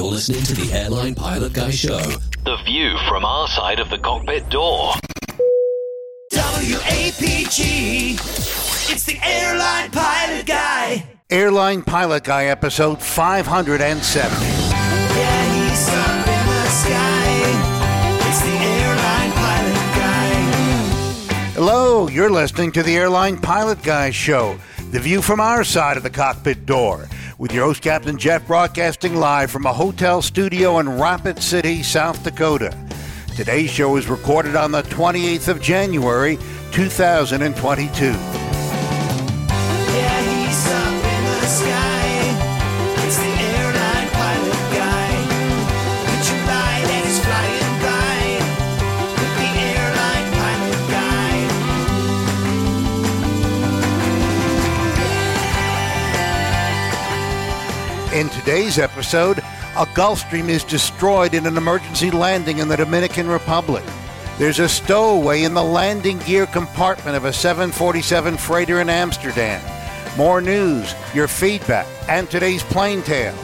You're listening to the Airline Pilot Guy Show. The view from our side of the cockpit door. WAPG, it's the Airline Pilot Guy. Airline Pilot Guy, episode 570. Yeah, he's up in the sky. It's the Airline Pilot Guy. Hello, you're listening to the Airline Pilot Guy Show. The view from our side of the cockpit door, with your host, Captain Jeff, broadcasting live from a hotel studio in Rapid City, South Dakota. Today's show is recorded on the 28th of January, 2022. Yeah, he's up in the sky. It's the Airline Pilot Guy. It's your light and he's flying by. With the Airline Pilot Guy. In today's episode, a Gulfstream is destroyed in an emergency landing in the Dominican Republic. There's a stowaway in the landing gear compartment of a 747 freighter in Amsterdam. More news, your feedback, and today's plane tale.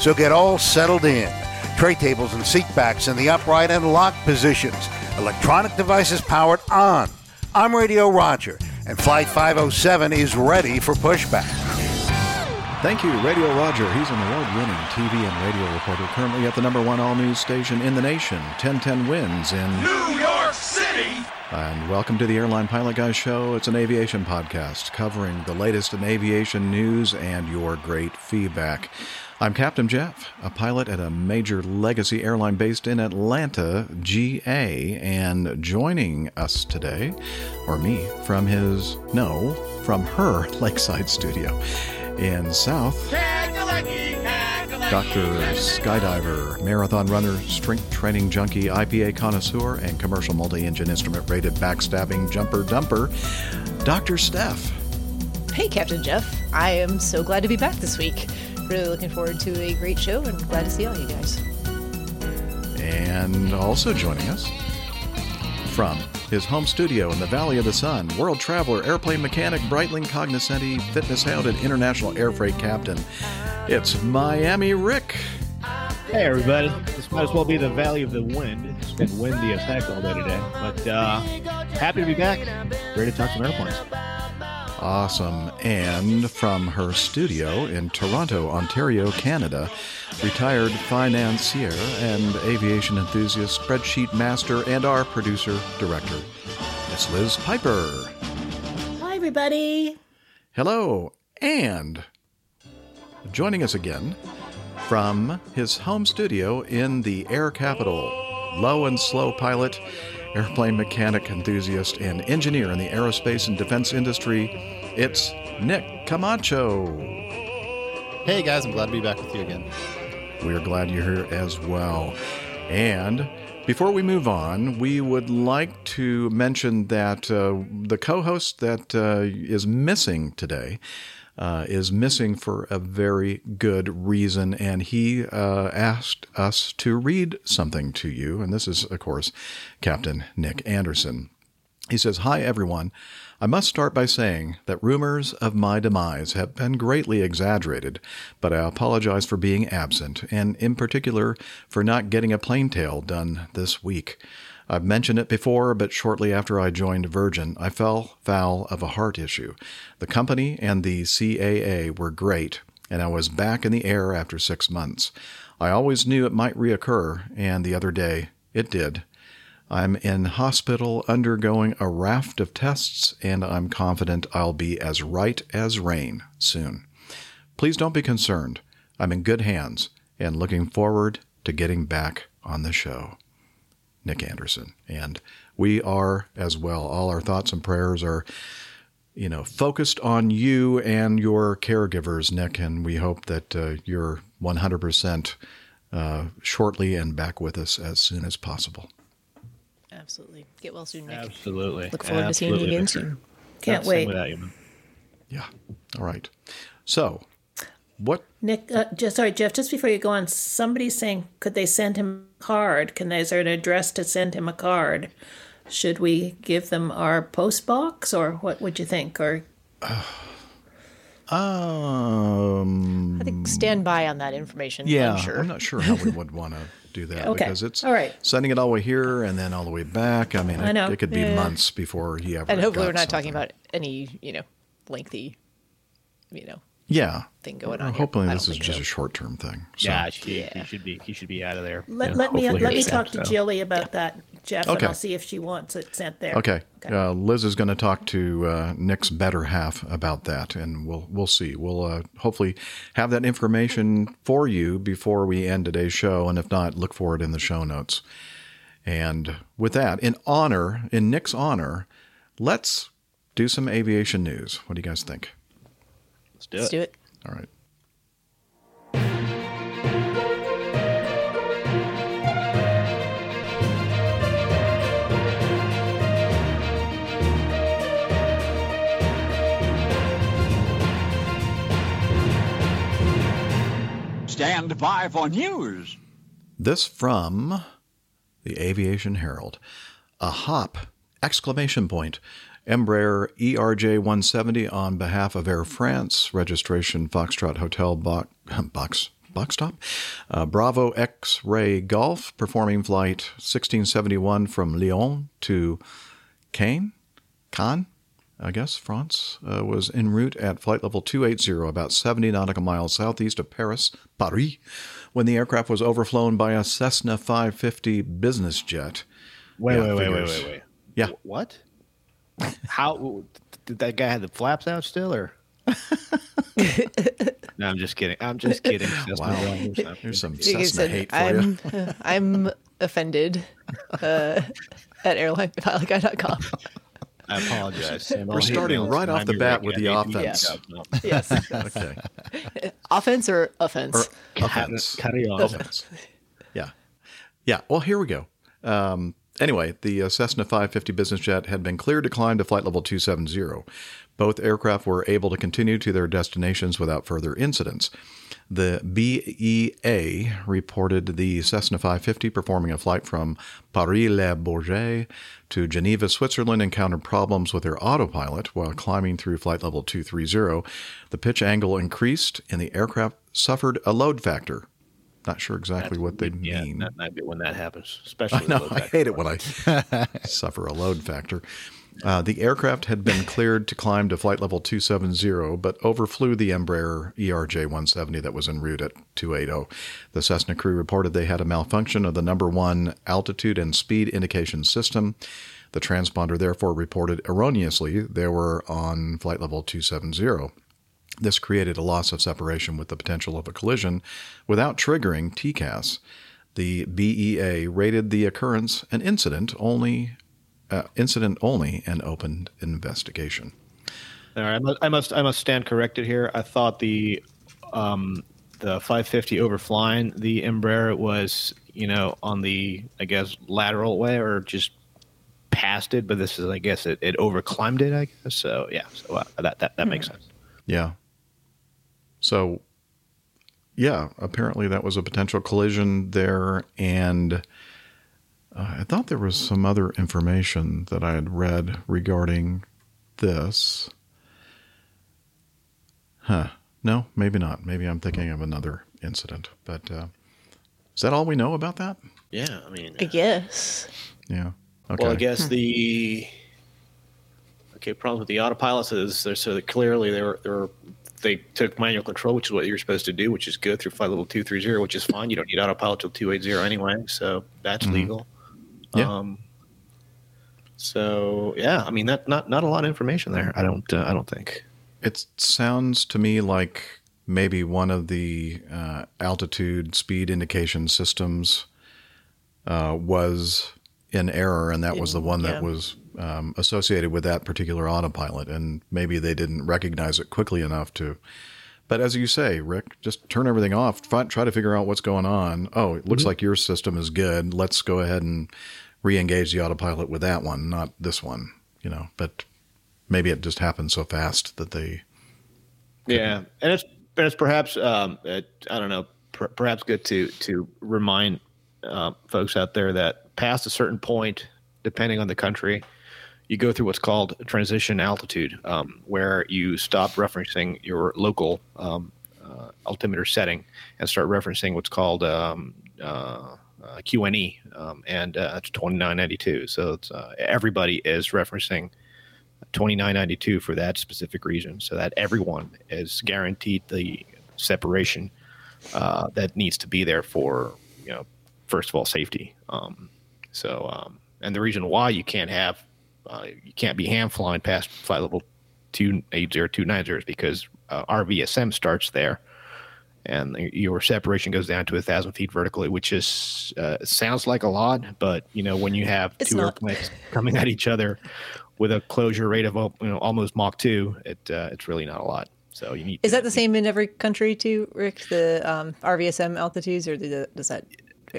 So get all settled in. Tray tables and seat backs in the upright and lock positions. Electronic devices powered on. I'm Radio Roger, and Flight 507 is ready for pushback. Thank you, Radio Roger. He's an award-winning TV and radio reporter, currently at the number one all-news station in the nation, 1010 Winds in New York City. And welcome to the Airline Pilot Guy Show. It's an aviation podcast covering the latest in aviation news and your great feedback. I'm Captain Jeff, a pilot at a major legacy airline based in Atlanta, GA. And joining us today, or me, from her Lakeside studio in South, Dr. Skydiver, marathon runner, strength training junkie, IPA connoisseur, and commercial multi-engine instrument-rated backstabbing jumper dumper, Dr. Steph. Hey, Captain Jeff. I am so glad to be back this week. Really looking forward to a great show and glad to see all you guys. And also joining us from his home studio in the Valley of the Sun, world traveler, airplane mechanic, brightling cognoscenti, fitness-hounded international airfreight captain, it's Miami Rick. Hey, everybody. This might as well be the Valley of the Wind. It's been windy as heck all day today, but happy to be back. Ready to talk some airplanes. Awesome. And from her studio in Toronto, Ontario, Canada, retired financier and aviation enthusiast, spreadsheet master, and our producer-director, Miss Liz Piper. Hi, everybody. Hello. And joining us again from his home studio in the Air Capital, low and slow pilot, airplane mechanic, enthusiast, and engineer in the aerospace and defense industry, it's Nick Camacho. Hey, guys. I'm glad to be back with you again. We're glad you're here as well. And before we move on, we would like to mention that the co-host that is missing today is missing for a very good reason. And he asked us to read something to you. And this is, of course, Captain Nick Anderson. He says, "Hi, everyone. I must start by saying that rumors of my demise have been greatly exaggerated, but I apologize for being absent, and in particular for not getting a plane tale done this week. I've mentioned it before, but shortly after I joined Virgin, I fell foul of a heart issue. The company and the CAA were great, and I was back in the air after 6 months. I always knew it might reoccur, and the other day it did. I'm in hospital undergoing a raft of tests, and I'm confident I'll be as right as rain soon. Please don't be concerned. I'm in good hands and looking forward to getting back on the show." Nick Anderson. And we are as well. All our thoughts and prayers are, you know, focused on you and your caregivers, Nick, and we hope that you're 100% shortly and back with us as soon as possible. Absolutely. Get well soon, Nick. Absolutely. Look forward to seeing you again soon. Can't wait. Yeah. All right. So, what? Nick, Jeff, just before you go on, somebody's saying, could they send him a card? Can they send an address to send him a card? Should we give them our post box, or what would you think? Or I think stand by on that information. Yeah, I'm not sure how we would want to do that because it's sending it all the way here and then all the way back. I mean, it could be months before he ever. And hopefully, we're not talking about any lengthy, thing going on. Hopefully, this is just a short-term thing. So. Yeah, he should be out of there. Let me talk to Jilly about that, Jeff, and I'll see if she wants it sent there. Okay. Liz is going to talk to Nick's better half about that, and we'll see. We'll hopefully have that information for you before we end today's show, and if not, look for it in the show notes. And with that, in Nick's honor, let's do some aviation news. What do you guys think? Let's do it. All right. Stand by for news. This from the Aviation Herald. A hop! ! Embraer ERJ-170 on behalf of Air France, registration Foxtrot Hotel Box Top, Bravo X-Ray Golf, performing flight 1671 from Lyon to Cannes, I guess, France, was en route at flight level 280, about 70 nautical miles southeast of Paris, when the aircraft was overflown by a Cessna 550 business jet. Wait. Yeah. What? How did that guy have the flaps out still, or? No, I'm just kidding. Wow. There's some Cessna hate for you. I'm offended at airlinepilotguy.com. I apologize. We're starting right off the bat with the offense. Yeah. Yes. Okay. Offense or offense? Carry on. Offense. Yeah. Well, here we go. Anyway, the Cessna 550 business jet had been cleared to climb to flight level 270. Both aircraft were able to continue to their destinations without further incidents. The BEA reported the Cessna 550 performing a flight from Paris-le-Bourget to Geneva, Switzerland, encountered problems with their autopilot while climbing through flight level 230. The pitch angle increased, and the aircraft suffered a load factor. Not sure exactly what they mean. That might be when that happens, especially. No, I hate it when I suffer a load factor. The aircraft had been cleared to climb to flight level 270, but overflew the Embraer ERJ-170 that was en route at 280. The Cessna crew reported they had a malfunction of the number one altitude and speed indication system. The transponder therefore reported erroneously they were on flight level 270. This created a loss of separation with the potential of a collision without triggering TCAS. The BEA rated the occurrence an incident only and opened an investigation. All right, I must stand corrected here. I thought the 550 overflying the Embraer was, on the, I guess, lateral way or just past it, but this is, I guess, it overclimbed it, I guess. So, yeah, that makes sense. Yeah. So, yeah, apparently that was a potential collision there. And I thought there was some other information that I had read regarding this. Huh. No, maybe not. Maybe I'm thinking of another incident. But is that all we know about that? Yeah. I mean, I guess. Yeah. Okay. Well, I guess the. Okay, problems with the autopilots is so that clearly they took manual control, which is what you're supposed to do, which is go through flight level 230, which is fine. You don't need autopilot till 280 anyway, so that's legal. Yeah. I mean that not a lot of information there. I don't think. It sounds to me like maybe one of the altitude speed indication systems was in error, and that was the one that was. Associated with that particular autopilot, and maybe they didn't recognize it quickly enough to. But as you say, Rick, just turn everything off. Try to figure out what's going on. Oh, it looks like your system is good. Let's go ahead and re-engage the autopilot with that one, not this one. But maybe it just happened so fast that they. Yeah, and it's perhaps I don't know. Perhaps good to remind folks out there that past a certain point, depending on the country. you go through what's called transition altitude, where you stop referencing your local altimeter setting and start referencing what's called QNE, and it's 2992. So it's, everybody is referencing 2992 for that specific region, so that everyone is guaranteed the separation that needs to be there for, you know, first of all, safety. And the reason why you can't have you can't be ham flying past flight level 280, 290 is because RVSM starts there, and your separation goes down to 1,000 feet vertically, which is sounds like a lot, but you know, when you have it's two airplanes coming at each other with a closure rate of, you know, almost Mach 2, it's really not a lot. So you need. Is that the same in every country too, Rick? The RVSM altitudes, or does that?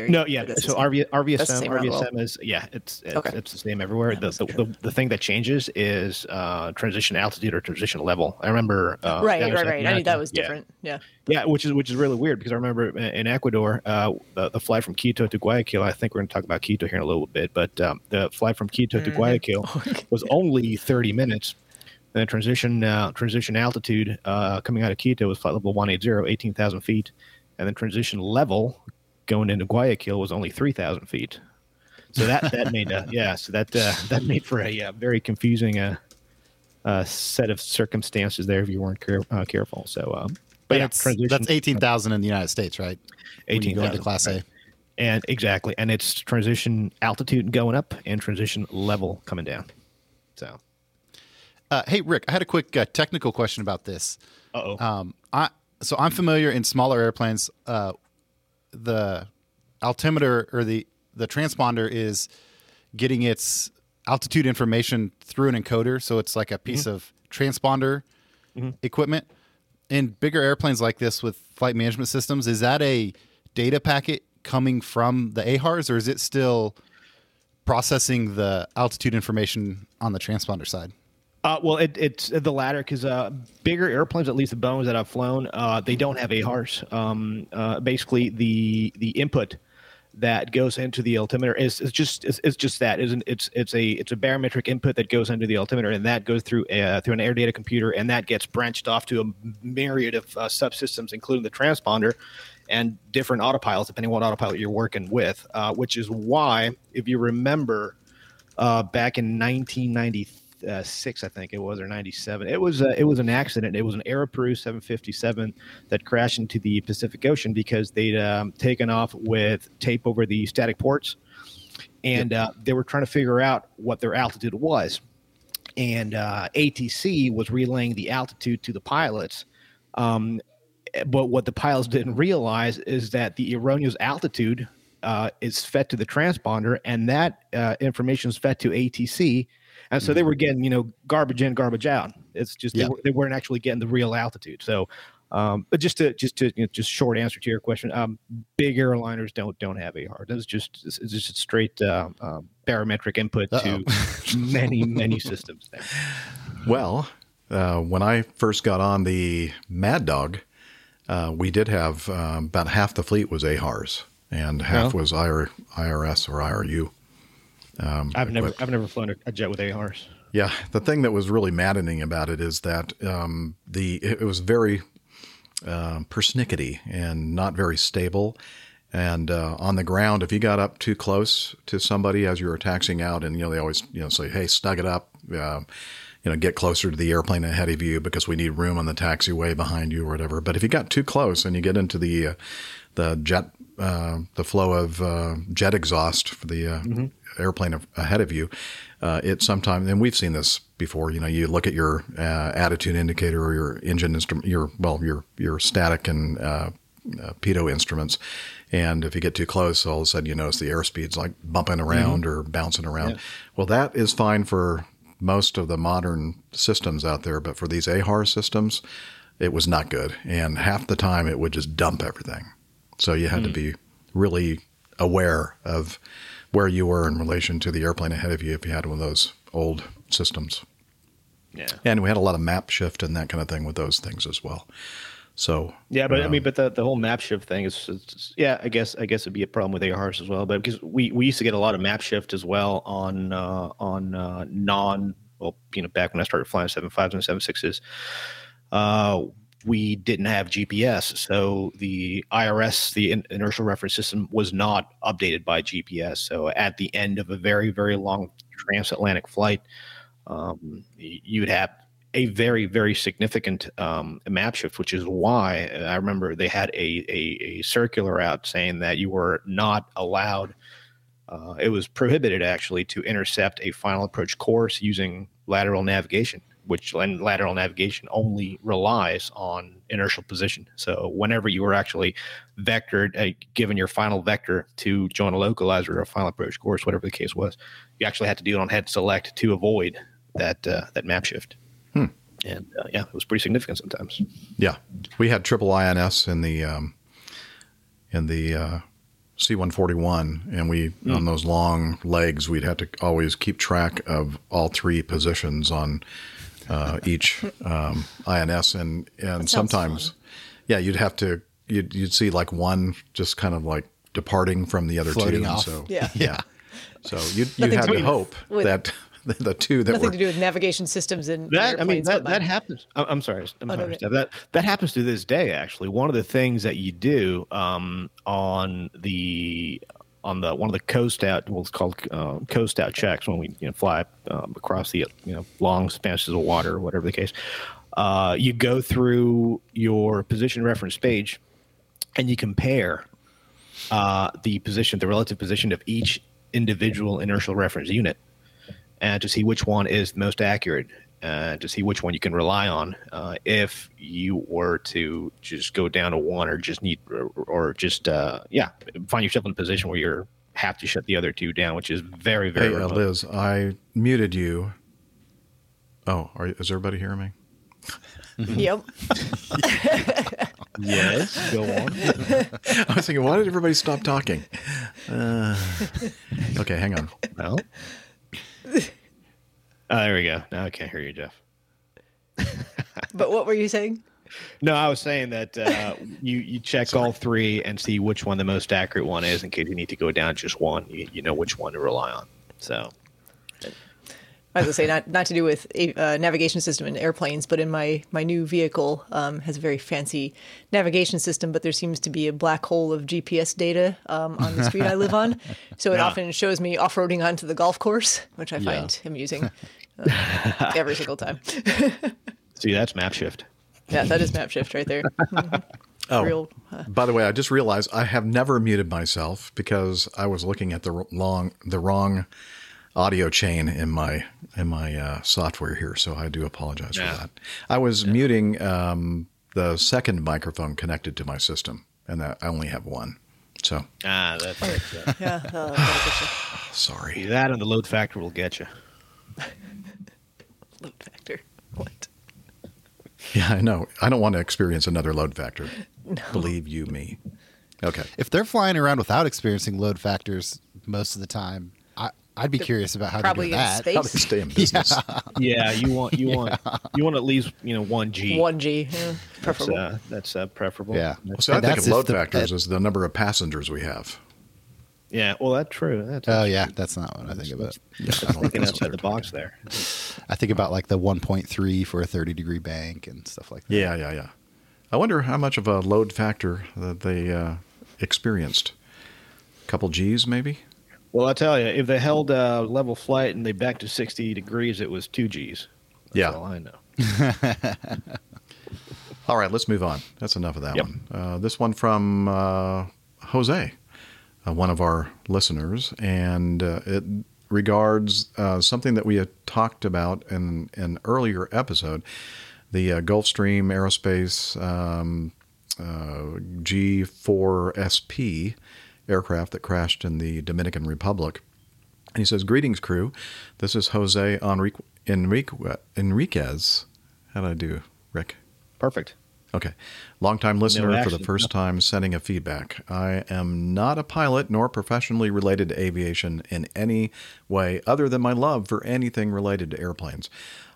No, yeah. So RVSM is, yeah, it's the same everywhere. Yeah, the thing that changes is transition altitude or transition level. I remember. Right. I knew that was different. Yeah, which is really weird, because I remember in Ecuador, the flight from Quito to Guayaquil. I think we're going to talk about Quito here in a little bit, but the flight from Quito to Guayaquil was only 30 minutes. And the transition altitude coming out of Quito was flight level 180, 18,000 feet, and then transition level going into Guayaquil was only 3,000 feet. So that made that made for a very confusing set of circumstances there if you weren't careful. So, but yeah, that's 18,000 in the United States, right? 18,000 to Class A, and exactly, and it's transition altitude going up and transition level coming down. So, hey Rick, I had a quick technical question about this. So I'm familiar in smaller airplanes. The altimeter, or the transponder, is getting its altitude information through an encoder. So it's like a piece of transponder equipment. In bigger airplanes like this with flight management systems, is that a data packet coming from the AHRS, or is it still processing the altitude information on the transponder side? Well, it's the latter, because bigger airplanes, at least the Boeings that I've flown, they don't have AHRS. Basically, the input that goes into the altimeter is just that. It's a barometric input that goes into the altimeter, and that goes through an air data computer, and that gets branched off to a myriad of subsystems, including the transponder and different autopilots, depending on what autopilot you're working with. Which is why, if you remember, back in 1993. Six, I think it was, or 97. It was an accident. It was an Aeroperú 757 that crashed into the Pacific Ocean because they'd taken off with tape over the static ports, and they were trying to figure out what their altitude was. And ATC was relaying the altitude to the pilots, but what the pilots didn't realize is that the erroneous altitude is fed to the transponder, and that information is fed to ATC. And so they were getting, you know, garbage in, garbage out. It's just they weren't actually getting the real altitude. So, but just short answer to your question, big airliners don't have AHRS. It's just a straight barometric input to many systems there. Well, when I first got on the Mad Dog, we did have about half the fleet was AHRS and half was IRS or IRU. I've never flown a jet with AHRS. Yeah, the thing that was really maddening about it is that it was very persnickety and not very stable. And on the ground, if you got up too close to somebody as you were taxiing out, and they always say, "Hey, snug it up, get closer to the airplane ahead of you because we need room on the taxiway behind you," or whatever. But if you got too close and you get into the jet, the flow of jet exhaust for the airplane ahead of you, it sometimes, and we've seen this before, you look at your attitude indicator or your engine instrument, your static and pitot instruments, and if you get too close, all of a sudden you notice the airspeed's like bumping around or bouncing around. Yeah. Well, that is fine for most of the modern systems out there, but for these AHR systems, it was not good, and half the time it would just dump everything. So you had to be really aware of where you were in relation to the airplane ahead of you if you had one of those old systems. Yeah. And we had a lot of map shift and that kind of thing with those things as well. So yeah, but I mean, but the whole map shift thing is yeah, I guess it'd be a problem with AHRS as well. But because we used to get a lot of map shift as well on back when I started flying 757s and 767s, we didn't have GPS, so the IRS, the inertial reference system, was not updated by GPS. So at the end of a very, very long transatlantic flight, you'd have a very, very significant map shift, which is why I remember they had a circular out saying that you were not allowed. It was prohibited actually to intercept a final approach course using lateral navigation. And lateral navigation only relies on inertial position. So whenever you were actually vectored, given your final vector to join a localizer or a final approach course, whatever the case was, you actually had to do it on head select to avoid that map shift. And it was pretty significant sometimes. Yeah, we had triple INS in the C-141, and we on those long legs, we'd have to always keep track of all three positions on. Each INS and sometimes, fun. Yeah, you'd see like one just kind of like departing from the other floating two. Off. So yeah. So you had to hope that the two that nothing were, to do with navigation systems and that. I mean that happens. I'm sorry, Steph. That happens to this day. Actually, one of the things that you do on the one of the coast out, well, it's called coast out checks when we fly across the long expanses of water or whatever the case, you go through your position reference page and you compare the relative position of each individual inertial reference unit, and to see which one is most accurate, to see which one you can rely on if you were to just go down to one or just need find yourself in a position where you have to shut the other two down, which is very, very remote. Liz, I muted you. Oh, is everybody hearing me? Yep. Yes, go on. I was thinking, why did everybody stop talking? Okay, hang on. Well... Oh, there we go. Now I can't hear you, Jeff. But what were you saying? No, I was saying that you check all three and see which one the most accurate one is in case you need to go down just one. You know which one to rely on. So, I was going to say, not to do with a navigation system in airplanes, but in my new vehicle has a very fancy navigation system, but there seems to be a black hole of GPS data on the street I live on. So it often shows me off-roading onto the golf course, which I find amusing every single time. See, that's map shift. Yeah, that is map shift right there. Mm-hmm. Oh, by the way, I just realized I have never muted myself because I was looking at the wrong audio chain in my software here, so I do apologize for that. I was muting the second microphone connected to my system, and that I only have one. So that's it. Sorry. That and the load factor will get you. Load factor. What? Yeah, I know. I don't want to experience another load factor. No. Believe you me. Okay. If they're flying around without experiencing load factors most of the time, I'd be curious about how to do that. Space. How to stay in business. Yeah, you want at least one G. One G, preferable. That's preferable. Yeah. So I think of load factors as the number of passengers we have. Yeah. Well, that's true. That's not what I think about. Yeah, I don't think outside the box there. I think about like the 1.3 for a 30-degree bank and stuff like that. Yeah. I wonder how much of a load factor that they experienced. A couple G's, maybe. Well, I tell you, if they held a level flight and they backed to 60 degrees, it was 2 Gs. That's all I know. All right, let's move on. That's enough of that one. This one from Jose, one of our listeners, and it regards something that we had talked about in an earlier episode, the Gulfstream Aerospace G4SP aircraft that crashed in the Dominican Republic. And he says, "Greetings, crew. This is Jose Enriquez. How did I do, Rick? Perfect. Okay. Longtime listener for the first time sending a feedback. I am not a pilot nor professionally related to aviation in any way other than my love for anything related to airplanes.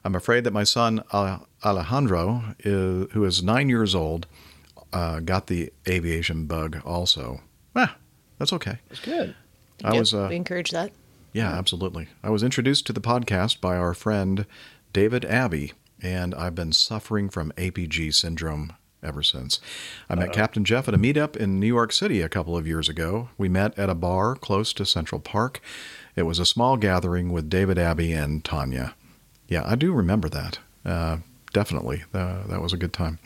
I'm afraid that my son, Alejandro, who is 9 years old, got the aviation bug also. That's okay. That's good. We encourage that. Yeah, absolutely. I was introduced to the podcast by our friend David Abbey, and I've been suffering from APG syndrome ever since. I met Captain Jeff at a meetup in New York City a couple of years ago. We met at a bar close to Central Park. It was a small gathering with David Abbey and Tanya. Yeah, I do remember that. Definitely. That was a good time.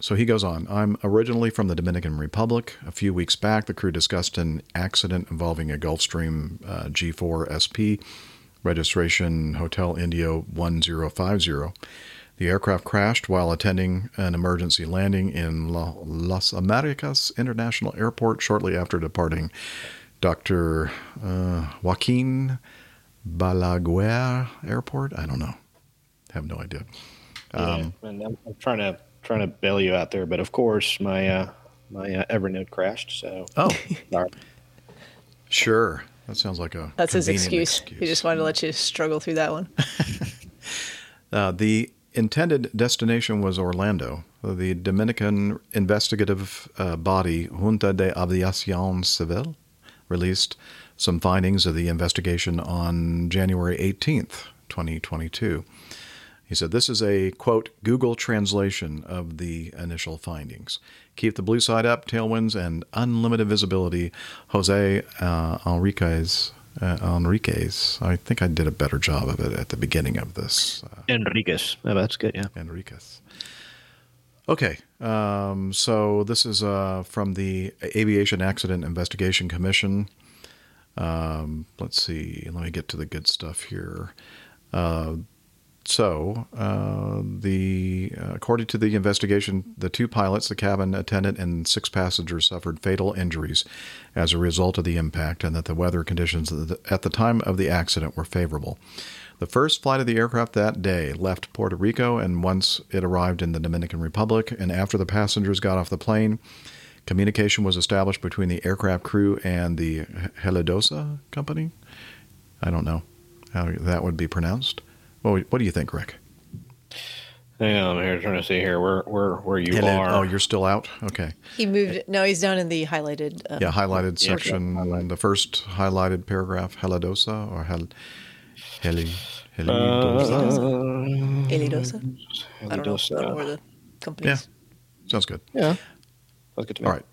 So he goes on, I'm originally from the Dominican Republic. A few weeks back, the crew discussed an accident involving a Gulfstream G4 SP, registration Hotel Indio 1050. The aircraft crashed while attending an emergency landing in Las Americas International Airport shortly after departing. Dr. Joaquin Balaguer Airport? I don't know. Have no idea. And I'm trying to bail you out there, but of course my Evernote crashed. So sorry. Sure, that sounds like a that's his excuse. He just wanted to let you struggle through that one. The intended destination was Orlando. The Dominican investigative body Junta de Aviación Civil released some findings of the investigation on January 18th, 2022. He said, this is a, quote, Google translation of the initial findings. Keep the blue side up, tailwinds, and unlimited visibility. Jose Enriquez. I think I did a better job of it at the beginning of this. Enriquez. Oh, that's good, yeah. Enriquez. Okay. So this is from the Aviation Accident Investigation Commission. Let's see. Let me get to the good stuff here. So, according to the investigation, the two pilots, the cabin attendant, and six passengers suffered fatal injuries as a result of the impact, and that the weather conditions at the time of the accident were favorable. The first flight of the aircraft that day left Puerto Rico, and once it arrived in the Dominican Republic, and after the passengers got off the plane, communication was established between the aircraft crew and the Helidosa company. I don't know how that would be pronounced. Well, what do you think, Rick? Hang on, I'm trying to see here where you are. Oh, you're still out? Okay. He moved. No, he's down in the highlighted. Highlighted section. Highlight. The first highlighted paragraph, Helidosa or Helidosa. Helidosa. I don't know where the company is. Yeah, sounds good. Yeah, that's good to me. All right.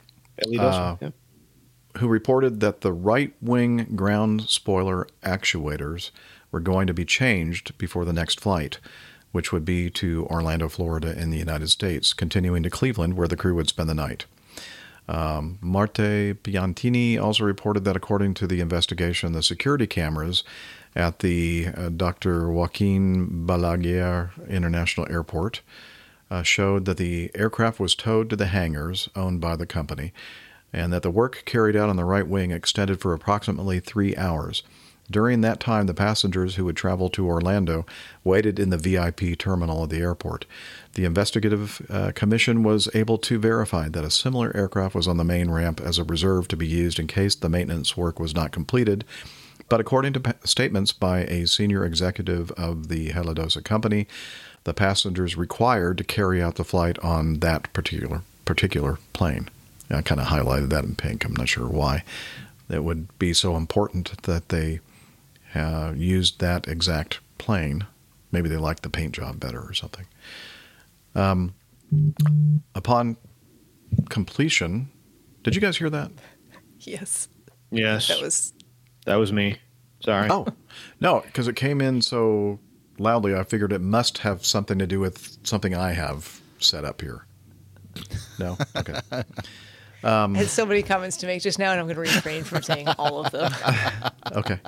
Helidosa, who reported that the right-wing ground spoiler actuators were going to be changed before the next flight, which would be to Orlando, Florida in the United States, continuing to Cleveland, where the crew would spend the night. Marte Piantini also reported that, according to the investigation, the security cameras at the Dr. Joaquin Balaguer International Airport showed that the aircraft was towed to the hangars owned by the company, and that the work carried out on the right wing extended for approximately 3 hours. During that time, the passengers who would travel to Orlando waited in the VIP terminal of the airport. The investigative commission was able to verify that a similar aircraft was on the main ramp as a reserve to be used in case the maintenance work was not completed. But according to statements by a senior executive of the Helidosa company, the passengers required to carry out the flight on that particular plane. I kind of highlighted that in pink. I'm not sure why it would be so important that they used that exact plane. Maybe they liked the paint job better or something. Upon completion, did you guys hear that? Yes. That was me. Sorry. Oh, no, because it came in so loudly, I figured it must have something to do with something I have set up here. No? Okay. I had so many comments to make just now, and I'm going to refrain from saying all of them. Okay.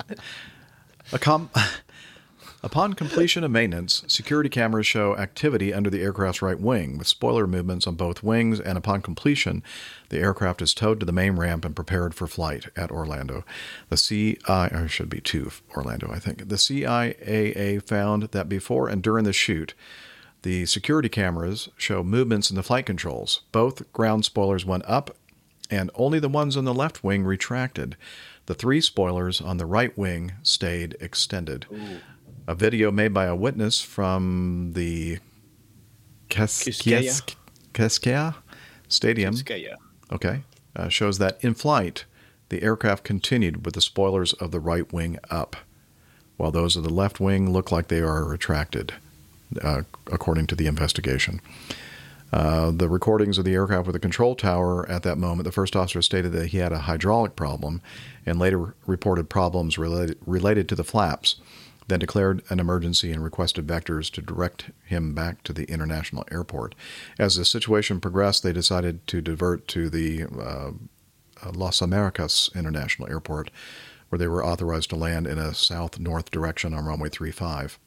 Upon completion of maintenance, security cameras show activity under the aircraft's right wing, with spoiler movements on both wings, and upon completion, the aircraft is towed to the main ramp and prepared for flight at Orlando. The CIAA should be to Orlando, I think. The CIAA found that before and during the shoot, the security cameras show movements in the flight controls. Both ground spoilers went up, and only the ones on the left wing retracted. The three spoilers on the right wing stayed extended. Ooh. A video made by a witness from the Quisqueya Cascais Stadium. Cascais. Okay. Shows that in flight, the aircraft continued with the spoilers of the right wing up, while those of the left wing look like they are retracted, according to the investigation. The recordings of the aircraft with the control tower at that moment, the first officer stated that he had a hydraulic problem and later reported problems related to the flaps, then declared an emergency and requested vectors to direct him back to the international airport. As the situation progressed, they decided to divert to the Las Americas International Airport, where they were authorized to land in a south-north direction on runway 35.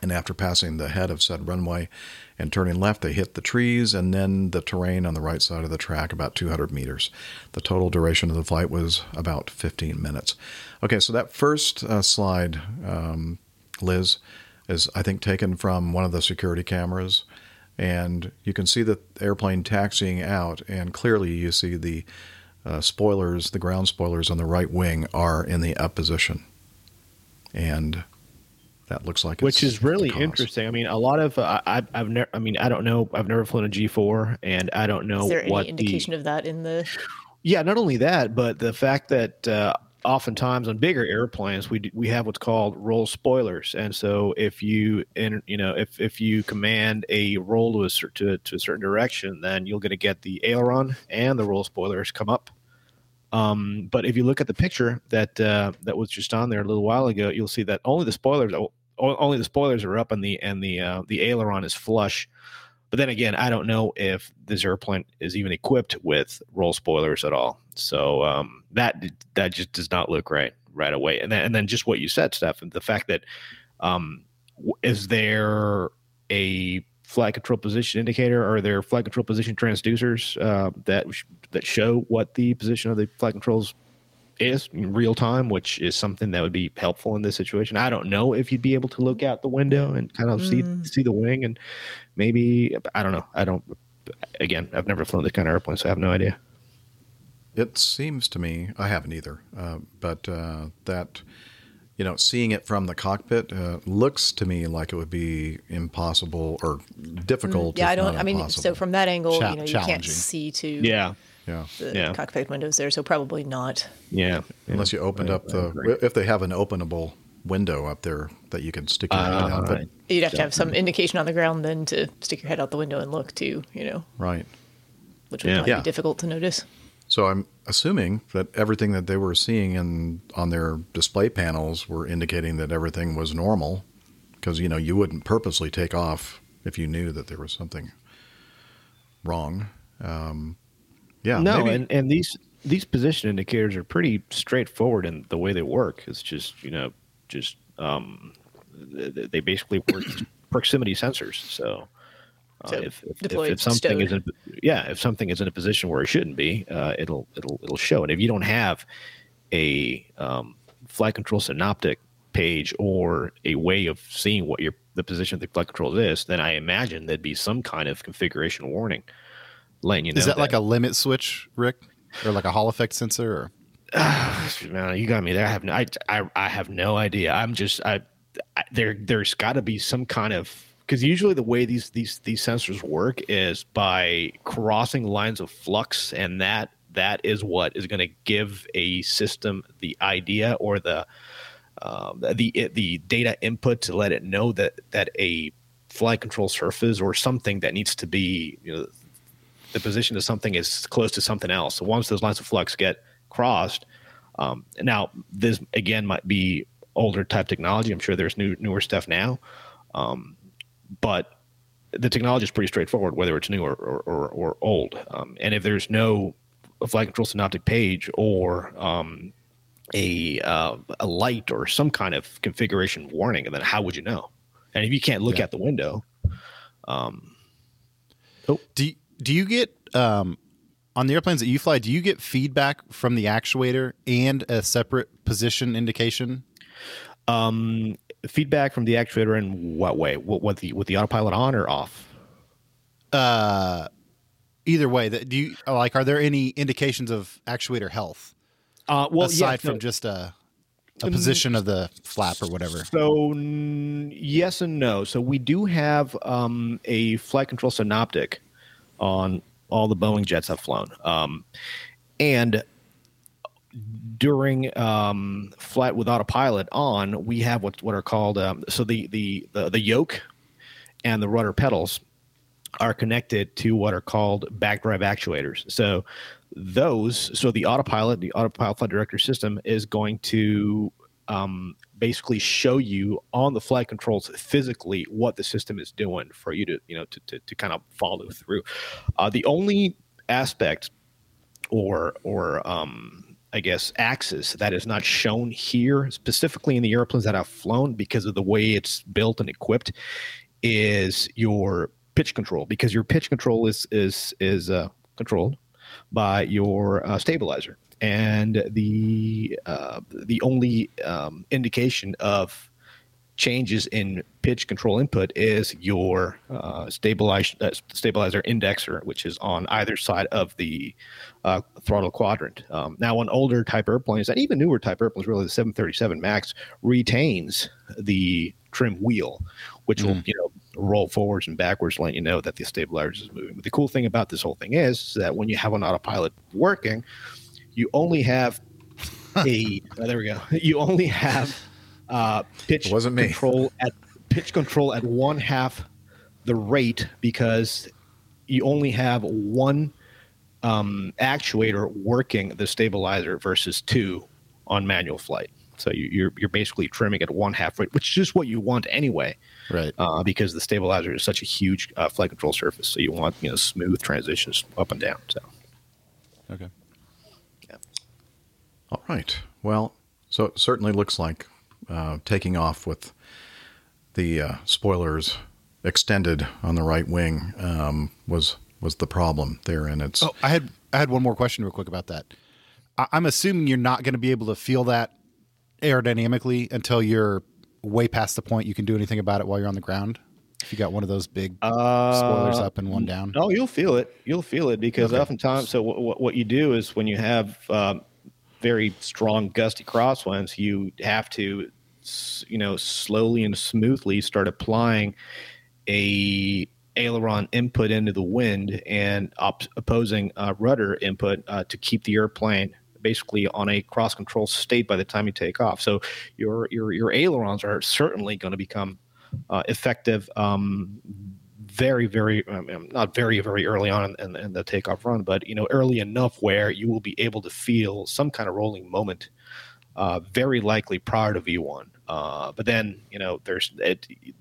And after passing the head of said runway and turning left, they hit the trees and then the terrain on the right side of the track, about 200 meters. The total duration of the flight was about 15 minutes. Okay, so that first slide, Liz, is, I think, taken from one of the security cameras. And you can see the airplane taxiing out, and clearly you see the spoilers, the ground spoilers on the right wing are in the up position. And that looks like it's, which is really interesting. I mean, a lot of I've never. I mean, I don't know. I've never flown a G4, and I don't know. Is there any indication of that in the? Yeah, not only that, but the fact that oftentimes on bigger airplanes we have what's called roll spoilers, and so if you if you command a roll to a certain direction, then you're going to get the aileron and the roll spoilers come up. But if you look at the picture that was just on there a little while ago, you'll see that only the spoilers are up, and the aileron is flush. But then again, I don't know if this airplane is even equipped with roll spoilers at all. So that just does not look right away. And then just what you said, Steph, and the fact that is there a flight control position indicator, or their flight control position transducers that show what the position of the flight controls is in real time, which is something that would be helpful in this situation. I don't know if you'd be able to look out the window and kind of see the wing, and maybe I don't know. Again, I've never flown this kind of airplane, so I have no idea. It seems to me, I haven't either, but that. Seeing it from the cockpit looks to me like it would be impossible or difficult. Yeah, so from that angle, you can't see to the cockpit windows there, so probably not. Yeah. Unless you opened up if they have an openable window up there that you can stick your head out. Right. You'd have to have some indication on the ground then to stick your head out the window and look too, Right. Which would be difficult to notice. So I'm assuming that everything that they were seeing on their display panels were indicating that everything was normal, because, you wouldn't purposely take off if you knew that there was something wrong. No, maybe. And these position indicators are pretty straightforward in the way they work. It's just, they basically work proximity sensors, so... if something isn't, if something is in a position where it shouldn't be, it'll show. And if you don't have a flight control synoptic page or a way of seeing what the position of the flight control is, then I imagine there'd be some kind of configuration warning letting you know. Is that like a limit switch, Rick, or like a Hall effect sensor? Or? Man, you got me there. I have no idea. I'm just there's got to be some kind of. Because usually the way these sensors work is by crossing lines of flux, and that is what is going to give a system the idea or the data input to let it know that a flight control surface or something that needs to be the position of something is close to something else. So once those lines of flux get crossed, now this again might be older type technology. I'm sure there's newer stuff now. But the technology is pretty straightforward, whether it's new or old. And if there's no flight control synoptic page or a light or some kind of configuration warning, then how would you know? And if you can't look out the window, do you get on the airplanes that you fly? Do you get feedback from the actuator and a separate position indication? Feedback from the actuator in what way? With the autopilot on or off? Either way. Are there any indications of actuator health? Aside from just a position of the flap or whatever. So yes and no. So we do have a flight control synoptic on all the Boeing jets I've flown. And during flight without a pilot on, we have what are called the yoke and the rudder pedals are connected to what are called backdrive actuators. So the autopilot flight director system is going to basically show you on the flight controls physically what the system is doing for you to kind of follow through. The only aspect or axis that is not shown here specifically in the airplanes that I've flown because of the way it's built and equipped is your pitch control, because your pitch control is controlled by your stabilizer. And the only indication of changes in pitch control input is your stabilizer indexer, which is on either side of the throttle quadrant. Now, on older type airplanes, and even newer type airplanes, really the 737 MAX retains the trim wheel, which will roll forwards and backwards, letting you know that the stabilizer is moving. But the cool thing about this whole thing is that when you have an autopilot working, you only have pitch control at one half the rate, because you only have one actuator working the stabilizer versus two on manual flight. So you're basically trimming at one half rate, which is what you want anyway, right? Because the stabilizer is such a huge flight control surface, so you want smooth transitions up and down. So okay. All right. Well, so it certainly looks like taking off with the spoilers extended on the right wing was the problem there, and it's. Oh, I had one more question real quick about that. I'm assuming you're not going to be able to feel that aerodynamically until you're way past the point you can do anything about it while you're on the ground. If you got one of those big spoilers up and one down. No, you'll feel it because oftentimes. So what you do is when you have. Very strong gusty crosswinds, you have to slowly and smoothly start applying a aileron input into the wind and opposing rudder input to keep the airplane basically on a cross control state by the time you take off. So your ailerons are certainly going to become effective very, very, not very, very early on in the takeoff run, but early enough where you will be able to feel some kind of rolling moment, very likely prior to V1. But then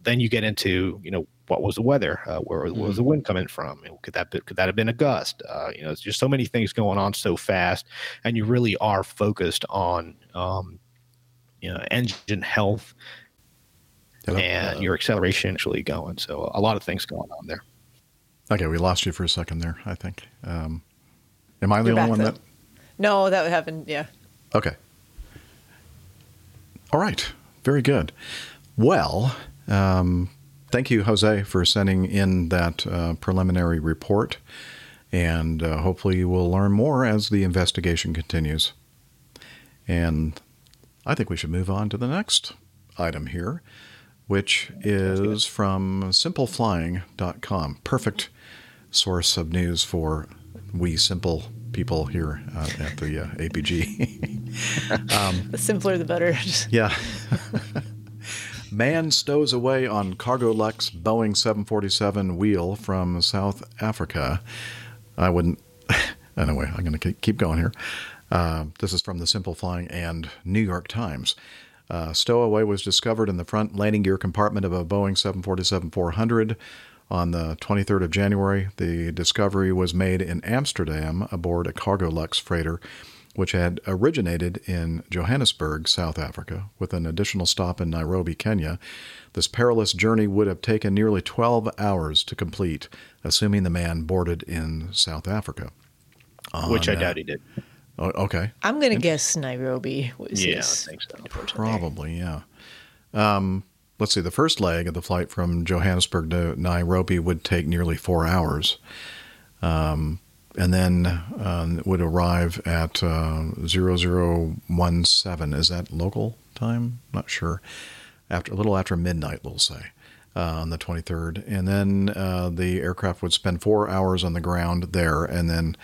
then you get into what was the weather, where was the wind coming from? Could that have been a gust? It's just so many things going on so fast, and you really are focused on engine health. And your acceleration actually going. So a lot of things going on there. Okay, we lost you for a second there, I think. Am I the only one that? No, that happened, yeah. Okay. All right, very good. Well, thank you, Jose, for sending in that preliminary report. And hopefully you will learn more as the investigation continues. And I think we should move on to the next item here, which is from simpleflying.com. Perfect source of news for we simple people here at the APG. The simpler, the better. Yeah. Man stows away on cargo Lex Boeing 747 wheel from South Africa. Anyway, I'm going to keep going here. This is from the Simple Flying and New York Times. Stowaway was discovered in the front landing gear compartment of a Boeing 747-400 on the 23rd of January. The discovery was made in Amsterdam aboard a cargo Lux freighter, which had originated in Johannesburg, South Africa, with an additional stop in Nairobi, Kenya. This perilous journey would have taken nearly 12 hours to complete, assuming the man boarded in South Africa. Which I doubt he did. Oh, okay. I'm going to guess Nairobi was his. I think so. Probably, yeah. Let's see. The first leg of the flight from Johannesburg to Nairobi would take nearly 4 hours. And then would arrive at 0017. Is that local time? Not sure. A little after midnight, we'll say. on the 23rd. And then the aircraft would spend 4 hours on the ground there and then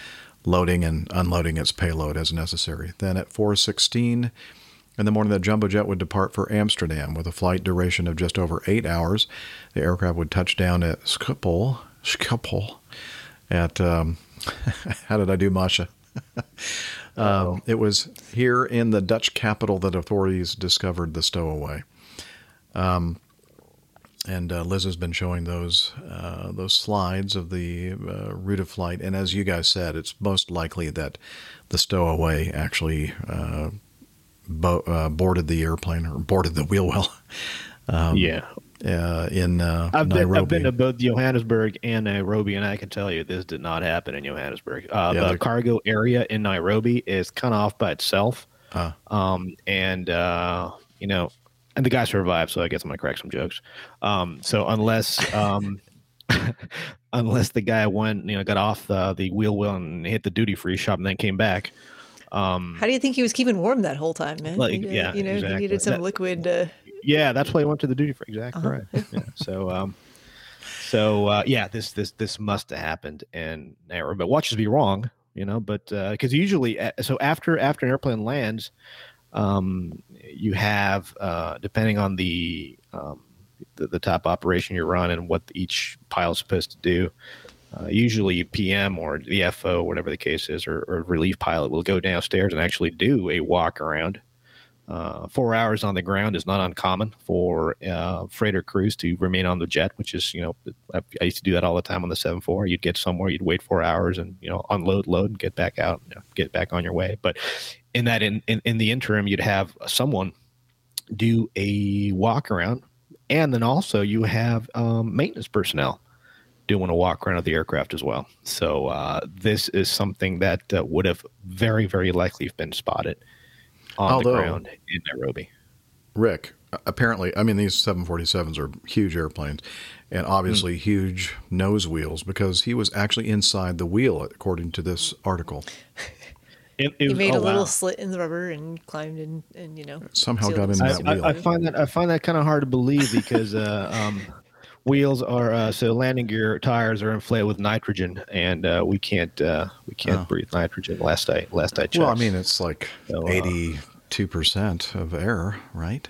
loading and unloading its payload as necessary. Then at 4:16 in the morning, the jumbo jet would depart for Amsterdam with a flight duration of just over 8 hours. The aircraft would touch down at Schiphol at, how did I do, Masha? It was here in the Dutch capital that authorities discovered the stowaway. And Liz has been showing those slides of the route of flight. And as you guys said, it's most likely that the stowaway actually boarded the airplane or boarded the wheel well. In Nairobi. I've been to both Johannesburg and Nairobi, and I can tell you this did not happen in Johannesburg. The cargo area in Nairobi is kind of off by itself. And the guy survived, so I guess I'm going to crack some jokes. So unless the guy went, got off the wheel well and hit the duty-free shop and then came back. How do you think he was keeping warm that whole time, man? Exactly. He needed some liquid. Yeah, that's why he went to the duty-free. Exactly right. Yeah. This must have happened in Nairobi. But watch us be wrong, But because usually, so after an airplane lands, you have depending on the top operation you run and what each pilot's supposed to do. Usually PM or the FO, whatever the case is, or relief pilot will go downstairs and actually do a walk around. 4 hours on the ground is not uncommon for freighter crews to remain on the jet, which is, I used to do that all the time on the 747. You'd get somewhere, you'd wait 4 hours and, unload, load, and get back out, get back on your way. But in the interim, you'd have someone do a walk around. And then also you have maintenance personnel doing a walk around of the aircraft as well. So this is something that would have very, very likely been spotted on the ground in Nairobi. Rick, apparently, these 747s are huge airplanes and obviously huge nose wheels because he was actually inside the wheel, according to this article. He made a little slit in the rubber and climbed in and, somehow got in that wheel. I find that kind of hard to believe because wheels are so landing gear tires are inflated with nitrogen, and we can't breathe nitrogen. Last I checked. Well, it's like 82% of air, right?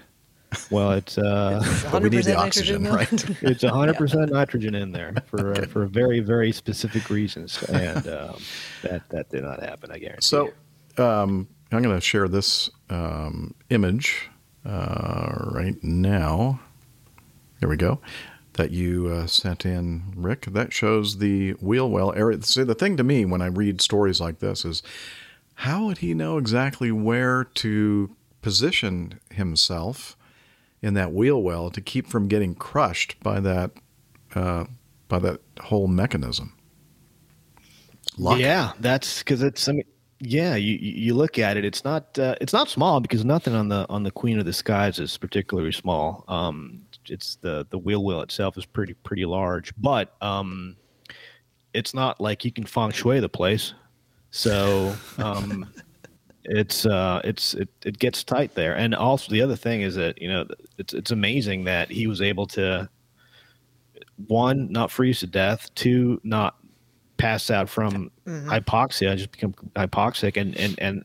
Well, it's 100% we need the oxygen, right? It's 100% nitrogen in there for very, very specific reasons, and that did not happen. I guarantee. So I'm going to share this image right now. Here we go. That you sent in, Rick, that shows the wheel well area. See, the thing to me when I read stories like this is how would he know exactly where to position himself in that wheel well to keep from getting crushed by that whole mechanism? Lock. Yeah, that's because it's. You look at it. It's not small because nothing on the Queen of the Skies is particularly small. It's the wheel well itself is pretty large, but it's not like you can feng shui the place. So it gets tight there. And also the other thing is that it's amazing that he was able to one, not freeze to death, two, not pass out from hypoxia, just become hypoxic,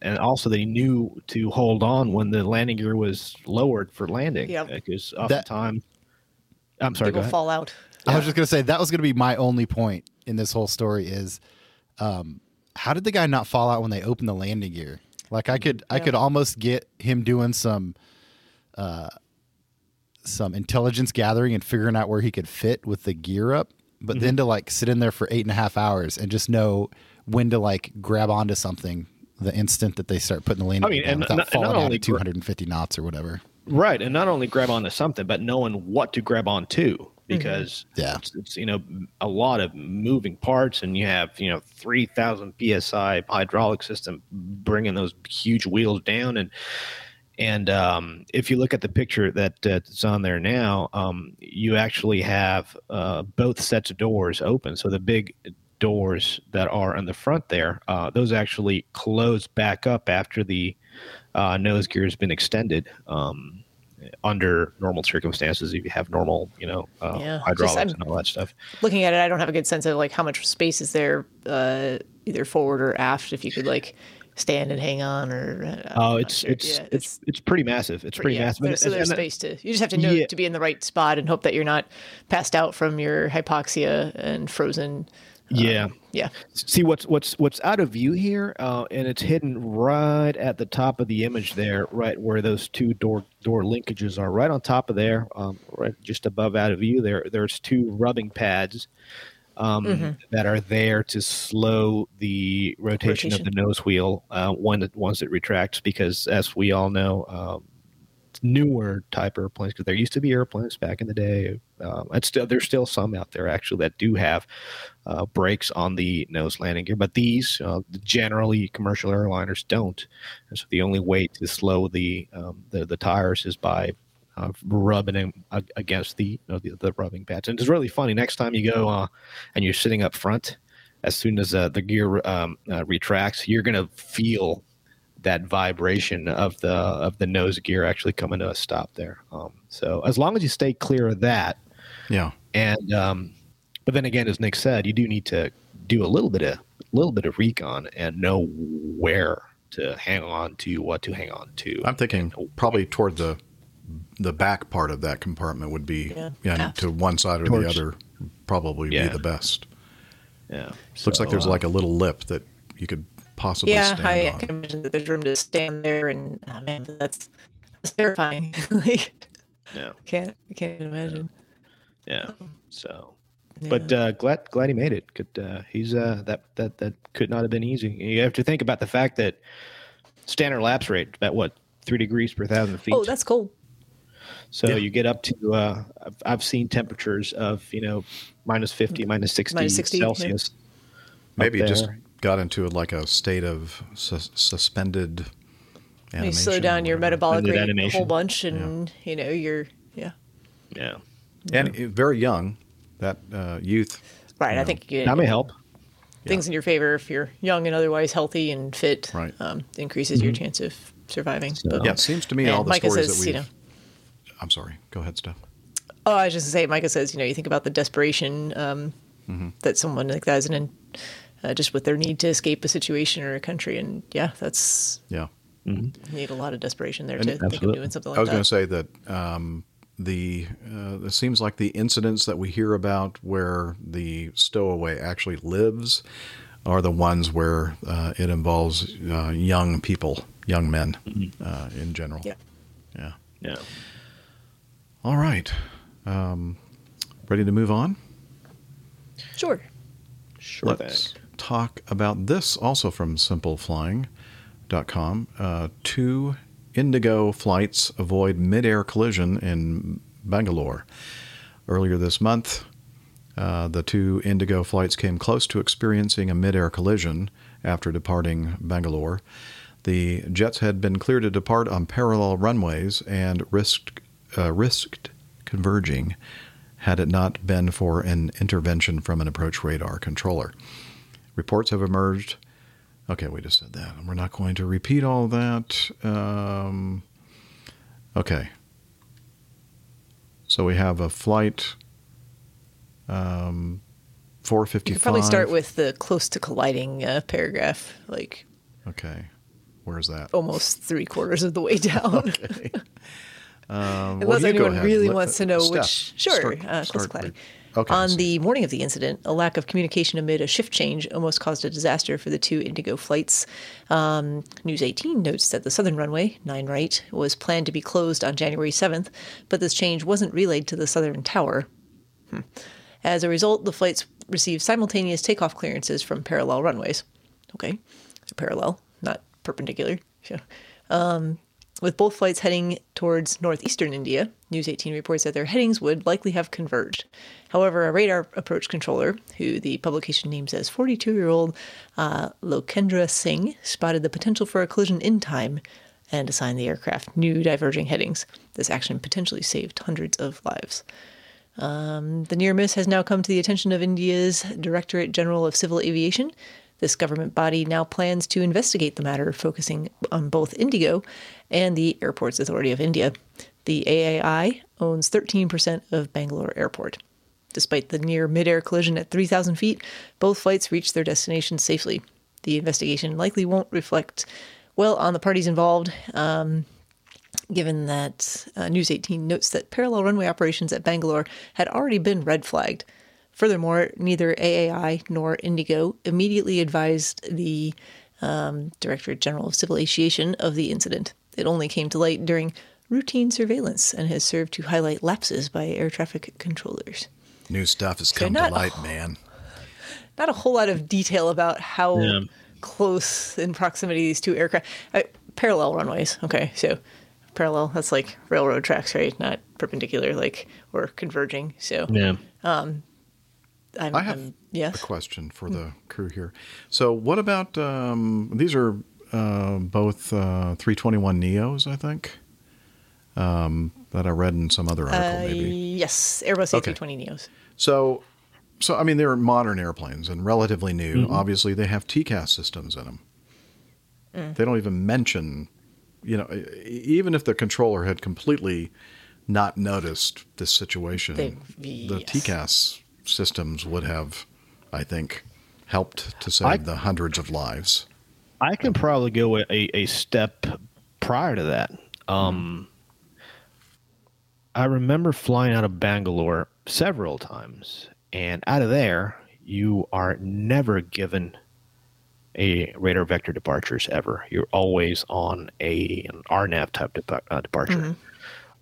and also they knew to hold on when the landing gear was lowered for landing because oftentimes I'm sorry, people fall out. I was just going to say that was going to be my only point in this whole story is how did the guy not fall out when they opened the landing gear? Like I could almost get him doing some intelligence gathering and figuring out where he could fit with the gear up. But then to sit in there for 8.5 hours and just know when to grab onto something the instant that they start putting the landing down without falling out at 250 knots or whatever. Right. And not only grab onto something, but knowing what to grab onto because it's a lot of moving parts and you have, 3,000 PSI hydraulic system bringing those huge wheels down. And if you look at the picture that's on there now, you actually have both sets of doors open. So the big doors that are on the front there, those actually close back up after the nose gear has been extended. under normal circumstances, if you have normal, hydraulics and all that stuff. Looking at it, I don't have a good sense of like how much space is there, either forward or aft, if you could like stand and hang on or. It's pretty massive. It's pretty massive. So there's space to, you just have to know to be in the right spot and hope that you're not passed out from your hypoxia and frozen. See what's out of view here, and it's hidden right at the top of the image there, right where those two door linkages are, right on top of there, right just above out of view. There's two rubbing pads that are there to slow the rotation of the nose wheel. Once it retracts, because as we all know, newer type airplanes, because there used to be airplanes back in the day. There's still some out there actually that do have brakes on the nose landing gear, but these generally commercial airliners don't. And so the only way to slow the tires is by rubbing them against the rubbing pads. And it's really funny. Next time you go and you're sitting up front, as soon as the gear retracts, you're gonna feel that vibration of the nose gear actually coming to a stop there. So as long as you stay clear of that, And but then again, as Nick said, you do need to do a little bit of recon and know where to hang on to, what to hang on to. I'm thinking probably toward the back part of that compartment would be to one side or the other probably be the best. Yeah, so, looks like there's like a little lip that you could. I can imagine that there's room to stand there, and that's terrifying. I can't imagine. But glad he made it. He's that could not have been easy. You have to think about the fact that standard lapse rate at 3 degrees per 1,000 feet. Oh, that's cold. So you get up to I've seen temperatures of -50, -60 Celsius. Maybe just. Got into like a state of suspended animation. You slow down your metabolic rate a whole bunch, and you're and very young, that youth. Right, I think that may help. Things in your favor if you're young and otherwise healthy and fit. Right, increases your chance of surviving. So, it seems to me all the Micah stories says, that we. I'm sorry. Go ahead, Steph. Oh, I was just going to say, Micah says, you think about the desperation that someone like that is in. Just with their need to escape a situation or a country. And that's you need a lot of desperation there to think of doing something like that. I was going to say that it seems like the incidents that we hear about where the stowaway actually lives are the ones where it involves young people, young men in general. Yeah. All right. Ready to move on? Sure. Let's talk about this also from simpleflying.com. Two Indigo flights avoid mid-air collision in Bangalore. Earlier this month, the two Indigo flights came close to experiencing a mid-air collision after departing Bangalore. The jets had been cleared to depart on parallel runways and risked converging had it not been for an intervention from an approach radar controller. Reports have emerged. Okay, we just said that. We're not going to repeat all that. Okay. So we have a flight 455. You could probably start with the close to colliding paragraph. Okay. Where's that? Almost 3/4 of the way down. Okay. Unless anyone really wants to know which. Sure. Start. Okay, on the morning of the incident, a lack of communication amid a shift change almost caused a disaster for the two Indigo flights. News 18 notes that the southern runway, 9 right, was planned to be closed on January 7th, but this change wasn't relayed to the southern tower. As a result, the flights received simultaneous takeoff clearances from parallel runways. Okay. So parallel, not perpendicular. Sure. With both flights heading towards northeastern India, News 18 reports that their headings would likely have converged. However, a radar approach controller, who the publication names as 42-year-old Lokendra Singh, spotted the potential for a collision in time and assigned the aircraft new diverging headings. This action potentially saved hundreds of lives. The near miss has now come to the attention of India's Directorate General of Civil Aviation. This government body now plans to investigate the matter, focusing on both Indigo and the Airports Authority of India. The AAI owns 13% of Bangalore Airport. Despite the near mid-air collision at 3,000 feet, both flights reached their destination safely. The investigation likely won't reflect well on the parties involved, given that News 18 notes that parallel runway operations at Bangalore had already been red flagged. Furthermore, neither AAI nor Indigo immediately advised the Directorate General of Civil Aviation of the incident. It only came to light during routine surveillance and has served to highlight lapses by air traffic controllers. New stuff has come to light, man. Not a whole lot of detail about how close in proximity these two aircraft... parallel runways. Okay, so parallel, that's like railroad tracks, right? Not perpendicular, like, or converging. So yeah. I have a question for the crew here. So what about... these are both 321neos, I think, that I read in some other article, maybe. Yes, Airbus A320neos. So, I mean, they're modern airplanes and relatively new. Mm-hmm. Obviously, they have TCAS systems in them. Mm. They don't even mention, even if the controller had completely not noticed this situation, the TCAS systems would have, I think, helped to save the hundreds of lives. I can probably go a step prior to that. I remember flying out of Bangalore several times. And out of there, you are never given a radar vector departures ever. You're always on an RNAV type departure.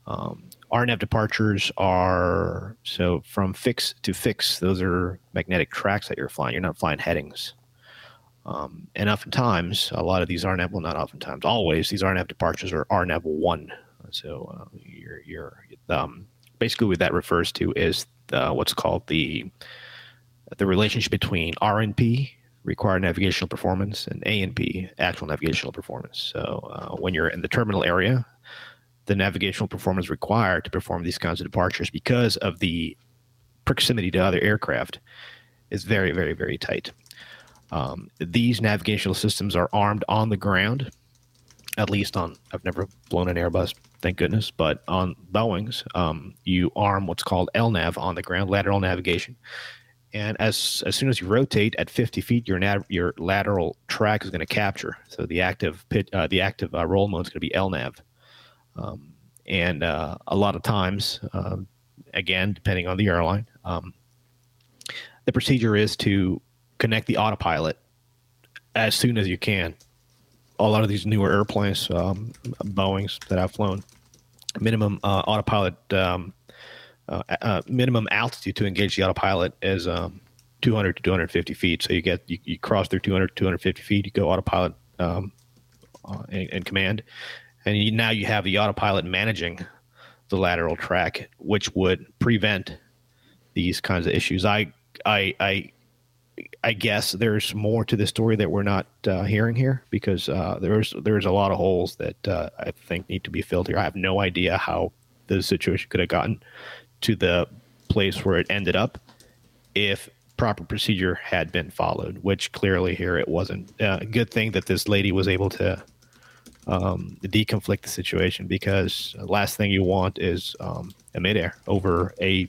Mm-hmm. RNAV departures are from fix to fix. Those are magnetic tracks that you're flying. You're not flying headings. And oftentimes, a lot of these RNAV, well, not oftentimes, always, these RNAV departures are RNAV 1. So you're basically what that refers to is what's called the relationship between RNP, required navigational performance, and ANP, actual navigational performance. So when you're in the terminal area, the navigational performance required to perform these kinds of departures because of the proximity to other aircraft is very, very, very tight. These navigational systems are armed on the ground, at least on, I've never blown an Airbus, thank goodness, but on Boeings, you arm what's called LNAV on the ground, lateral navigation. And as soon as you rotate at 50 feet, your lateral track is going to capture. So the active roll mode is going to be LNAV. And a lot of times, again, depending on the airline, the procedure is to connect the autopilot as soon as you can. A lot of these newer airplanes, Boeings that I've flown, minimum autopilot, minimum altitude to engage the autopilot is 200 to 250 feet. So you cross through 200 to 250 feet, you go autopilot in command, and now you have the autopilot managing the lateral track, which would prevent these kinds of issues. I guess there's more to the story that we're not hearing here because there's a lot of holes that I think need to be filled here. I have no idea how the situation could have gotten to the place where it ended up if proper procedure had been followed, which clearly here it wasn't. A good thing that this lady was able to deconflict the situation because the last thing you want is a midair over a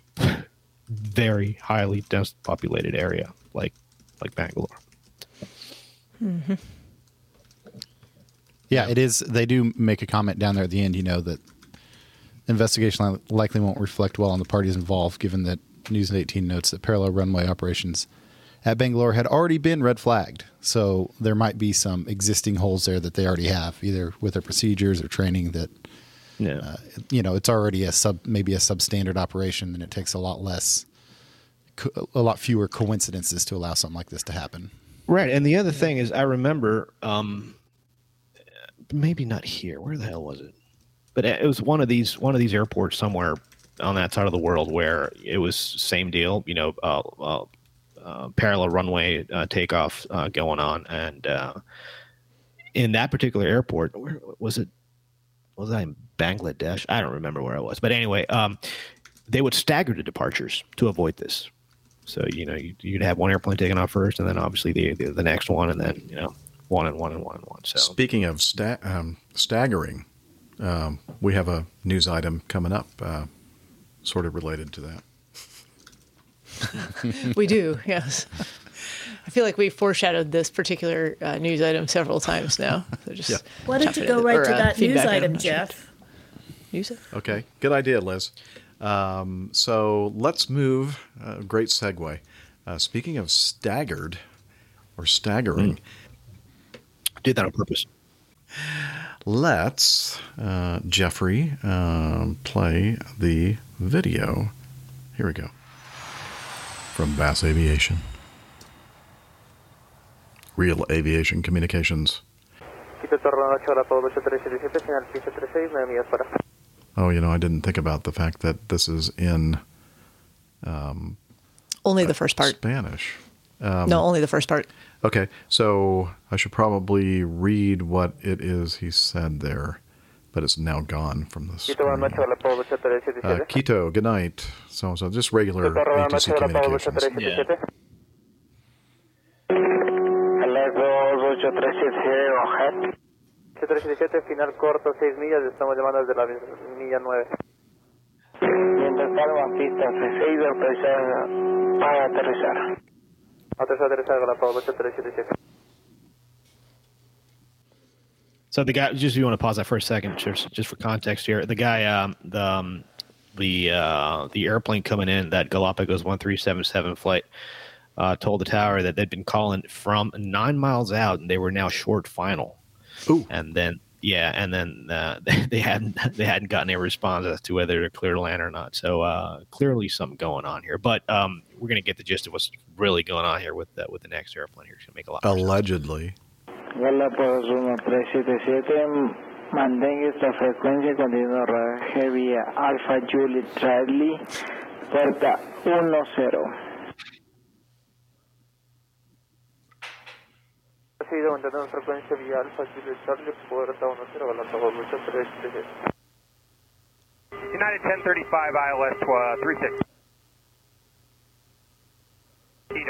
very highly dense populated area like Bangalore. Mm-hmm. Yeah, it is. They do make a comment down there at the end, that investigation likely won't reflect well on the parties involved, given that News 18 notes that parallel runway operations at Bangalore had already been red flagged. So there might be some existing holes there that they already have, either with their procedures or training that, it's already maybe a substandard operation, and it takes a lot fewer coincidences to allow something like this to happen. Right. And the other thing is I remember, maybe not here, where the hell was it? But it was one of these airports somewhere on that side of the world where it was same deal, parallel runway takeoff going on. And in that particular airport, where was it? Was I in Bangladesh? I don't remember where I was. But anyway, they would stagger the departures to avoid this. So, you know, you'd have one airplane taking off first, and then obviously the next one, and then, you know, one and one and one and one. So speaking of staggering, we have a news item coming up sort of related to that. We do, yes. I feel like we've foreshadowed this particular news item several times now. So just Why don't you go right to that news item, Jeff? News item? Okay, good idea, Liz. So let's move. Great segue. Speaking of staggered or staggering. Did that on purpose. Let's, Jeffrey, play the video. Here we go. From Bass Aviation. Real Aviation Communications. Oh, you know, I didn't think about the fact that this is in only the first part. Spanish. No, only the first part. Okay, so I should probably read what it is he said there, but it's now gone from the screen. Quito, good night. So just regular ATC communications. Yeah. So the guy, just if you want to pause that for a second, just for context here, the guy, the airplane coming in, that Galapagos 1377 flight, told the tower that they'd been calling from 9 miles out, and they were now short final. Ooh. And then they hadn't gotten a response as to whether to clear land or not. So clearly something going on here. But we're going to get the gist of what's really going on here with the next airplane here. It's going to make a lot of sense. Allegedly. United 1035 ILS 36. Quito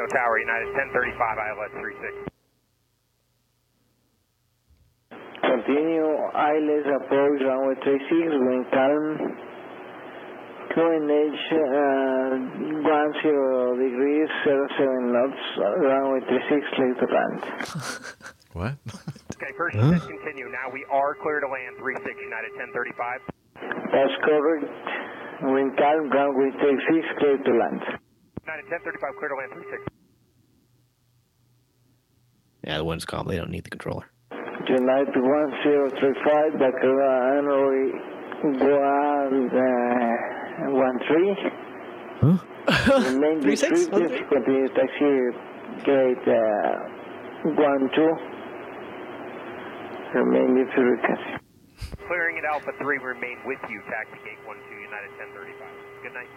Tower, United 1035 ILS 36. Continue ILS approach runway 36 when calm. QNH 10 degrees 07 knots, runway 36 clear to land. What? Okay, first let's continue. Now we are clear to land 36 United 1035. That's correct. Wind calm, runway 36 clear to land. United 1035 clear to land 36. Yeah, the wind's calm. They don't need the controller. United 1035 back runway. One three. Huh? Main 36. Continue taxi gate 12. Remain with you. Clearing at Alpha 3. Remain with you. Taxi gate 12. United 1035. Good night.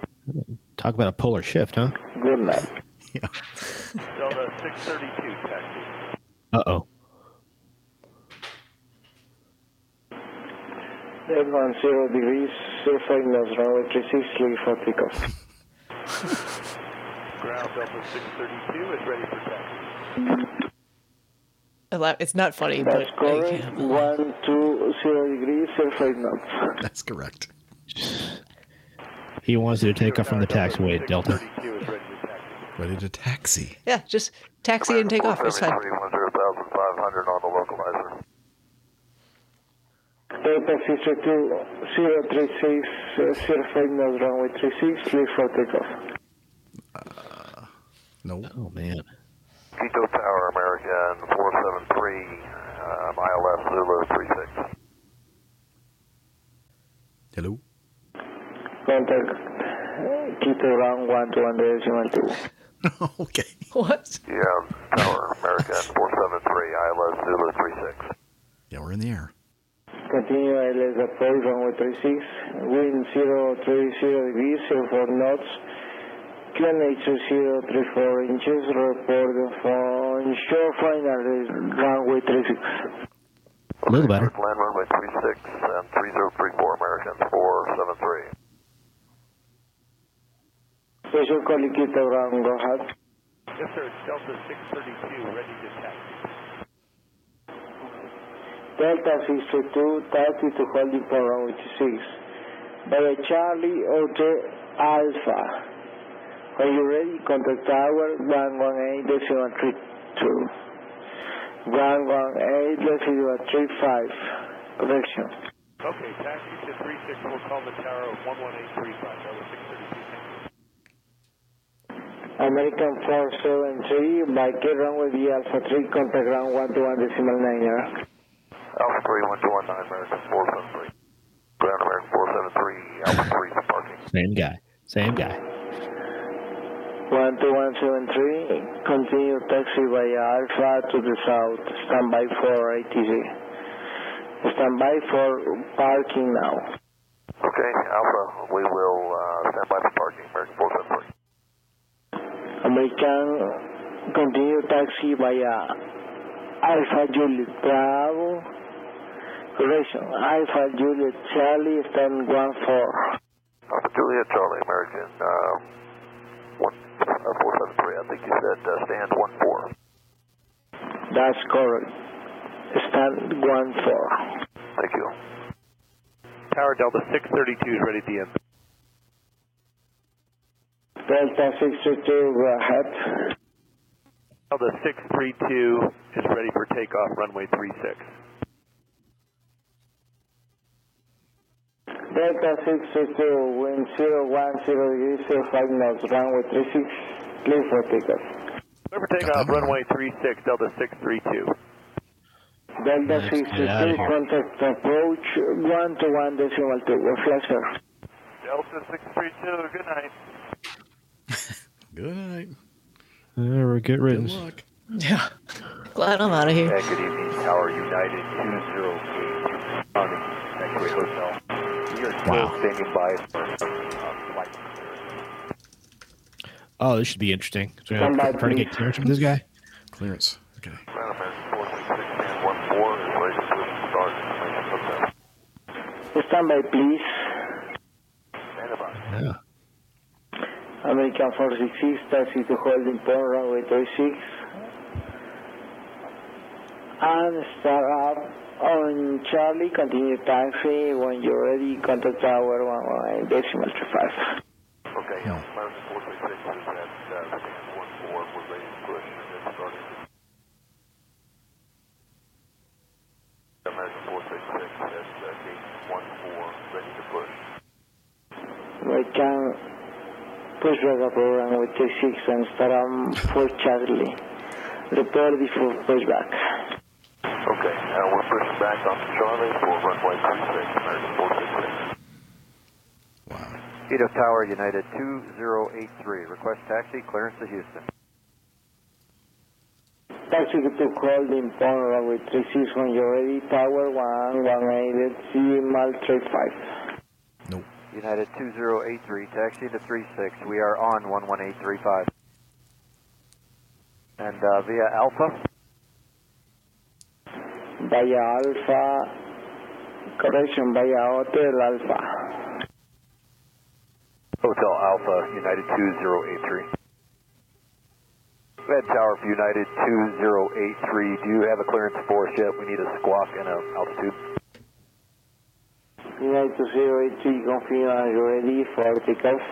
Talk about a polar shift, huh? Good night. Yeah. Delta 632 taxi. Uh-oh. Dead 10 degrees, 05 knots, runway 36, clear for takeoff. Ground Delta 632 is ready for taxi. It's not funny, that's but correct. 120 degrees, 05 knots. That's correct. He wants you to take off from the taxiway, Delta. Ready to taxi. Yeah, just taxi and take off. It's fine. 21,500 on the localizer. Delta 632-036, 05 knots, runway 36, clear for takeoff. No. Oh, man. Quito Tower, American 473, ILS Zulu 36. Hello? Contact Quito round 121.2. Okay. What? Yeah, Tower, American 473, ILS Zulu 36. Yeah, we're in the air. Continue ILS approach, runway 36, wind 030 degrees, 04 knots, QNH 034 inches, report on shore final runway 36. A little better. Land runway 36 and 3034 American 473. Is your colleague around? Go ahead. Yes, sir. It's Delta 632, ready to taxi. Delta 632, taxi to holding for round 86. By a Charlie Hotel Alpha. Are you ready? Contact tower 118.32. 118.35. Correction. Okay, taxi to 36. We'll call the tower of 118.35. That was 632. American 473, by K runway B Alpha 3, contact ground 121.9. Alpha 3, 121.9, American 473. Ground American 473, Alpha 3 for parking. Same guy. 121.73, continue taxi by Alpha to the south, stand by for ATC. Stand by for parking now. Okay, Alpha, we will stand by for parking, American 473. American, continue taxi via Alpha Juliet Bravo. Correction, Alpha Juliet Charlie, stand 1-4. Alpha Juliet Charlie, American 473, I think you said stand 1-4. That's correct. Stand 1-4. Thank you. Tower Delta 632 is ready to end. Delta 632, go ahead. Delta 632 is ready for takeoff, runway 36. Delta 632, wind 010 degrees, 05 knots, runway 36, clear for takeoff. Clear for takeoff, runway 36, Delta 632. Delta 632, contact approach 121.2, reflector. Delta 632, good night. Good night. There we get written. Good luck. Yeah. Glad I'm out of here. Good evening, Tower United 208. Equity Hotel. We are still standing by for flight. Oh, this should be interesting. So I'm trying to get clearance from this guy. Clearance. Okay. Stand by, please. Yeah. American 466, taxi to holding point, runway 36. And start up on Charlie, continue taxi. When you're ready, contact tower 118.35. Okay, American 466 is at stand 1-4. We're ready to push and then starting. American 466 at gate 1-4, ready to push. American. Push back program with T6 and start for Charlie. Report before pushback. Okay, now we're pushing back on Charlie for runway 36, American 466. Wow. Quito Tower United 2083, request taxi clearance to Houston. Taxi to holding point runway 36 when you're ready. Tower 118.35. Nope. United 2083, taxi to 36. We are on 118.35. And via Alpha? Via Alpha, correction, via Hotel Alpha. Hotel Alpha, United 2083. Red Tower for United 2083. Do you have a clearance for us yet? We need a squawk and an altitude. United 2083, confirm, are you ready for takeoff?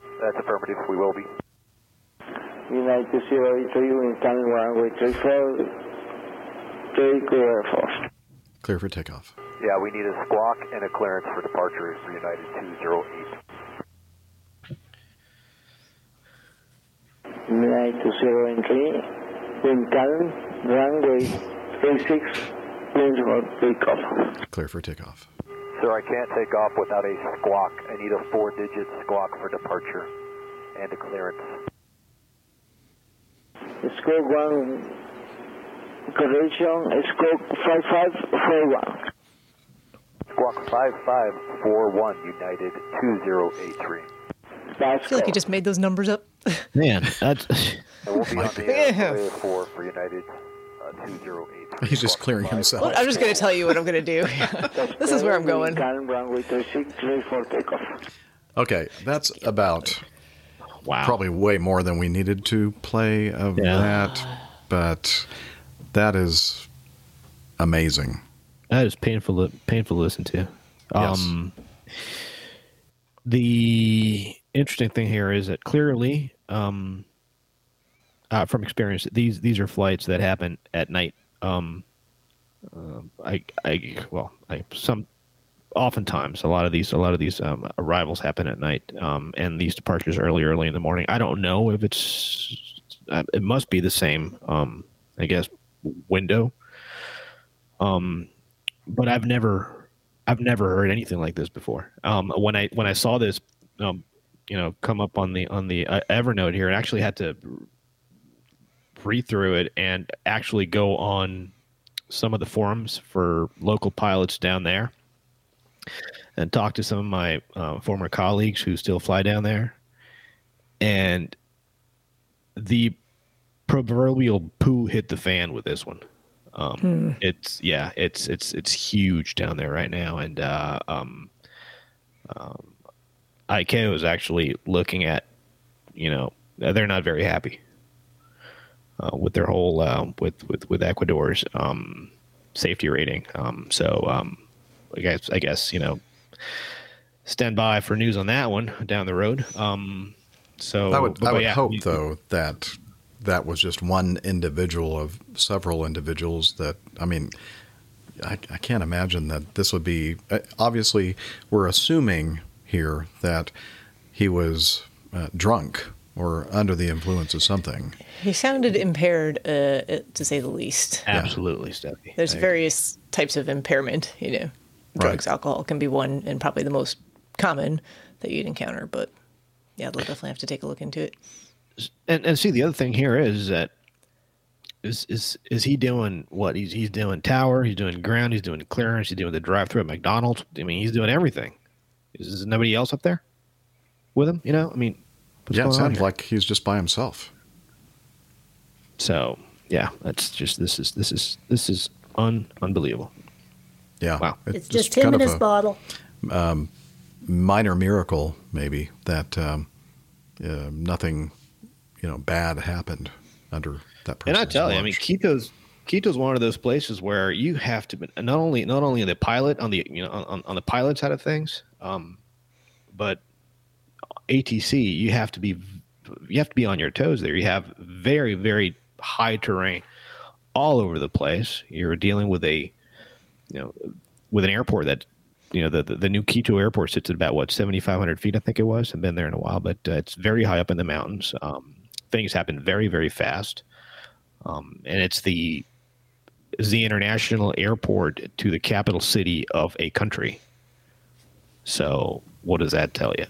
That's affirmative, we will be. United 2083, in time runway 34, clear for. Clear for takeoff. Yeah, we need a squawk and a clearance for departure for United 208. United 2083, in time runway 36, clear for takeoff. Clear for takeoff. Sir, I can't take off without a squawk. I need a 4-digit squawk for departure and a clearance. Squawk 1, correction, squawk 5541. Squawk 5541, United 2083. I feel like you just made those numbers up. Man, that's... I won't be on the air for United 2083. He's just clearing himself. Well, I'm just going to tell you what I'm going to do. This is where I'm going. Okay, that's about Wow. Probably way more than we needed to play of that, but that is amazing. That is painful to listen to. Yes. The interesting thing here is that clearly, from experience, these are flights that happen at night. Oftentimes a lot of these arrivals happen at night, and these departures early in the morning. I don't know if it must be the same, I guess, window. But I've never heard anything like this before. When I saw this, come up on the Evernote here, and actually had to read through it and actually go on some of the forums for local pilots down there and talk to some of my former colleagues who still fly down there. And the proverbial poo hit the fan with this one. It's huge down there right now. And ICAO is actually looking at, they're not very happy with their whole with Ecuador's safety rating. I guess stand by for news on that one down the road. I would hope though that was just one individual of several individuals that, I can't imagine that this would be, obviously we're assuming here that he was drunk or under the influence of something. He sounded impaired, to say the least. Absolutely, yeah. Stephanie. There's various types of impairment, drugs, right. Alcohol can be one and probably the most common that you'd encounter, but they'll definitely have to take a look into it. And see, the other thing here is that is he doing what he's doing? Tower, he's doing ground, he's doing clearance, he's doing the drive-through at McDonald's. He's doing everything. Is nobody else up there with him? It sounds like he's just by himself. So that's just this is unbelievable. Yeah, wow. It's just him in his bottle. Minor miracle, maybe that nothing. Bad happened under that person's. And I tell you, Quito's one of those places where you have to be not only the pilot on the pilot side of things, but ATC, you have to be on your toes there. You have very, very high terrain all over the place. You're dealing with an airport that. The new Quito airport sits at about 7,500 feet, I think it was. I've been there in a while, but it's very high up in the mountains. Things happen very, very fast, and it's the international airport to the capital city of a country. So, what does that tell you?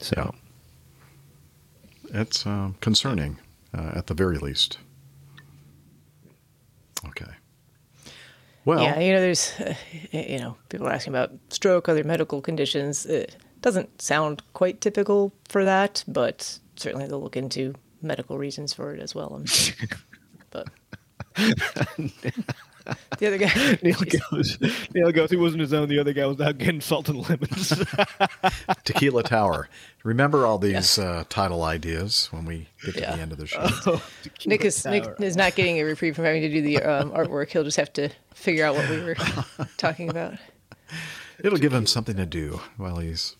So, it's concerning, at the very least. Okay. Well, there's, people are asking about stroke, other medical conditions. It doesn't sound quite typical for that, but certainly they'll look into medical reasons for it as well, I'm sure. But the other guy, Neil goes, he wasn't his own. The other guy was out getting salt and lemons. Tequila Tower. Remember all these title ideas when we get to the end of the show. Nick is not getting a reprieve from having to do the artwork. He'll just have to figure out what we were talking about. It'll give him something to do while he's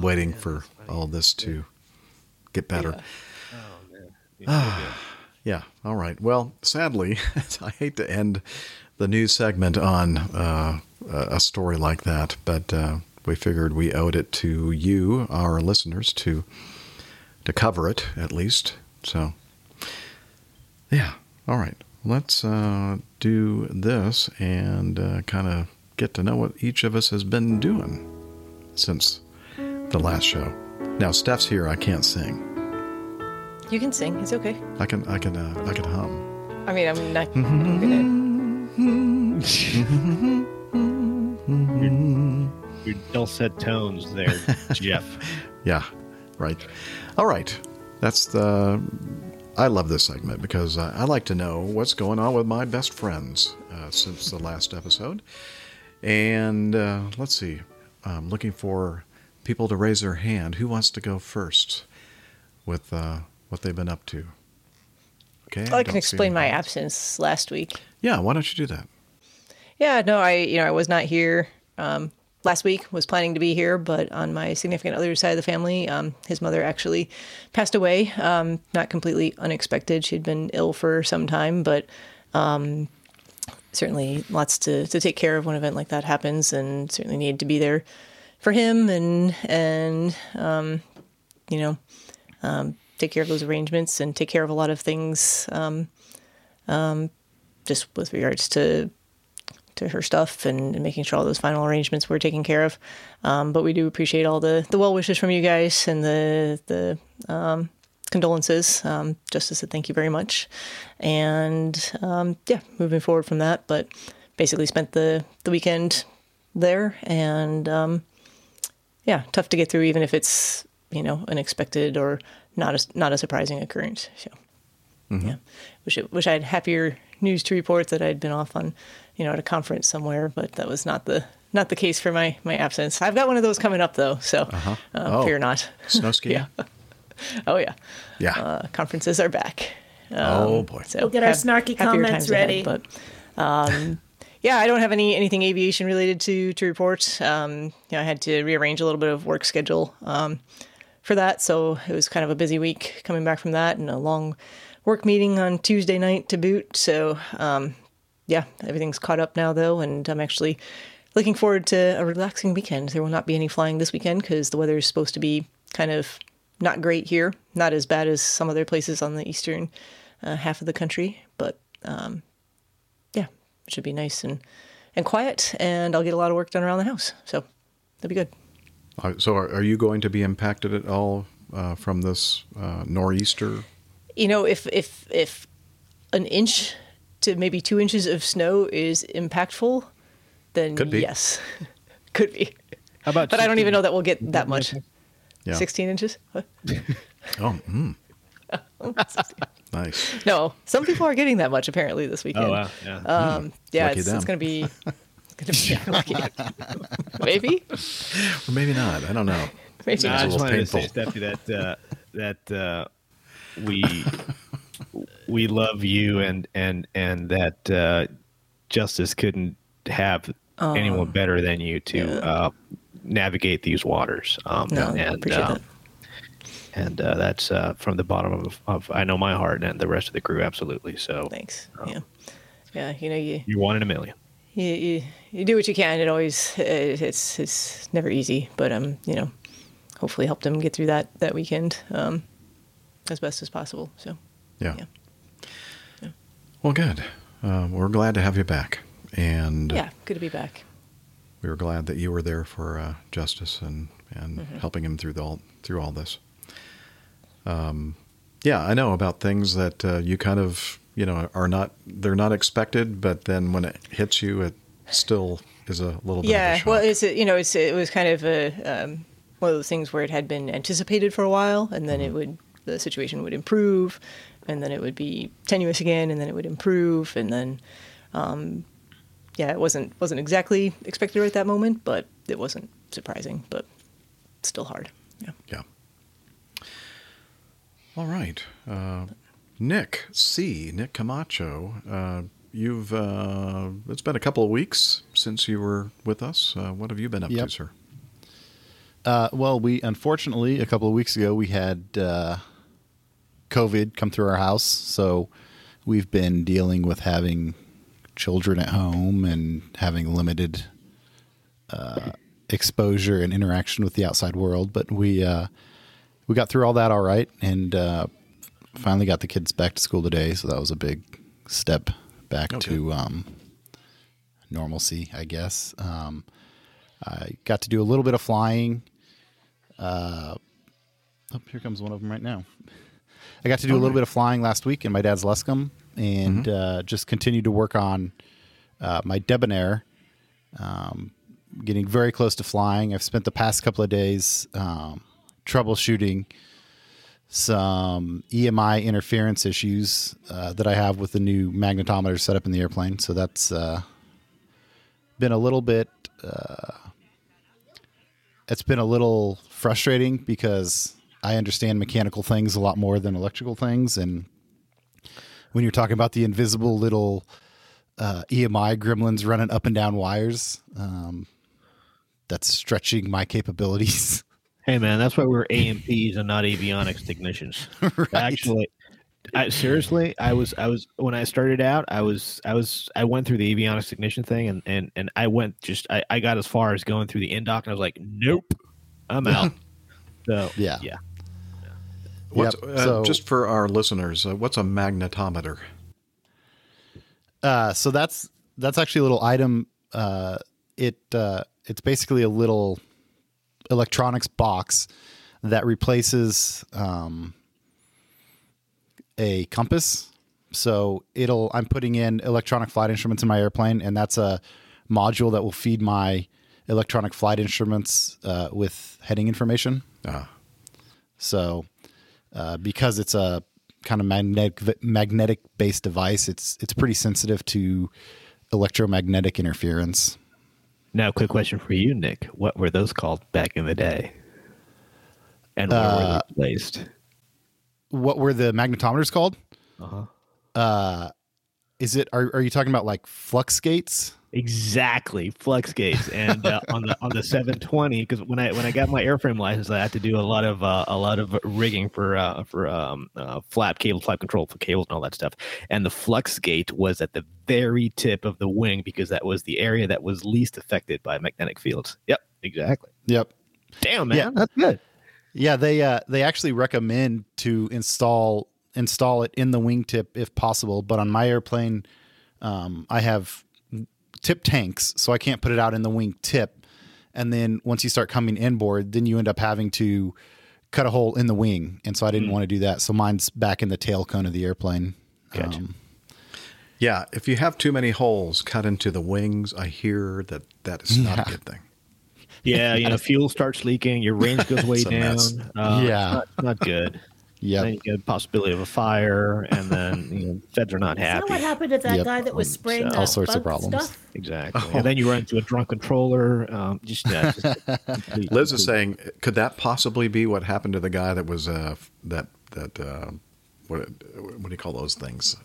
waiting for all this to get better. Yeah. Oh, man. Yeah. All right. Well, sadly, I hate to end the news segment on a story like that, but... we figured we owed it to you, our listeners, to cover it, at least. So, yeah. All right. Let's do this and kind of get to know what each of us has been doing since the last show. Now, Steph's here. I can't sing. You can sing. It's okay. I can hum. I'm not good at... Your dulcet tones there, Jeff. Yeah, right. All right. I love this segment because I like to know what's going on with my best friends since the last episode. And let's see. I'm looking for people to raise their hand. Who wants to go first? with what they've been up to. Okay. Well, I can explain my absence last week. Yeah, why don't you do that? Yeah, no, I was not here last week. Was planning to be here, but on my significant other's side of the family, his mother actually passed away. Not completely unexpected. She'd been ill for some time, but certainly lots to take care of when an event like that happens, and certainly needed to be there for him and take care of those arrangements and take care of a lot of things just with regards to her stuff and making sure all those final arrangements were taken care of. But we do appreciate all the well wishes from you guys and the condolences. Just to say thank you very much. And moving forward from that, but basically spent the weekend there and tough to get through, even if it's, unexpected or not a surprising occurrence. So wish I had happier news to report that I'd been off on, at a conference somewhere, but that was not the case for my absence. I've got one of those coming up though. So fear not. Snow skiing. Yeah. Oh yeah. Yeah. Conferences are back. Oh boy. So we'll get our snarky comments ready. Ahead, but, yeah, I don't have anything aviation related to report. I had to rearrange a little bit of work schedule for that. So it was kind of a busy week coming back from that and a long work meeting on Tuesday night to boot. So, everything's caught up now though. And I'm actually looking forward to a relaxing weekend. There will not be any flying this weekend because the weather is supposed to be kind of not great here. Not as bad as some other places on the eastern half of the country. But, it should be nice and quiet. And I'll get a lot of work done around the house. So that'll be good. So are you going to be impacted at all from this nor'easter? If an inch to maybe 2 inches of snow is impactful, then could be. Yes, could be. How about? But 16? I don't even know that we'll get that much. Yeah. 16 inches? What? Oh, nice. No, some people are getting that much apparently this weekend. Oh, wow. Yeah. It's going to be. Maybe, or maybe not. I don't know. Maybe no, I just wanted painful. To say, Steffi, that we love you, and that Justice couldn't have anyone better than you to navigate these waters. I appreciate that. And that's from the bottom of I know my heart and the rest of the crew, absolutely. So thanks. You won in a million. You do what you can. It always it's never easy, but hopefully helped him get through that weekend as best as possible. So yeah. Well, good. We're glad to have you back, and good to be back. We were glad that you were there for Justice and helping him through all this. I know about things that you kind of. They're not expected, but then when it hits you, it still is a little bit of a shock. Yeah, well, it was kind of one of those things where it had been anticipated for a while, and then the situation would improve, and then it would be tenuous again, and then it would improve, and then, it wasn't exactly expected right at that moment, but it wasn't surprising, but still hard. Yeah. Yeah. All right. Nick Camacho, you've it's been a couple of weeks since you were with us. What have you been up to, sir? Well, we unfortunately a couple of weeks ago we had COVID come through our house, so we've been dealing with having children at home and having limited exposure and interaction with the outside world. But we got through all that all right, and finally got the kids back to school today, so that was a big step back to normalcy, I guess. I got to do a little bit of flying. Here comes one of them right now. I got to do a little bit of flying last week in my dad's Lescom, and just continued to work on my Debonair, getting very close to flying. I've spent the past couple of days troubleshooting some EMI interference issues that I have with the new magnetometer set up in the airplane. So that's been a little bit, it's been a little frustrating because I understand mechanical things a lot more than electrical things. And when you're talking about the invisible little EMI gremlins running up and down wires, that's stretching my capabilities. Hey, man, that's why we're AMPs and not avionics technicians. Right. Actually, I was when I started out, I went through the avionics technician thing, and I got as far as going through the end doc, and I was like, nope, I'm out. So yeah. Just for our listeners, what's a magnetometer? So that's actually a little item. It's basically a little electronics box that replaces a compass. So I'm putting in electronic flight instruments in my airplane, and that's a module that will feed my electronic flight instruments with heading information. So because it's a kind of magnetic based device, it's pretty sensitive to electromagnetic interference. Now, quick question for you, Nick. What were those called back in the day? And where were they placed? What were the magnetometers called? Uh-huh. Are you talking about like flux gates? Exactly, flux gates. And on the 720, because when I got my airframe license, I had to do a lot of rigging for flap control for cables and all that stuff. And the flux gate was at the very tip of the wing, because that was the area that was least affected by magnetic fields. Yep, exactly. Yep. Damn, man, yeah. That's good. Yeah, they actually recommend to install it in the wingtip if possible. But on my airplane, I have tip tanks, so I can't put it out in the wing tip. And then once you start coming inboard, then you end up having to cut a hole in the wing. And so I didn't want to do that. So mine's back in the tail cone of the airplane. Gotcha. Yeah. If you have too many holes cut into the wings, I hear that is not a good thing. Yeah. You know, fuel starts leaking, your range goes way down. Yeah. It's not good. Yeah, then you get a possibility of a fire, and then feds are not happy. Is that what happened to that guy that was spraying all sorts of problems? Stuff? Exactly. Oh. And then you run into a drunk controller. Liz is saying, could that possibly be what happened to the guy that was what do you call those things?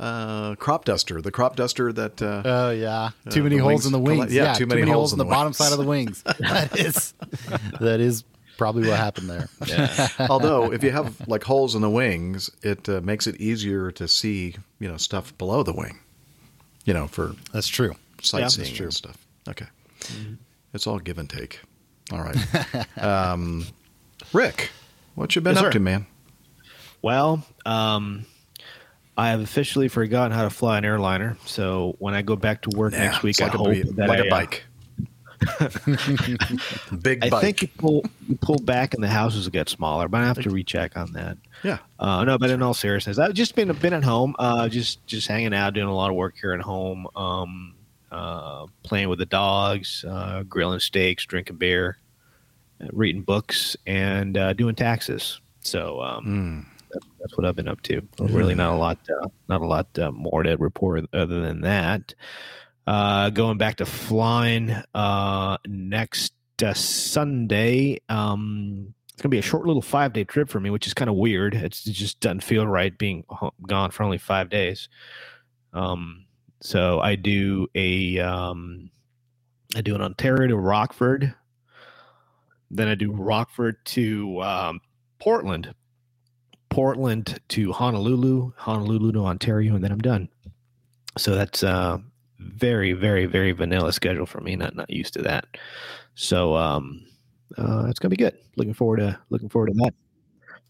Crop duster. The crop duster that. Oh yeah. Too many holes in the wings. Yeah. Too many holes in the bottom side of the wings. That is. Probably what happened there. Yeah. Although if you have like holes in the wings, it makes it easier to see, stuff below the wing, for that's true. Sightseeing that's true. And stuff. Okay. Mm-hmm. It's all give and take. All right. Rick, what you been up to, man? Well, I have officially forgotten how to fly an airliner. So when I go back to work next week, I hope a bike. Big bike. I think you pulled back and the houses got smaller, but I have to recheck on that. Yeah. No, but in all seriousness, I've just been at home, just hanging out, doing a lot of work here at home, playing with the dogs, grilling steaks, drinking beer, reading books, and doing taxes. So that's what I've been up to. Really, not a lot more to report other than that. Going back to flying next Sunday. It's going to be a short little 5-day trip for me, which is kind of weird. It just doesn't feel right being gone for only 5 days. So I do an Ontario to Rockford. Then I do Rockford to Portland. Portland to Honolulu. Honolulu to Ontario. And then I'm done. So that's... very, very, very vanilla schedule for me. Not used to that. So it's gonna be good. Looking forward to that.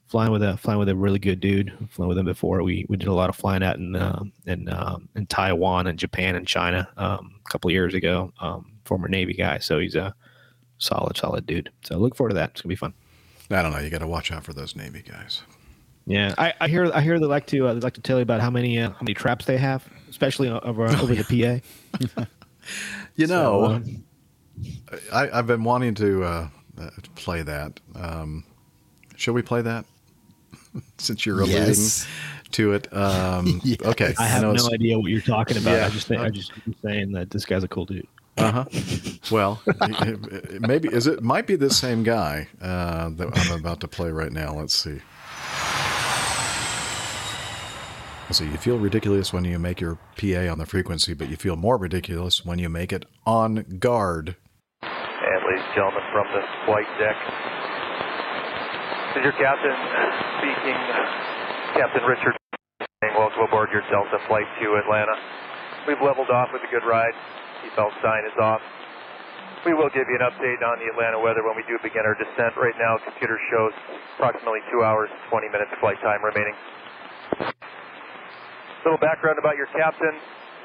Flying with a really good dude. I've flown with him before. We did a lot of flying out in Taiwan and Japan and China a couple of years ago. Former Navy guy, so he's a solid dude. So look forward to that. It's gonna be fun. I don't know. You got to watch out for those Navy guys. Yeah, I hear they like to tell you about how many traps they have, especially over the PA. I've been wanting to play that. Shall we play that? Since you're alluding to it, yes. Okay. I have no idea what you're talking about. I just think I'm just saying that this guy's a cool dude. Well, maybe might be the same guy that I'm about to play right now. Let's see. So you feel ridiculous when you make your PA on the frequency, but you feel more ridiculous when you make it on guard. And ladies and gentlemen, from the flight deck, this is your captain speaking, Captain Richard. Welcome aboard your Delta flight to Atlanta. We've leveled off with a good ride. Seatbelt sign is off. We will give you an update on the Atlanta weather when we do begin our descent. Right now, computer shows approximately 2 hours, 20 minutes flight time remaining. A little background about your captain.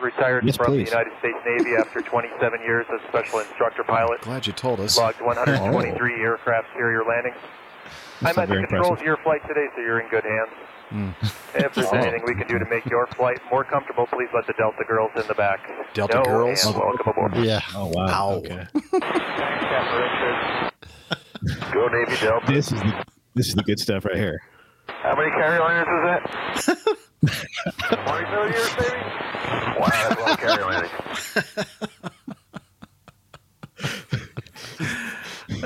Retired from the United States Navy after 27 years as special instructor pilot. Glad you told us. Logged 123 aircraft carrier landings. That's I'm at the controls of your flight today, so you're in good hands. If there's anything we can do to make your flight more comfortable, please let the Delta girls in the back. Delta girls? Welcome aboard. Yeah. Oh, wow. Okay. Go Navy Delta. This is the good stuff right here. How many carrier landings is that? 20 million years, baby? Wow, that's a lot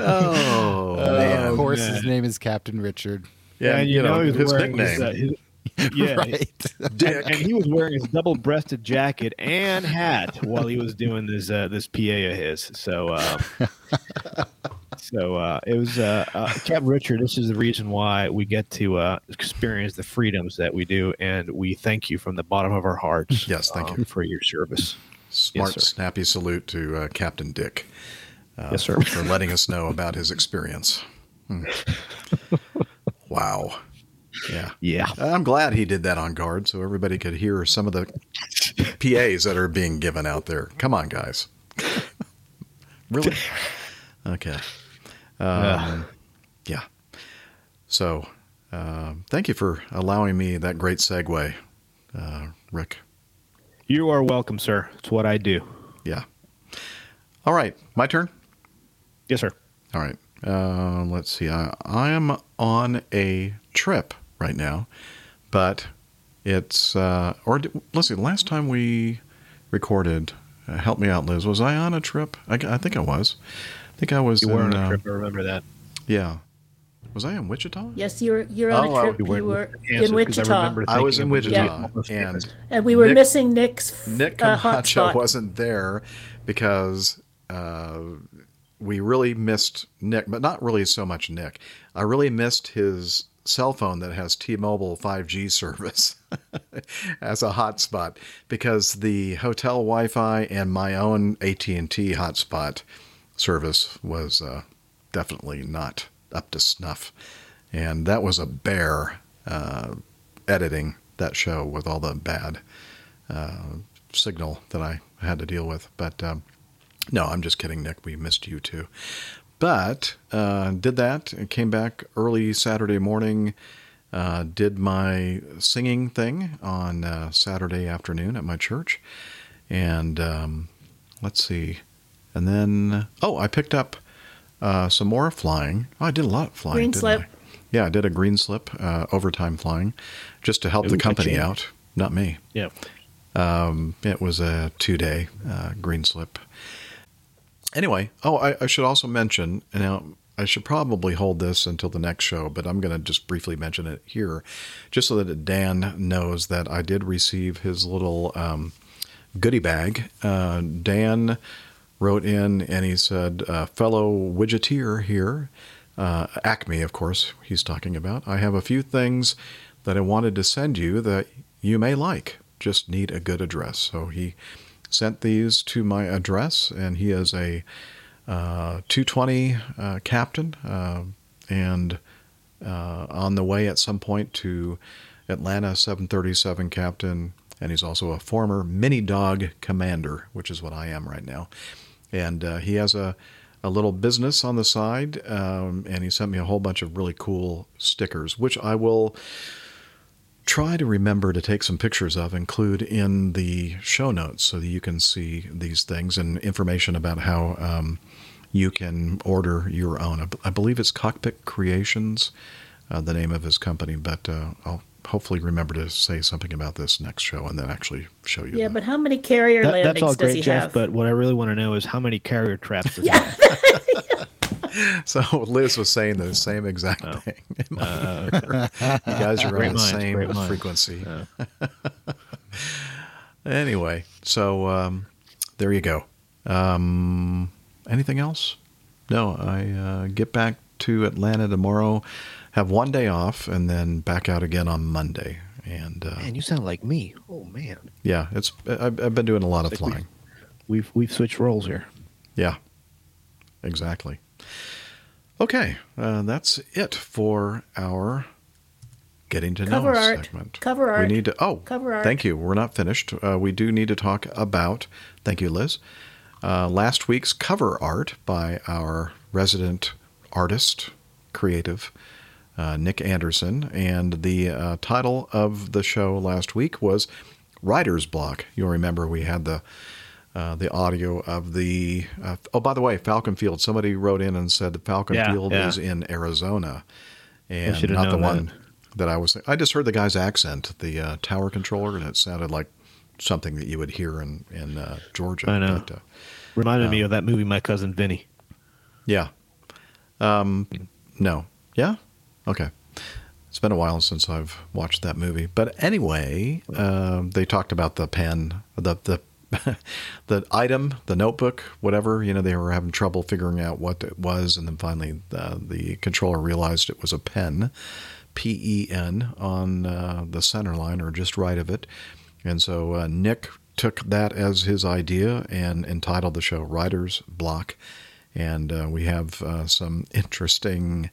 of carrier landings. Of course, his name is Captain Richard. Yeah, and you know his nickname. Dick. And he was wearing his double-breasted jacket and hat while he was doing this PA of his. So it was Captain Richard. This is the reason why we get to experience the freedoms that we do, and we thank you from the bottom of our hearts. Yes, thank you for your service. Smart, snappy salute to Captain Dick. Yes, sir, for letting us know about his experience. Wow. Yeah. I'm glad he did that on guard, so everybody could hear some of the PAs that are being given out there. Come on, guys. Really? Okay. Yeah. So thank you for allowing me that great segue, Rick. You are welcome, sir. It's what I do. Yeah. All right. My turn? Yes, sir. All right. Let's see. I am on a trip right now, but it's let's see. Last time we recorded, help me out, Liz. Was I on a trip? I think I was. You were on a trip. I remember that. Yeah. Was I in Wichita? Yes, you're on a trip. You were in Wichita. I was in Wichita. Yeah. And we were missing Nick's Nick Camacho wasn't there because we really missed Nick, but not really so much Nick. I really missed his cell phone that has T-Mobile 5G service as a hotspot because the hotel Wi-Fi and my own AT&T hotspot service was definitely not up to snuff, and that was a bear editing that show with all the bad signal that I had to deal with. But no, I'm just kidding, Nick. We missed you too. But did that and came back early Saturday morning. Did my singing thing on Saturday afternoon at my church, and let's see. And then, I picked up some more flying. Oh, I did a lot of flying. Green slip. Yeah, I did a green slip, overtime flying, just to help the company out. Not me. Yeah. It was a 2-day green slip. Anyway, I should also mention, now I should probably hold this until the next show, but I'm going to just briefly mention it here, just so that Dan knows that I did receive his little goodie bag. Dan wrote in and he said, fellow widgeteer here, Acme, of course, he's talking about. I have a few things that I wanted to send you that you may like. Just need a good address. So he sent these to my address, and he is a 220 captain and on the way at some point to Atlanta 737 captain. And he's also a former mini dog commander, which is what I am right now. And he has a little business on the side, and he sent me a whole bunch of really cool stickers, which I will try to remember to take some pictures of, include in the show notes so that you can see these things and information about how you can order your own. I believe it's Cockpit Creations, the name of his company, but I'll hopefully remember to say something about this next show and then actually show you. Yeah, that. But how many carrier landings does he have? That's all great, Jeff, but what I really want to know is how many carrier traps does he have? So Liz was saying the same exact thing. You guys are on the same frequency. Anyway, so there you go. Anything else? No, I get back to Atlanta tomorrow, have one day off, and then back out again on Monday. And man, you sound like me. Oh man. Yeah, it's I've been doing a lot of flying. We've switched roles here. Yeah, exactly. Okay, that's it for our getting to know segment. Cover art. We need to. Cover art. Thank you. We're not finished. We do need to talk about. Thank you, Liz. Last week's cover art by our resident artist, creative, Nick Anderson. And the title of the show last week was Writer's Block. You'll remember we had the audio of the... by the way, Falcon Field. Somebody wrote in and said the Falcon Field is in Arizona. And not the one that I was... I just heard the guy's accent, the tower controller, and it sounded like something that you would hear in Georgia. I know. But, reminded me of that movie, My Cousin Vinny. Yeah. No. Yeah? Okay. It's been a while since I've watched that movie. But anyway, they talked about the pen, the item, the notebook, whatever. You know, they were having trouble figuring out what it was. And then finally the controller realized it was a pen, P-E-N, on the center line or just right of it. And so Nick took that as his idea and entitled the show Writer's Block. And we have some interesting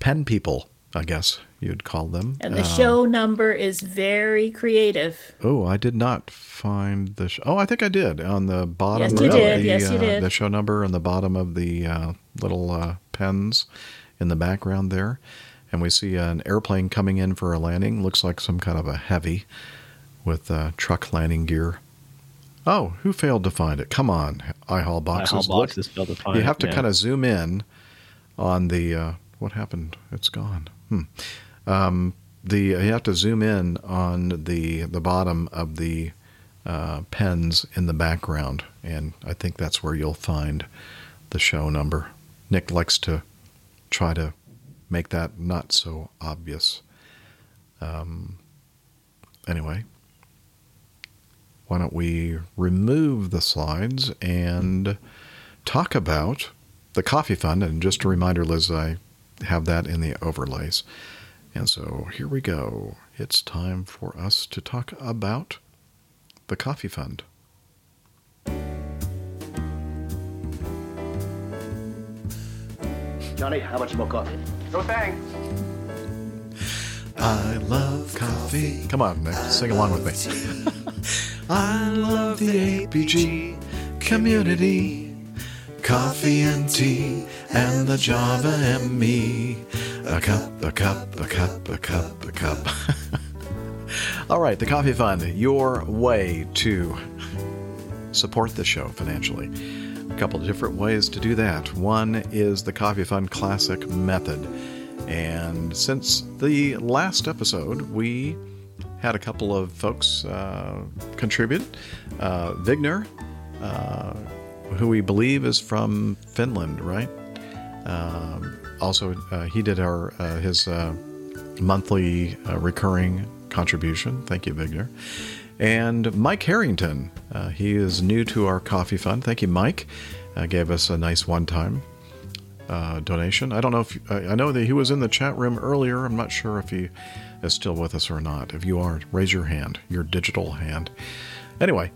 pen people, I guess you'd call them. And the show number is very creative. Oh, I did not find the show. Oh, I think I did. On the bottom of the show number on the bottom of the little pens in the background there. And we see an airplane coming in for a landing. Looks like some kind of a heavy with truck landing gear. Oh, who failed to find it? Come on, iHaul boxes. Failed to find it. You have to kind of zoom in on the what happened? It's gone. You have to zoom in on the bottom of the pens in the background, and I think that's where you'll find the show number. Nick likes to try to make that not so obvious. Anyway. Why don't we remove the slides and talk about the coffee fund? And just a reminder, Liz, I have that in the overlays. And so here we go. It's time for us to talk about the coffee fund. Johnny, how much more coffee? No thanks. I love coffee. Come on, Nick. Sing along with me. I love the APG community. Coffee and tea and the Java and me. A cup, a cup, a cup, a cup, a cup. All right, the Coffee Fund, your way to support the show financially. A couple of different ways to do that. One is the Coffee Fund Classic Method. And since the last episode, we had a couple of folks contribute. Vigner, who we believe is from Finland, right? Also, he did his monthly recurring contribution. Thank you, Vigner. And Mike Harrington, he is new to our coffee fund. Thank you, Mike. Gave us a nice one-time donation. I don't know if I know that he was in the chat room earlier. I'm not sure if he is still with us or not. If you are, raise your hand, your digital hand. Anyway,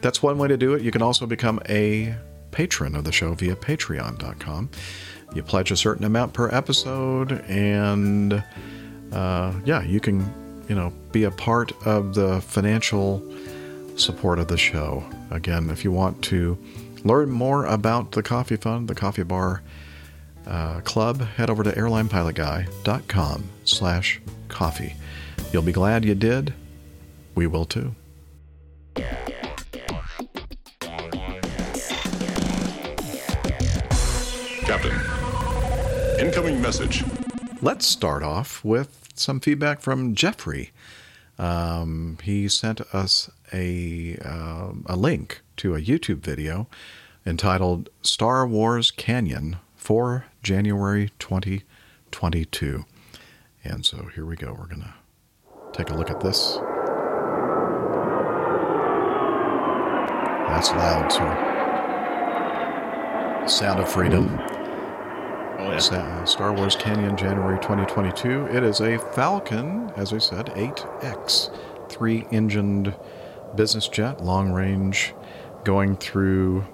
that's one way to do it. You can also become a patron of the show via patreon.com. You pledge a certain amount per episode, and you can, be a part of the financial support of the show. Again, if you want to learn more about the Coffee Fund, the Coffee Bar Club, head over to airlinepilotguy.com/coffee. You'll be glad you did. We will too. Captain, incoming message. Let's start off with some feedback from Jeffrey. He sent us a link to a YouTube video entitled Star Wars Canyon for January 2022. And so here we go. We're going to take a look at this. That's loud, sir. Sound of freedom. Oh, yeah. Star Wars Canyon, January 2022. It is a Falcon, as we said, 8X, three-engined business jet, long-range, going through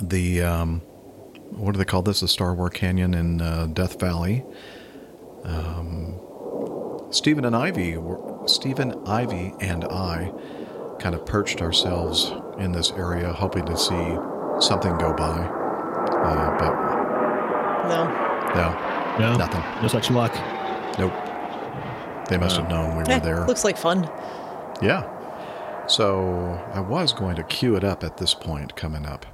the, what do they call this? The Star Wars Canyon in Death Valley. Stephen Ivy and I kind of perched ourselves in this area, hoping to see something go by. But no, nothing. No such luck. Nope. They must have known we were there. Looks like fun. Yeah. So I was going to cue it up at this point coming up.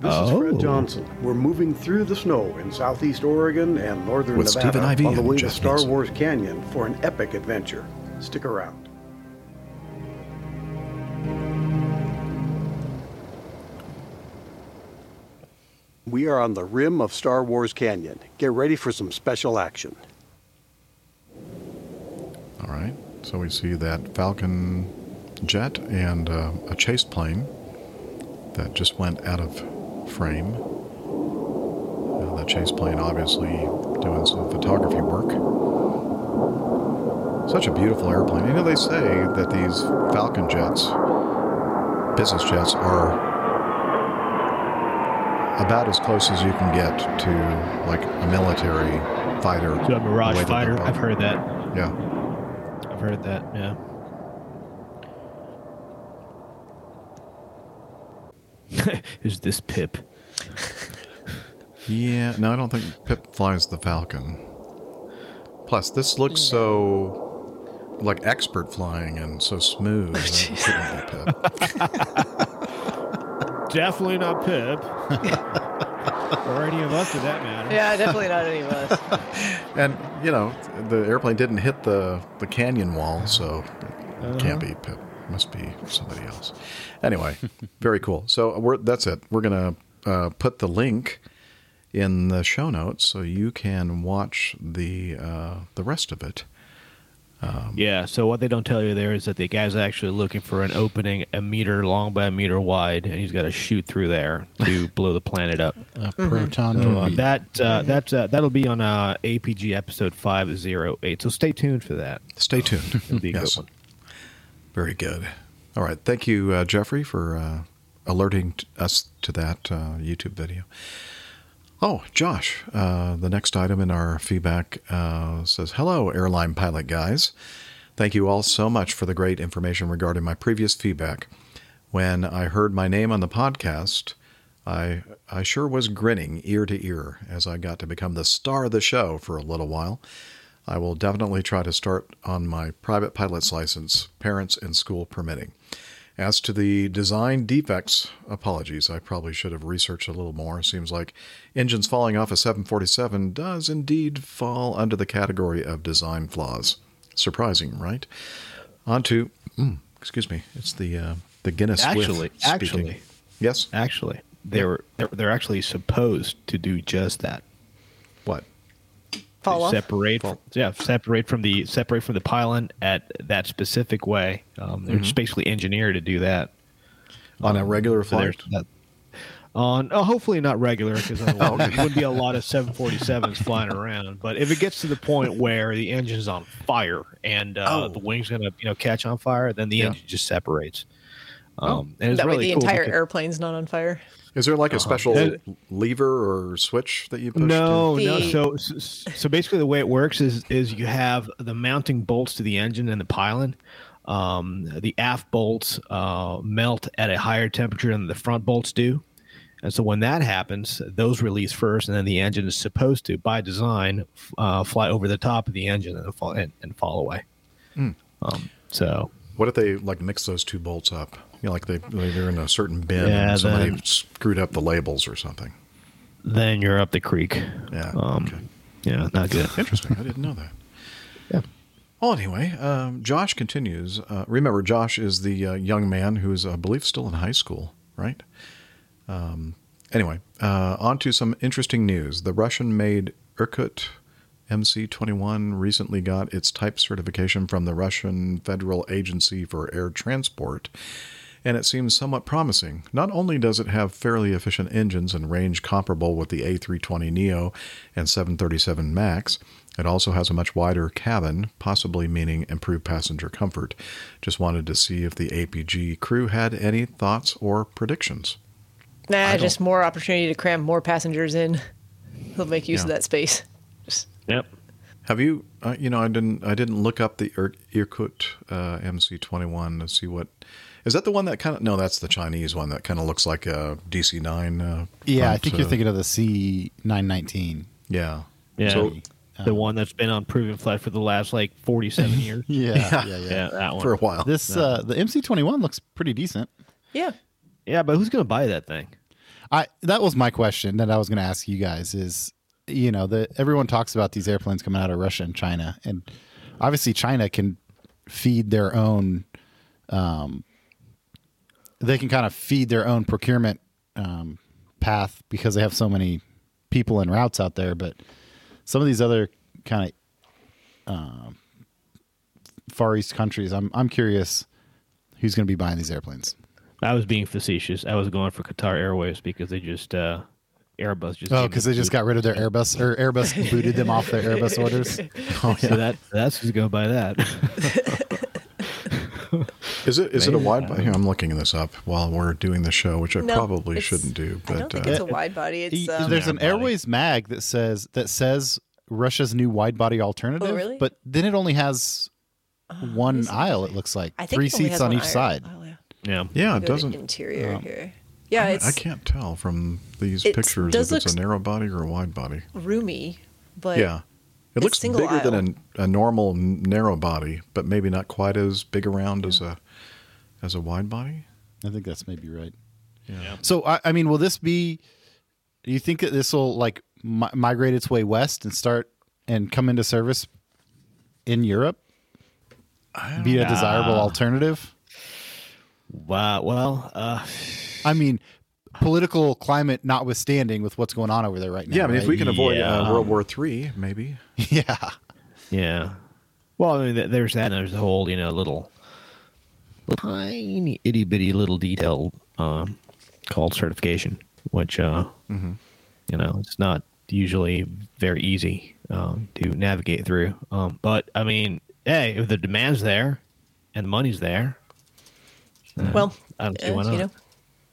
This is Fred Johnson. We're moving through the snow in southeast Oregon and northern Nevada on the way to Star Wars Canyon for an epic adventure. Stick around. We are on the rim of Star Wars Canyon. Get ready for some special action. All right. So we see that Falcon jet and a chase plane that just went out of frame. The chase plane obviously doing some photography work. Such a beautiful airplane. You know, they say that these Falcon jets, business jets, are about as close as you can get to like a military fighter. To a Mirage fighter. I've heard that. Yeah. I've heard that, yeah. Is this Pip? Yeah, no, I don't think Pip flies the Falcon. Plus, this looks so like expert flying and so smooth. That couldn't be Pip. Definitely not Pip. Or any of us for that matter. Yeah, definitely not any of us. And, you know, the airplane didn't hit the canyon wall, so it can't be Pip. Must be somebody else. Anyway, very cool. So that's it. We're going to put the link in the show notes so you can watch the rest of it. Yeah, so what they don't tell you there is that the guy's actually looking for an opening 1 meter long by 1 meter wide, and he's got to shoot through there to blow the planet up. A proton. So, that'll be on APG episode 508, so stay tuned for that. Stay tuned. It'll be a good one. Very good. All right. Thank you, Jeffrey, for alerting us to that YouTube video. Oh, Josh, the next item in our feedback says, hello, airline pilot guys. Thank you all so much for the great information regarding my previous feedback. When I heard my name on the podcast, I sure was grinning ear to ear as I got to become the star of the show for a little while. I will definitely try to start on my private pilot's license, parents and school permitting. As to the design defects, apologies. I probably should have researched a little more. Seems like engines falling off a 747 does indeed fall under the category of design flaws. Surprising, right? On to, excuse me, it's the Guinness Swift speaking. Yes? Actually, they're actually supposed to do just that. What? Separate from the pylon at that specific way. They're just basically engineered to do that on a regular flight. Hopefully not regular, because there would be a lot of 747s flying around. But if it gets to the point where the engine's on fire and the wing's going to catch on fire, then the engine just separates. And it's that really way the entire airplane's not on fire. Is there like a special lever or switch that you push? No. So basically the way it works is you have the mounting bolts to the engine and the pylon. The aft bolts melt at a higher temperature than the front bolts do. And so when that happens, those release first, and then the engine is supposed to, by design, fly over the top of the engine and fall away. What if they like mix those two bolts up? You know, like they're in a certain bin and somebody screwed up the labels or something. then you're up the creek. Yeah. Okay. Yeah, not good. Interesting. I didn't know that. Yeah. Well, anyway, Josh continues. Remember, Josh is the young man who is, I believe, still in high school, right? Anyway, on to some interesting news. The Russian-made Irkut MC-21 recently got its type certification from the Russian Federal Agency for Air Transport, and it seems somewhat promising. Not only does it have fairly efficient engines and range comparable with the A320neo and 737 MAX, it also has a much wider cabin, possibly meaning improved passenger comfort. Just wanted to see if the APG crew had any thoughts or predictions. Nah, just more opportunity to cram more passengers in. He'll make use of that space. Yep. Have you, I didn't look up the Irkut MC-21 to see what... Is that the one that kind of... No, that's the Chinese one that kind of looks like a DC-9. I think you're thinking of the C-919. Yeah. Yeah. So, the one that's been on proven flight for the last, 47 years. Yeah, that one. For a while. The MC-21 looks pretty decent. Yeah. Yeah, but who's going to buy that thing? That was my question that I was going to ask you guys is... everyone talks about these airplanes coming out of Russia and China, and obviously China can feed their own. They can kind of feed their own procurement path because they have so many people and routes out there. But some of these other kind of Far East countries, I'm curious who's going to be buying these airplanes. I was being facetious. I was going for Qatar Airways because they just. Airbus just because they just got rid of their Airbus, or Airbus booted them off their Airbus orders. Oh, yeah. So that's who's going to buy that. Is it a wide body? I'm looking this up while we're doing the show, which I probably shouldn't do. But I don't think it's a wide body. It's, there's an Airways mag that says Russia's new wide body alternative. Oh, really? But then it only has one aisle. It looks like three seats on each side. Yeah, it doesn't interior here. Yeah, I can't tell from these pictures if it's a narrow body or a wide body. Roomy, but it looks bigger than a normal narrow body, but maybe not quite as big around as a wide body. I think that's maybe right. Yeah. So I mean, will this be? Do you think that this will migrate its way west and start and come into service in Europe? Be a desirable alternative. Wow. Well. I mean, political climate notwithstanding, with what's going on over there right now. Yeah, I mean, if we can avoid World War III, maybe. Yeah. Yeah. Well, I mean, there's that, and there's the whole, little tiny, itty bitty little detail called certification, which, it's not usually very easy to navigate through. But, I mean, hey, if the demand's there and the money's there, I don't see why not.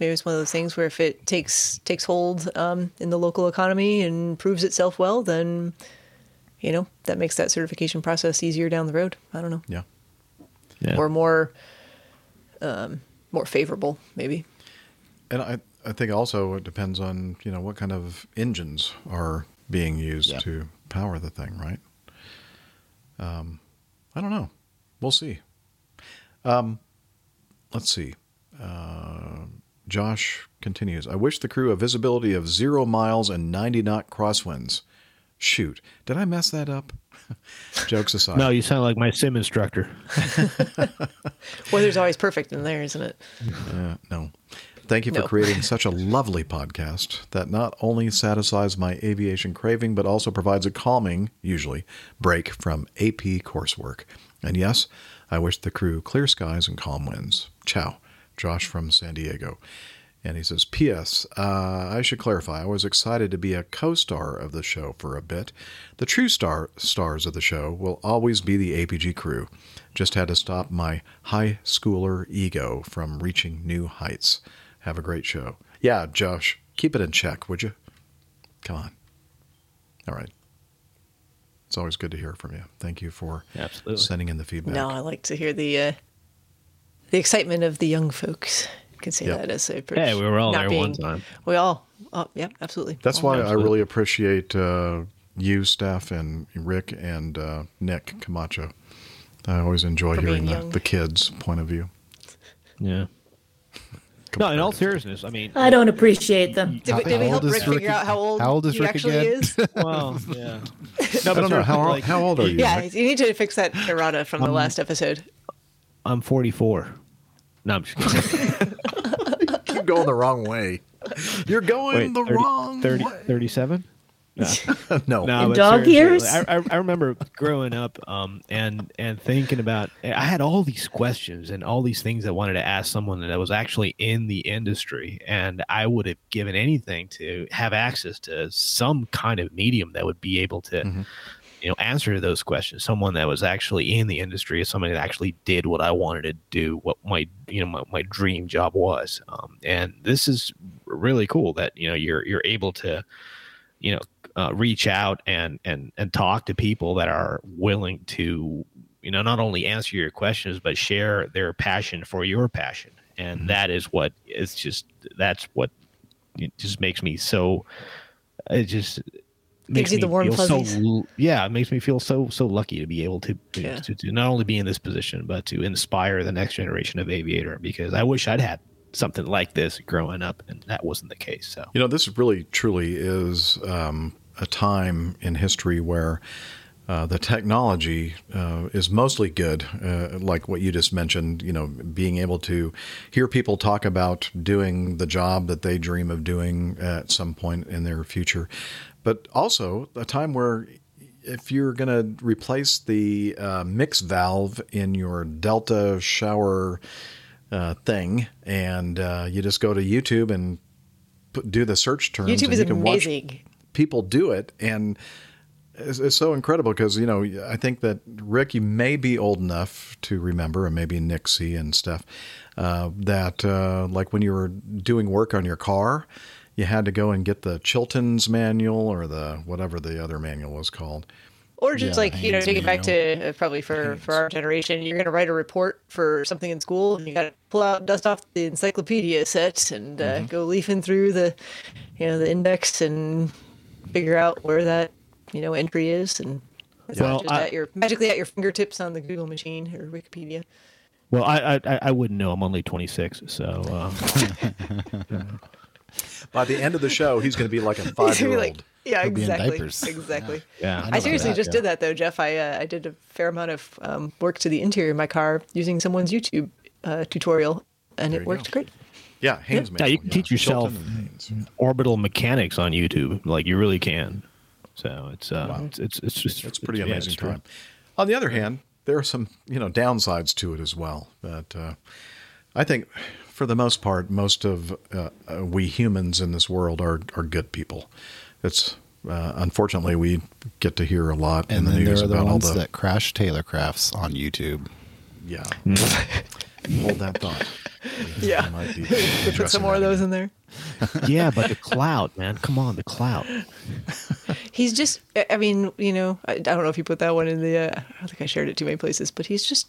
Maybe it's one of those things where if it takes hold in the local economy and proves itself well, then, that makes that certification process easier down the road. I don't know. Yeah. Or more favorable, maybe. And I think also it depends on, what kind of engines are being used to power the thing, right? I don't know. We'll see. Let's see. Josh continues, I wish the crew a visibility of 0 miles and 90-knot crosswinds. Shoot, did I mess that up? Jokes aside. No, you sound like my sim instructor. Weather's always perfect in there, isn't it? No. Thank you for creating such a lovely podcast that not only satisfies my aviation craving, but also provides a calming, usually, break from AP coursework. And yes, I wish the crew clear skies and calm winds. Ciao. Josh from San Diego. And he says, P.S. I should clarify, I was excited to be a co-star of the show for a bit. The true stars of the show will always be the APG crew. Just had to stop my high schooler ego from reaching new heights. Have a great show. Yeah, Josh, keep it in check, would you? Come on. All right. It's always good to hear from you. Thank you for sending in the feedback. No, I like to hear the excitement of the young folks. You can say that as a person. Yeah, we were all there one time. We all, absolutely. That's why absolutely. I really appreciate you, Steph, and Rick, and Nick Camacho. I always enjoy hearing the kids' point of view. Yeah. No, in all seriousness, I mean, I don't appreciate them. Did we help Rick figure out how old he actually is? Well, yeah. No, but I don't know. How old are you? Yeah, Rick? You need to fix that errata from the last episode. I'm 44. No, I'm just kidding. You're going the wrong way. You're going the wrong way. 37? No. No. In dog years? I remember growing up and thinking about, I had all these questions and all these things I wanted to ask someone that was actually in the industry. And I would have given anything to have access to some kind of medium that would be able to answer those questions. Someone that was actually in the industry, somebody that actually did what I wanted to do, what my dream job was. And this is really cool that, you're able to, reach out and talk to people that are willing to, not only answer your questions, but share their passion for your passion. And that is what it's just, that's what it just makes me so, it just makes me feel so, yeah, it makes me feel so lucky to be able to not only be in this position, but to inspire the next generation of aviator, because I wish I'd had something like this growing up, and that wasn't the case. So, this really truly is a time in history where the technology is mostly good, like what you just mentioned, being able to hear people talk about doing the job that they dream of doing at some point in their future. But also a time where if you're going to replace the mix valve in your Delta shower thing, and you just go to YouTube and do the search terms. YouTube is amazing. People do it, and it's so incredible because I think that Rick, you may be old enough to remember, and maybe Nixie and stuff that like when you were doing work on your car, you had to go and get the Chilton's manual or the whatever the other manual was called. Or just take it back to probably for our generation, you're going to write a report for something in school, and you got to pull out, dust off the encyclopedia set, and go leafing through the, the index and figure out where that, entry is, and it's not just magically at your fingertips on the Google machine or Wikipedia. Well, I wouldn't know. I'm only 26, so. By the end of the show, he's going to be like a 5-year-old. Yeah, exactly. Yeah. I seriously just did that though, Jeff. I did a fair amount of work to the interior of my car using someone's YouTube tutorial, and it worked great. Yeah, Haynes. Yeah, you can teach yourself orbital mechanics on YouTube, like you really can. So it's pretty amazing time. On the other hand, there are some downsides to it as well. But I think, for the most part, most of we humans in this world are good people. It's unfortunately we get to hear a lot and in the news about all the ones that crash Taylor crafts on YouTube. Yeah, hold that thought. Yeah, put some more of those in there. Yeah, but the clout, man, come on, the clout. He's just, I don't know if you put that one in the. I think I shared it too many places, but he's just,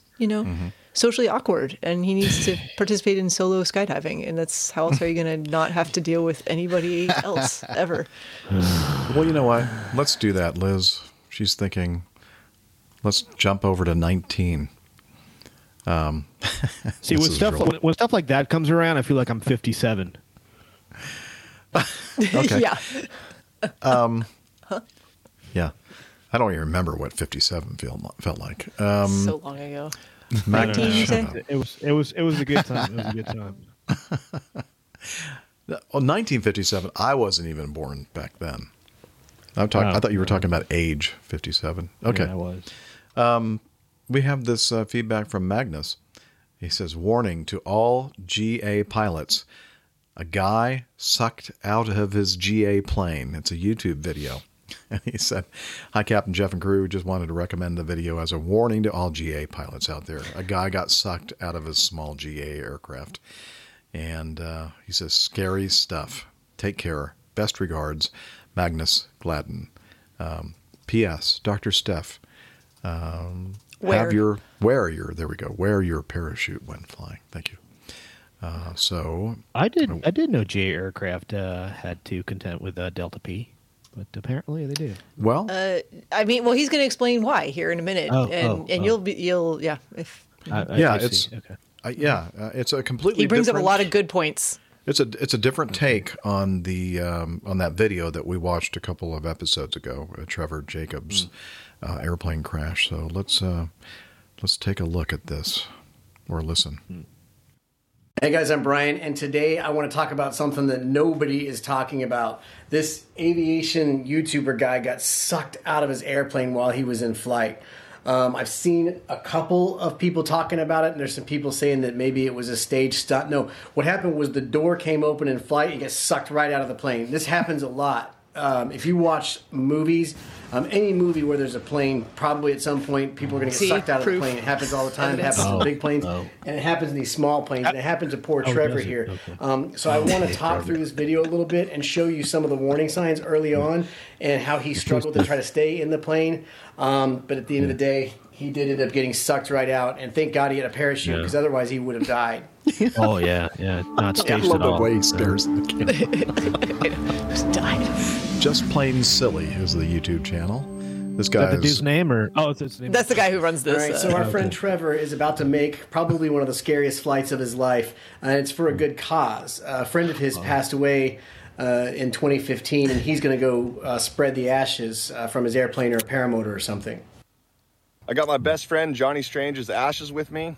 socially awkward, and he needs to participate in solo skydiving, and that's how else are you going to not have to deal with anybody else ever? Well, you know what? Let's do that, Liz. She's thinking. Let's jump over to 19. See, when stuff like that comes around, I feel like I'm 57. Okay. Yeah. Yeah. I don't even remember what 57 felt like. So long ago. 19, you said? It was a good time. It was a good time. 1957. I wasn't even born back then. I'm talking. I thought you were talking about age 57. Okay, yeah, I was. We have this feedback from Magnus. He says, warning to all GA pilots. A guy sucked out of his GA plane. It's a YouTube video. And he said, hi, Captain Jeff and crew. Just wanted to recommend the video as a warning to all GA pilots out there. A guy got sucked out of his small GA aircraft. And he says, scary stuff. Take care. Best regards, Magnus Gladden. P.S. Dr. Steph. Wear your parachute when flying. Thank you. So I did know GA aircraft had to contend with Delta P, but apparently they do. Well, he's going to explain why here in a minute, and you'll be, yeah. It's okay. It's a completely. He brings up a lot of good points. It's a different take on the on that video that we watched a couple of episodes ago, Trevor Jacobs' airplane crash. So let's take a look at this or listen. Hey guys, I'm Brian, and today I want to talk about something that nobody is talking about. This aviation YouTuber guy got sucked out of his airplane while he was in flight. I've seen a couple of people talking about it, and there's some people saying that maybe it was a stage stunt. No, what happened was the door came open in flight and got sucked right out of the plane. This happens a lot. If you watch movies, any movie where there's a plane, probably at some point people are going to get sucked out of the plane. It happens all the time. It happens in big planes, and it happens in these small planes, and it happens to poor Trevor here. Okay. So I want to talk through this video a little bit and show you some of the warning signs early on and how he struggled to try to stay in the plane. But at the end of the day, he did end up getting sucked right out, and thank God he had a parachute because otherwise he would have died. Oh, yeah. Not staged at all. I love the way he stares at the camera. Just died. Just Plain Silly is the YouTube channel. This guy is that the dude's name, or it's his name. That's the guy who runs this. All right, so our friend Trevor is about to make probably one of the scariest flights of his life, and it's for a good cause. A friend of his passed away in 2015, and he's going to go spread the ashes from his airplane or a paramotor or something. I got my best friend Johnny Strange's ashes with me.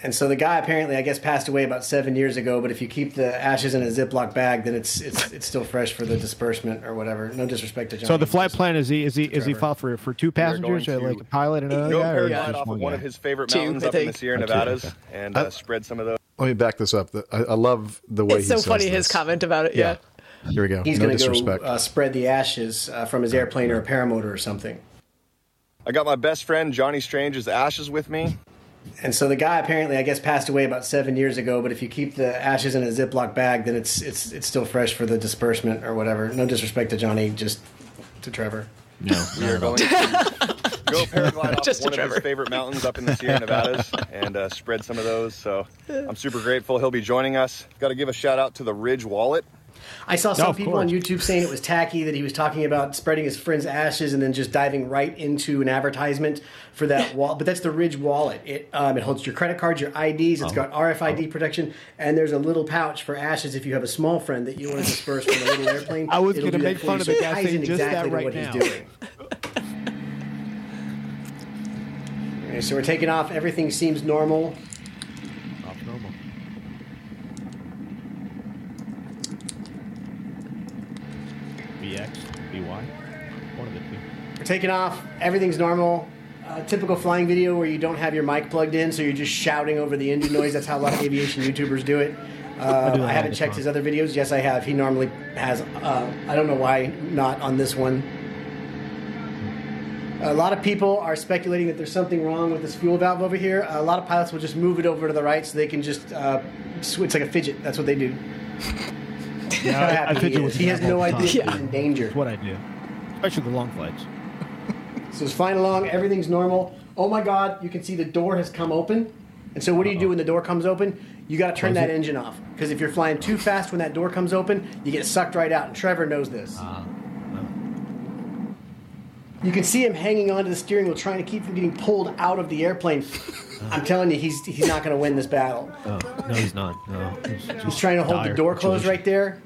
And so the guy apparently, I guess, passed away about 7 years ago. But if you keep the ashes in a Ziploc bag, then it's still fresh for the disbursement or whatever. No disrespect to Johnny. So the flight plan is he filed for two passengers, like a pilot and another guy, or just one of his favorite mountains up in the Sierra Nevadas, and spread some of those. Let me back this up. I love the way he says funny this. His comment about it. Yeah. Here we go. He's going to go spread the ashes from his airplane or a paramotor or something. I got my best friend Johnny Strange's ashes with me. And so the guy apparently, I guess, passed away about 7 years ago. But if you keep the ashes in a Ziploc bag, then it's still fresh for the disbursement or whatever. No disrespect to Johnny, just to Trevor. No, we are going to go paraglide off one of his favorite mountains up in the Sierra Nevadas and spread some of those. So I'm super grateful he'll be joining us. Got to give a shout out to the Ridge Wallet. I saw some people on YouTube saying it was tacky that he was talking about spreading his friend's ashes and then just diving right into an advertisement for that wallet. But that's the Ridge Wallet. It holds your credit cards, your IDs. It's got RFID protection, and there's a little pouch for ashes if you have a small friend that you want to disperse from a little airplane. I was going to make fun of the guy saying just that right now. He's doing. Okay, so we're taking off. Everything seems normal. BX, BY, one of the two. We're taking off. Everything's normal. Typical flying video where you don't have your mic plugged in, so you're just shouting over the engine noise. That's how a lot of aviation YouTubers do it. I haven't checked his other videos. Yes, I have. He normally has. I don't know why not on this one. A lot of people are speculating that there's something wrong with this fuel valve over here. A lot of pilots will just move it over to the right so they can just switch like a fidget. That's what they do. He has no idea he's in danger. That's what I do, especially the long flights. So it's flying along, everything's normal. Oh my God, you can see the door has come open. And so what do you do when the door comes open? You got to turn that engine off, because if you're flying too fast when that door comes open, you get sucked right out. And Trevor knows this. You can see him hanging onto the steering wheel, trying to keep from getting pulled out of the airplane. I'm telling you, he's not going to win this battle. No, he's not. No, he's trying to hold the door closed right there.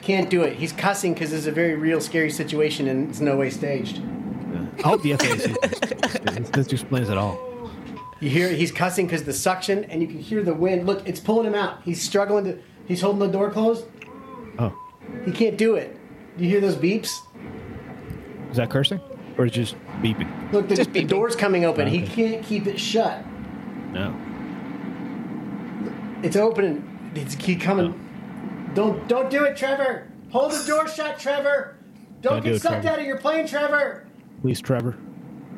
Can't do it. He's cussing because this is a very real, scary situation, and it's no way staged. Yeah. I hope the FAA sees this. This explains it all. You hear he's cussing because the suction, and you can hear the wind. Look, it's pulling him out. He's struggling to. He's holding the door closed. Oh. He can't do it. You hear those beeps? Is that cursing? Or just beeping? Look, the door's coming open. He can't keep it shut. No. It's opening. It's keep coming. No. Don't do it, Trevor. Hold the door shut, Trevor. Don't get sucked out of your plane, Trevor. Please, Trevor.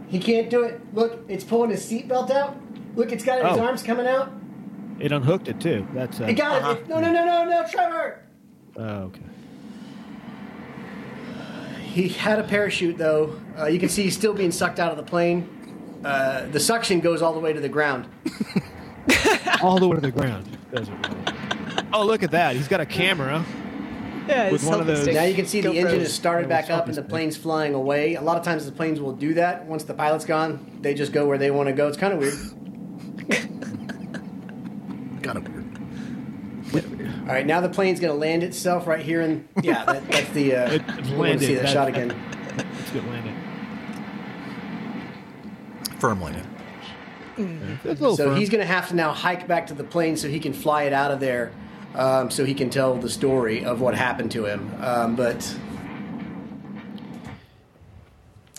He can't do it. Look, it's pulling his seatbelt out. Look, it's got his arms coming out. It unhooked it, too. That's it got it. No, Trevor. Okay. He had a parachute, though. You can see he's still being sucked out of the plane. The suction goes all the way to the ground. All the way to the ground. Oh, look at that. He's got a camera. Yeah, with one of those. Now you can see the engine is started back up and the plane's flying away. A lot of times the planes will do that. Once the pilot's gone, they just go where they want to go. It's kind of weird. All right, now the plane's going to land itself right here, and yeah, that's the. Landed. See that shot again. Let's get landed. Firm landing. Yeah. So firm. He's going to have to now hike back to the plane so he can fly it out of there, so he can tell the story of what happened to him. But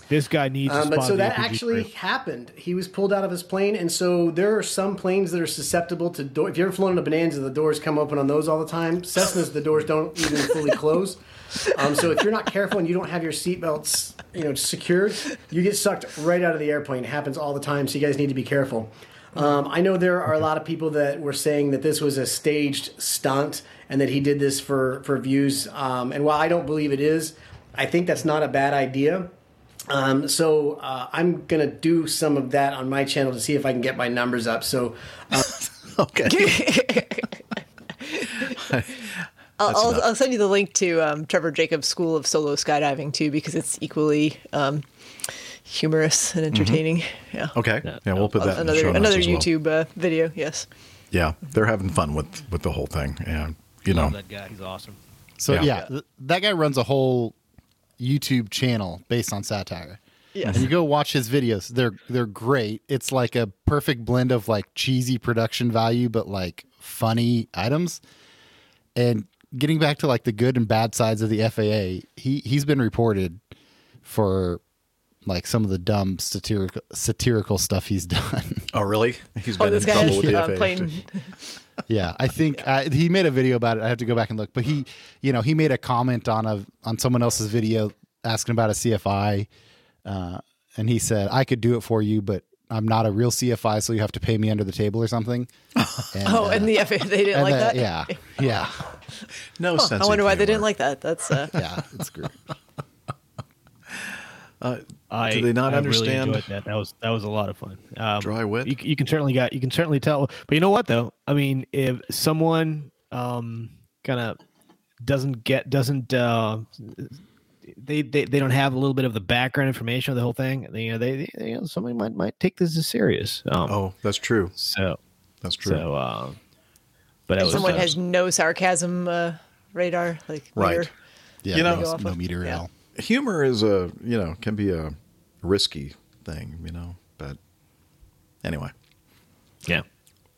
this guy needs. But so that actually happened. He was pulled out of his plane, and so there are some planes that are susceptible to door. If you ever flown in a Bonanza, the doors come open on those all the time. Cessnas, the doors don't even fully close. So if you're not careful and you don't have your seatbelts, secured, you get sucked right out of the airplane. It happens all the time, so you guys need to be careful. I know there are a lot of people that were saying that this was a staged stunt and that he did this for views. And while I don't believe it is, I think that's not a bad idea. So I'm going to do some of that on my channel to see if I can get my numbers up. So, okay. I'll send you the link to Trevor Jacobs' School of Solo Skydiving, too, because it's equally humorous and entertaining. Mm-hmm. Yeah. Okay. Yeah, we'll put that in the show notes as well. YouTube video, yes. Yeah, they're having fun with the whole thing. And, love that guy. He's awesome. So, yeah, that guy runs a whole YouTube channel based on satire. Yes. And you go watch his videos. They're great. It's like a perfect blend of, like, cheesy production value, but, like, funny items. And getting back to like the good and bad sides of the FAA, he's been reported for like some of the dumb satirical stuff he's done. Oh, really? He's been in trouble with the FAA. Yeah, I think he made a video about it. I have to go back and look, but he, he made a comment on someone else's video asking about a CFI, and he said, "I could do it for you, but I'm not a real CFI, so you have to pay me under the table or something." And, and the FAA, they didn't like that? Yeah. No sense. I wonder why they didn't like that. That's it's great. Do they not understand? Really enjoyed that. That was a lot of fun. Dry wit. You can certainly tell. But you know what though? I mean, if someone kind of doesn't They don't have a little bit of the background information of the whole thing. They somebody might take this as serious. That's true. So that's true. So, but if someone has no sarcasm radar, like right, meter, yeah, no meter at all. Humor is can be a risky thing, but anyway, yeah,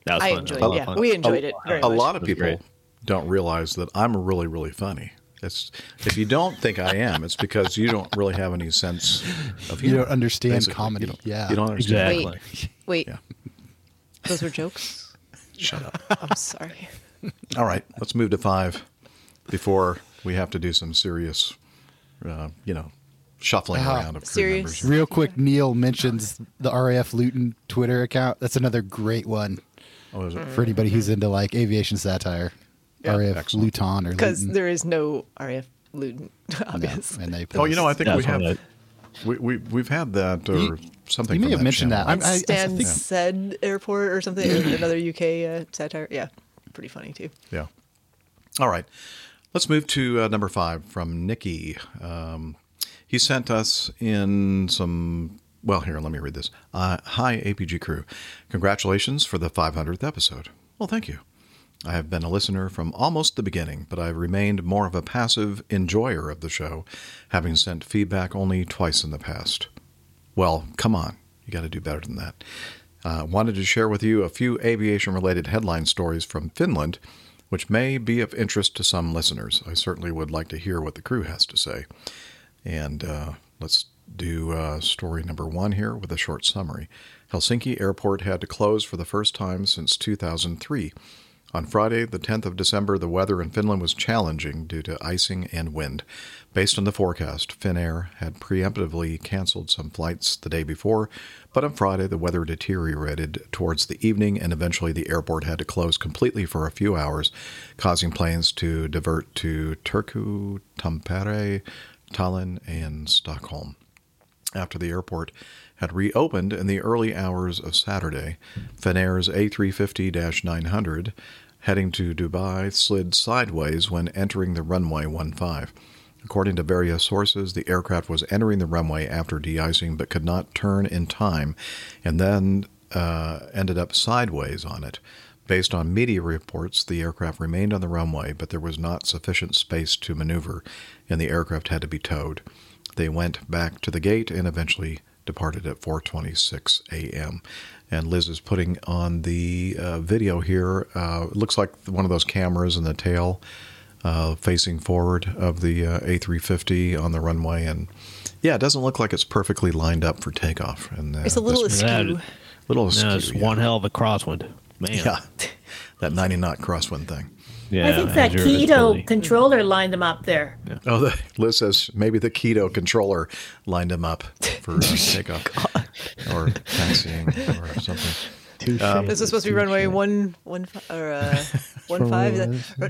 that was fun. We enjoyed it. Very much. Lot of people don't realize that I'm really, really funny. If you don't think I am, it's because you don't really have any sense of humor. You don't understand comedy. You don't understand. Exactly. Wait. Yeah. Those were jokes? Shut up. I'm sorry. All right. Let's move to 5 before we have to do some serious, shuffling around of crew members. Real quick, Neil mentions the RAF Luton Twitter account. That's another great one for anybody who's into like aviation satire. Yeah, RAF excellent. Luton or because there is no RAF Luton, obviously. No. I think we have we've had that or something. You may have mentioned that. Stan said airport or something. Another UK satire. Yeah, pretty funny too. Yeah. All right, let's move to number 5 from Nikki. He sent us in some. Well, here, let me read this. Hi, APG crew. Congratulations for the 500th episode. Well, thank you. I have been a listener from almost the beginning, but I've remained more of a passive enjoyer of the show, having sent feedback only twice in the past. Well, come on. You got to do better than that. Wanted to share with you a few aviation-related headline stories from Finland, which may be of interest to some listeners. I certainly would like to hear what the crew has to say. And let's do story number 1 here with a short summary. Helsinki Airport had to close for the first time since 2003. On Friday, the 10th of December, the weather in Finland was challenging due to icing and wind. Based on the forecast, Finnair had preemptively canceled some flights the day before, but on Friday the weather deteriorated towards the evening and eventually the airport had to close completely for a few hours, causing planes to divert to Turku, Tampere, Tallinn, and Stockholm. After the airport had reopened in the early hours of Saturday, Finnair's A350-900 heading to Dubai slid sideways when entering the runway 15. According to various sources, the aircraft was entering the runway after de-icing but could not turn in time and then ended up sideways on it. Based on media reports, the aircraft remained on the runway, but there was not sufficient space to maneuver, and the aircraft had to be towed. They went back to the gate and eventually departed at 4:26 a.m. And Liz is putting on the video here. It looks like one of those cameras in the tail facing forward of the A350 on the runway. And, yeah, it doesn't look like it's perfectly lined up for takeoff. And it's a little askew. It's one hell of a crosswind. Man. Yeah, that 90-knot crosswind thing. Yeah, I think that Quito controller lined them up there. Yeah. Oh, Liz says maybe the Quito controller lined them up for takeoff or taxiing or something. This is supposed to be runway 15.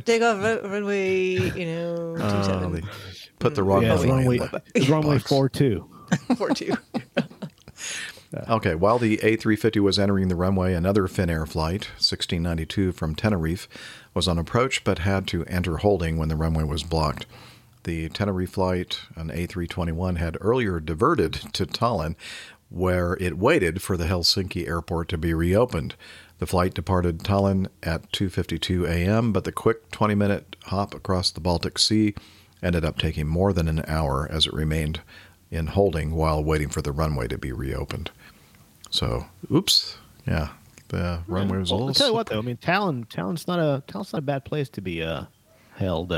Takeoff runway, 27. Put the wrong runway. It's runway 42. 42. Okay, while the A350 was entering the runway, another Finnair flight, 1692 from Tenerife, was on approach but had to enter holding when the runway was blocked. The Tenerife flight, an A321, had earlier diverted to Tallinn, where it waited for the Helsinki airport to be reopened. The flight departed Tallinn at 2:52 a.m., but the quick 20-minute hop across the Baltic Sea ended up taking more than an hour as it remained in holding while waiting for the runway to be reopened. So, oops. Yeah. The runway was I'll tell you what, though. I mean, Tallinn's not a bad place to be held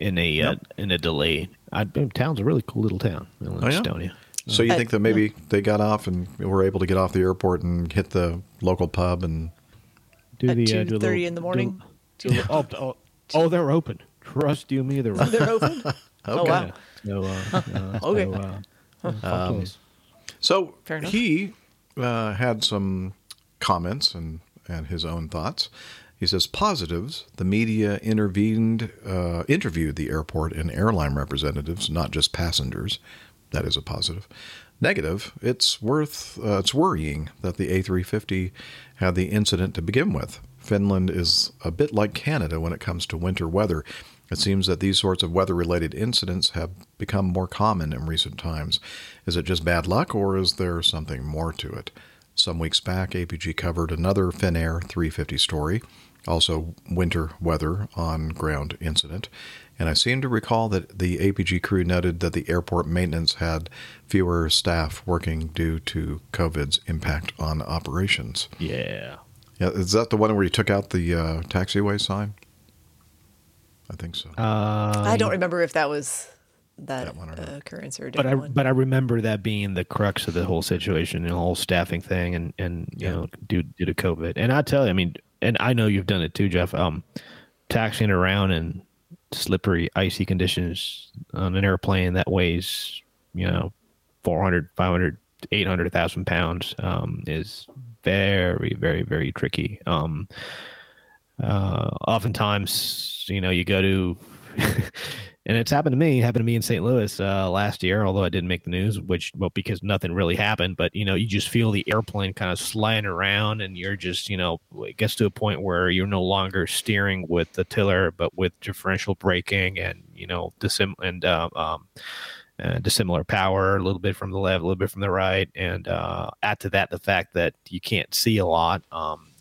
in a delay. Tallinn's a really cool little town in Estonia. So you think that maybe they got off and were able to get off the airport and hit the local pub and... do the 2:30 in the morning? They were open. Trust you me, they were open. They're open? Okay. Oh, wow. So he had some comments and his own thoughts. He says, positives, the media interviewed the airport and airline representatives, not just passengers. That is a positive. Negative, it's worrying that the A350 had the incident to begin with. Finland is a bit like Canada when it comes to winter weather. It seems that these sorts of weather-related incidents have become more common in recent times. Is it just bad luck, or is there something more to it? Some weeks back, APG covered another Finnair 350 story, also winter weather on-ground incident. And I seem to recall that the APG crew noted that the airport maintenance had fewer staff working due to COVID's impact on operations. Yeah. Is that the one where you took out the taxiway sign? I think so. I don't remember if that was that one occurrence or a different one. But I remember that being the crux of the whole situation, the whole staffing thing, due to COVID. And I tell you, and I know you've done it too, Jeff. Taxiing around in slippery, icy conditions on an airplane that weighs, 400, 500, 800,000 pounds is very, very, very tricky. Oftentimes, you go to, and it's happened to me in St. Louis last year, although I didn't make the news, because nothing really happened. But, you just feel the airplane kind of sliding around, and you're just, it gets to a point where you're no longer steering with the tiller, but with differential braking and, dissimilar power, a little bit from the left, a little bit from the right. And add to that the fact that you can't see a lot.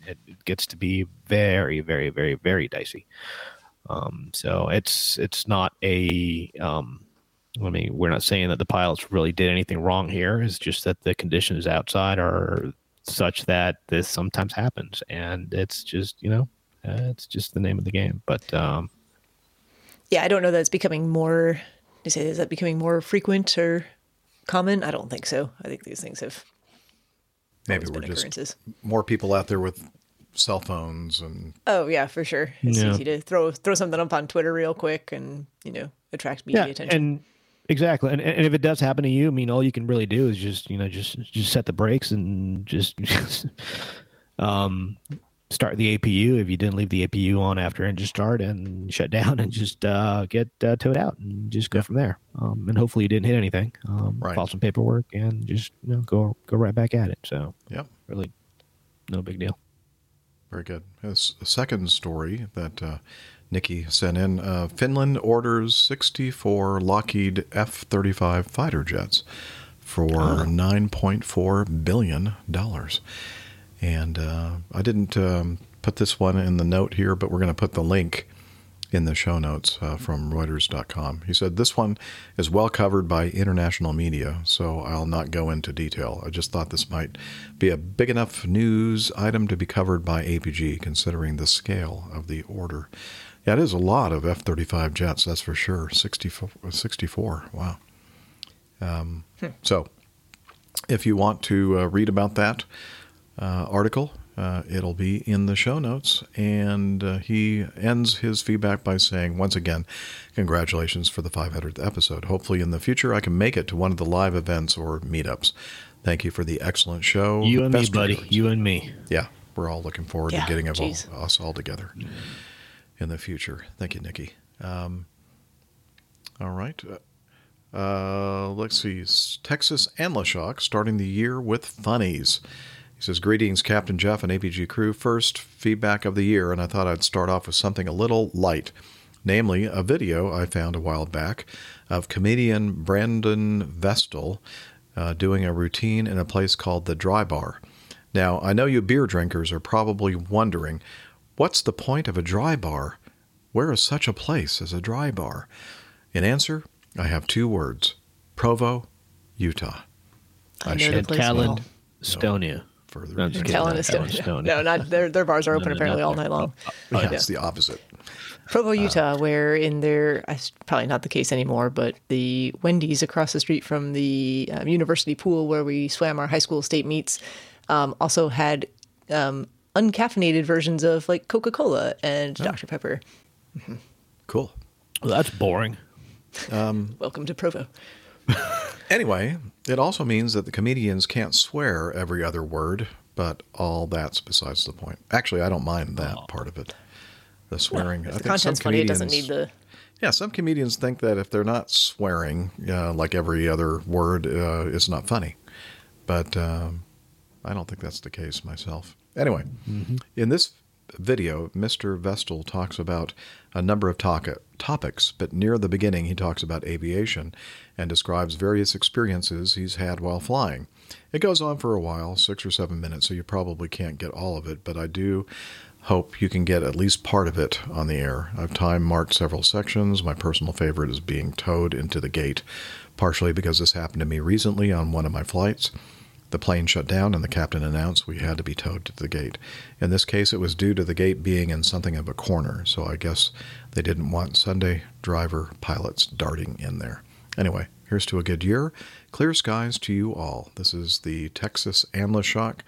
It gets to be very, very, very, very dicey. So it's not a. We're not saying that the pilots really did anything wrong here. It's just that the conditions outside are such that this sometimes happens, and it's just it's just the name of the game. But I don't know that it's becoming more. You say is that becoming more frequent or common? I don't think so. I think these things have. Maybe we're just more people out there with cell phones and. Oh yeah, for sure. It's easy to throw something up on Twitter real quick and attract media attention. And exactly, and if it does happen to you, all you can really do is just just set the brakes and just start the APU if you didn't leave the APU on after, and just start and shut down and just get towed out and just go from there. And hopefully you didn't hit anything. Right. File some paperwork and just go right back at it. So really no big deal. Very good. As a second story that Nikki sent in, Finland orders 64 Lockheed F-35 fighter jets for $9.4 billion. And I didn't put this one in the note here, but we're going to put the link in the show notes from Reuters.com. He said, this one is well covered by international media, so I'll not go into detail. I just thought this might be a big enough news item to be covered by APG, considering the scale of the order. That is a lot of F-35 jets, that's for sure. 64. Wow. So if you want to read about that article, it'll be in the show notes. And he ends his feedback by saying, once again, congratulations for the 500th episode. Hopefully in the future I can make it to one of the live events or meetups. Thank you for the excellent show. You and me, buddy. You and me. Yeah. We're all looking forward to getting us all together in the future. Thank you, Nikki. All right. Let's see. Texas and Lashok starting the year with funnies. He says, greetings, Captain Jeff and APG crew. First feedback of the year, and I thought I'd start off with something a little light, namely a video I found a while back of comedian Brandon Vestal doing a routine in a place called the Dry Bar. Now, I know you beer drinkers are probably wondering, what's the point of a dry bar? Where is such a place as a dry bar? In answer, I have two words, Provo, Utah. I should Callan, Estonia. I'm just Estonia. No, not their bars are open apparently all night long. Yeah, it's the opposite. Provo, Utah, where in their, it's probably not the case anymore, but the Wendy's across the street from the university pool where we swam our high school state meets also had uncaffeinated versions of like Coca-Cola and Dr. Pepper. Mm-hmm. Cool. Well, that's boring. Welcome to Provo. Anyway, it also means that the comedians can't swear every other word, but all that's besides the point. Actually, I don't mind that part of it. The swearing. No, I think the content's funny. It doesn't need the... Yeah, some comedians think that if they're not swearing, like every other word, it's not funny. But I don't think that's the case myself. Anyway, in this video, Mr. Vestal talks about a number of topics, but near the beginning he talks about aviation and describes various experiences he's had while flying. It goes on for a while, 6 or 7 minutes, so you probably can't get all of it, but I do hope you can get at least part of it on the air. I've time-marked several sections. My personal favorite is being towed into the gate, partially because this happened to me recently on one of my flights. The plane shut down and the captain announced we had to be towed to the gate. In this case, it was due to the gate being in something of a corner, so I guess they didn't want Sunday driver pilots darting in there. Anyway, here's to a good year. Clear skies to you all. This is the Texas and Lashok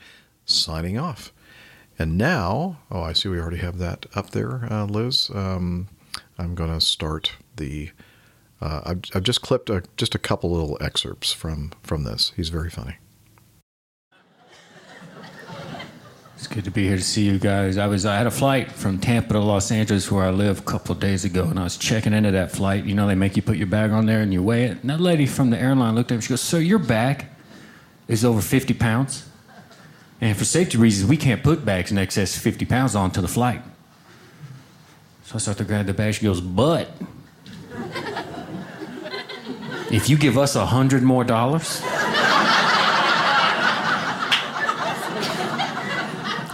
signing off. And now, I see we already have that up there, Liz. I'm going to start the... I've just clipped just a couple little excerpts from this. He's very funny. It's good to be here to see you guys. I had a flight from Tampa to Los Angeles, where I live, a couple of days ago, and I was checking into that flight. You know, they make you put your bag on there and you weigh it. And that lady from the airline looked at me. She goes, "Sir, your bag is over 50 pounds. And for safety reasons, we can't put bags in excess of 50 pounds onto the flight." So I start to grab the bag. She goes, "But if you give us $100 more...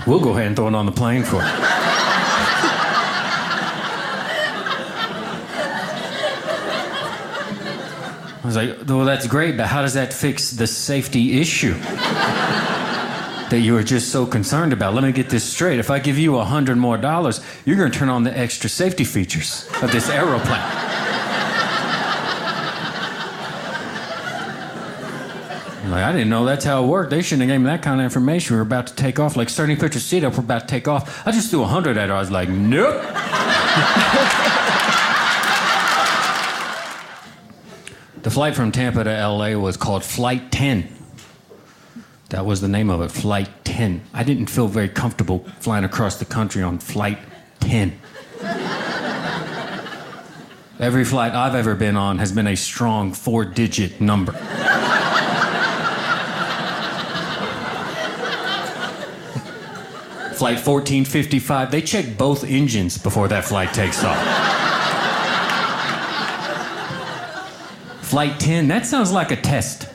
we'll go ahead and throw it on the plane for you." I was like, "Well, that's great, but how does that fix the safety issue that you are just so concerned about? Let me get this straight. If I give you $100 more, you're going to turn on the extra safety features of this aeroplane." Like, I didn't know that's how it worked. They shouldn't have given me that kind of information. We were about to take off, like starting picture seat up, we're about to take off. I just threw 100 at her. I was like, nope. The flight from Tampa to LA was called Flight 10. That was the name of it, Flight 10. I didn't feel very comfortable flying across the country on Flight 10. Every flight I've ever been on has been a strong 4-digit number. Flight 1455, they check both engines before that flight takes off. Flight 10, that sounds like a test.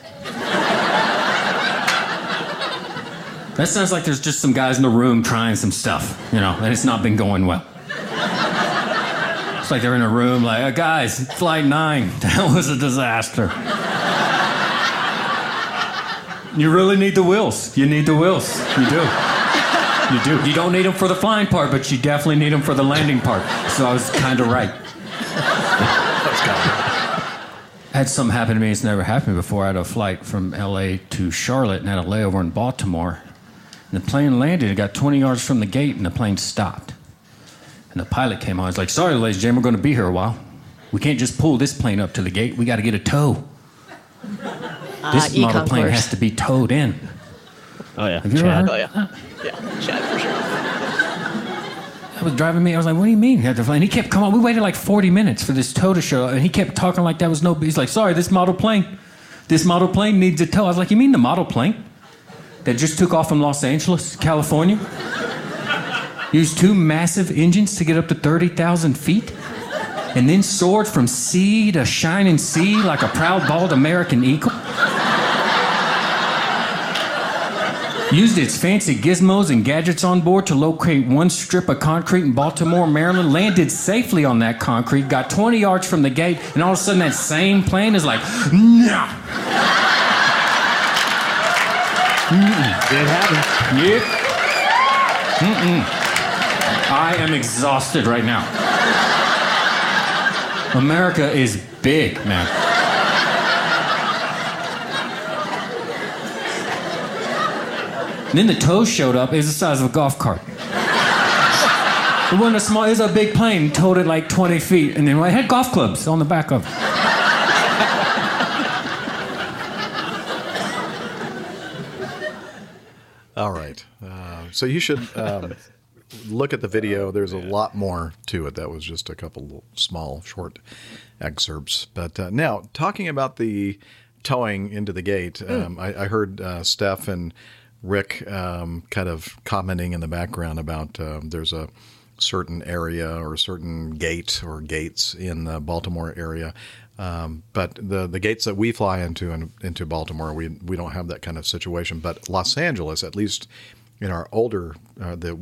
That sounds like there's just some guys in the room trying some stuff, you know, and it's not been going well. It's like they're in a room like, oh, guys, flight 9, that was a disaster. You really need the wheels. You need the wheels. You do. You do. You don't need them for the flying part, but you definitely need them for the landing part. So I was kind of right. Had something happen to me that's never happened before. I had a flight from LA to Charlotte and had a layover in Baltimore. And the plane landed. It got 20 yards from the gate and the plane stopped. And the pilot came on. He's like, sorry, ladies and gentlemen, we're going to be here a while. We can't just pull this plane up to the gate. We got to get a tow. This model plane has to be towed in. Oh, yeah. Have you ever heard? Oh, yeah. Yeah, Chad, for sure. That was driving me. I was like, what do you mean? And he kept coming. We waited like 40 minutes for this tow to show up, and he kept talking like that was no... He's like, sorry, this model plane needs a tow. I was like, you mean the model plane that just took off from Los Angeles, California? Used two massive engines to get up to 30,000 feet? And then soared from sea to shining sea like a proud, bald American eagle. Used its fancy gizmos and gadgets on board to locate one strip of concrete in Baltimore, Maryland. Landed safely on that concrete, got 20 yards from the gate, and all of a sudden that same plane is like, nah. It happened. Yep. I am exhausted right now. America is big, man. Then the tow showed up. It was the size of a golf cart. It wasn't a small, it was a big plane. Towed it like 20 feet. And then it had golf clubs on the back of it. All right. So you should... look at the video. There's a lot more to it. That was just a couple small, short excerpts. But now, talking about the towing into the gate, I heard Steph and Rick kind of commenting in the background about there's a certain area or a certain gate or gates in the Baltimore area. But the gates that we fly into Baltimore, we don't have that kind of situation. But Los Angeles, at least... in our older,